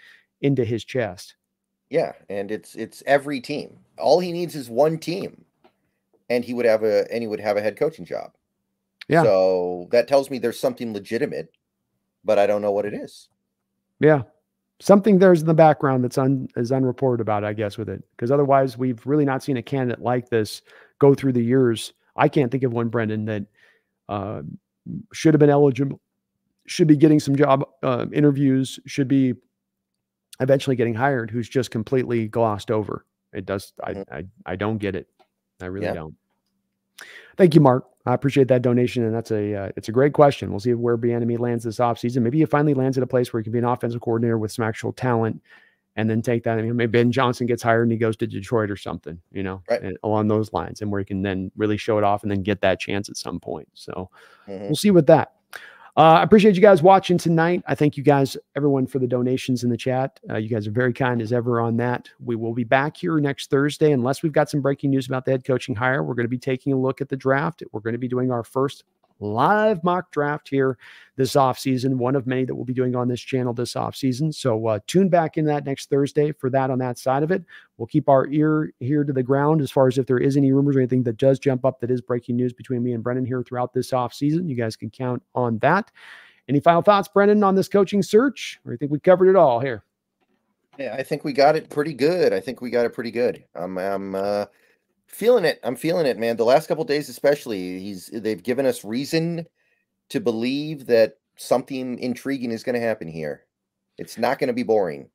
into his chest. Yeah. And it's every team. All he needs is one team, and he would have a head coaching job. Yeah. So that tells me there's something legitimate, but I don't know what it is. Yeah. Something there's in the background that's unreported about, I guess, with it. Because otherwise we've really not seen a candidate like this go through the years. I can't think of one, Brendan, that should have been eligible, should be getting some job interviews, should be eventually getting hired, who's just completely glossed over. It does. I don't get it. I really don't. Thank you, Mark. I appreciate that donation, and that's it's a great question. We'll see where Bieniemy lands this offseason. Maybe he finally lands at a place where he can be an offensive coordinator with some actual talent and then take that. I mean, maybe Ben Johnson gets hired and he goes to Detroit or something, you know, right, and along those lines, and where he can then really show it off and then get that chance at some point. So we'll see with that. I appreciate you guys watching tonight. I thank you guys, everyone, for the donations in the chat. You guys are very kind as ever on that. We will be back here next Thursday. Unless we've got some breaking news about the head coaching hire, we're going to be taking a look at the draft. We're going to be doing our first live mock draft here this offseason, one of many that we'll be doing on this channel this offseason. So tune back in that next Thursday for that on that side of it. We'll keep our ear here to the ground as far as if there is any rumors or anything that does jump up that is breaking news between me and Brendan here throughout this offseason. You guys can count on that. Any final thoughts, Brendan, on this coaching search? Or you think we covered it all here? Yeah, I think we got it pretty good. I'm feeling it. I'm feeling it, man. The last couple of days, especially, they've given us reason to believe that something intriguing is going to happen here. It's not going to be boring.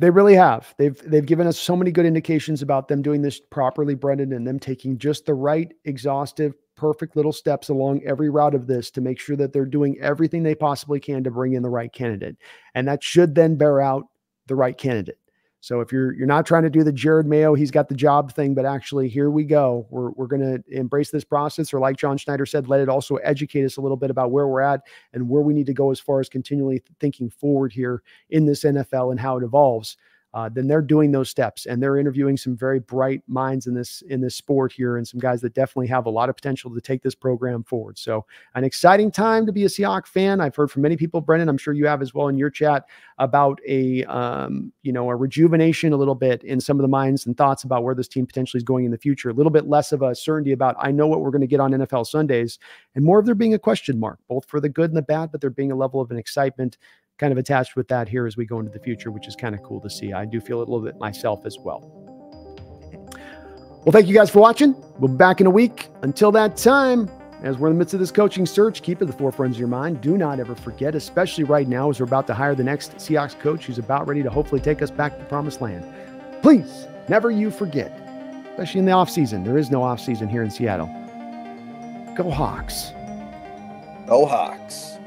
They really have. They've given us so many good indications about them doing this properly, Brendan, and them taking just the right, exhaustive, perfect little steps along every route of this to make sure that they're doing everything they possibly can to bring in the right candidate. And that should then bear out the right candidate. So if you're not trying to do the Jared Mayo, he's got the job thing, but actually here we go. We're going to embrace this process, or like John Schneider said, let it also educate us a little bit about where we're at and where we need to go as far as continually thinking forward here in this NFL and how it evolves. Then they're doing those steps, and they're interviewing some very bright minds in this sport here, and some guys that definitely have a lot of potential to take this program forward. So an exciting time to be a Seahawks fan. I've heard from many people, Brendan, I'm sure you have as well in your chat, about a rejuvenation a little bit in some of the minds and thoughts about where this team potentially is going in the future. A little bit less of a certainty about, I know what we're going to get on NFL Sundays, and more of there being a question mark, both for the good and the bad, but there being a level of an excitement kind of attached with that here as we go into the future, which is kind of cool to see. I do feel it a little bit myself as well. Well, thank you guys for watching. We'll be back in a week. Until that time, as we're in the midst of this coaching search, keep it at the forefront of your mind. Do not ever forget, especially right now as we're about to hire the next Seahawks coach who's about ready to hopefully take us back to the promised land. Please, never you forget, especially in the offseason. There is no offseason here in Seattle. Go Hawks. Go Hawks.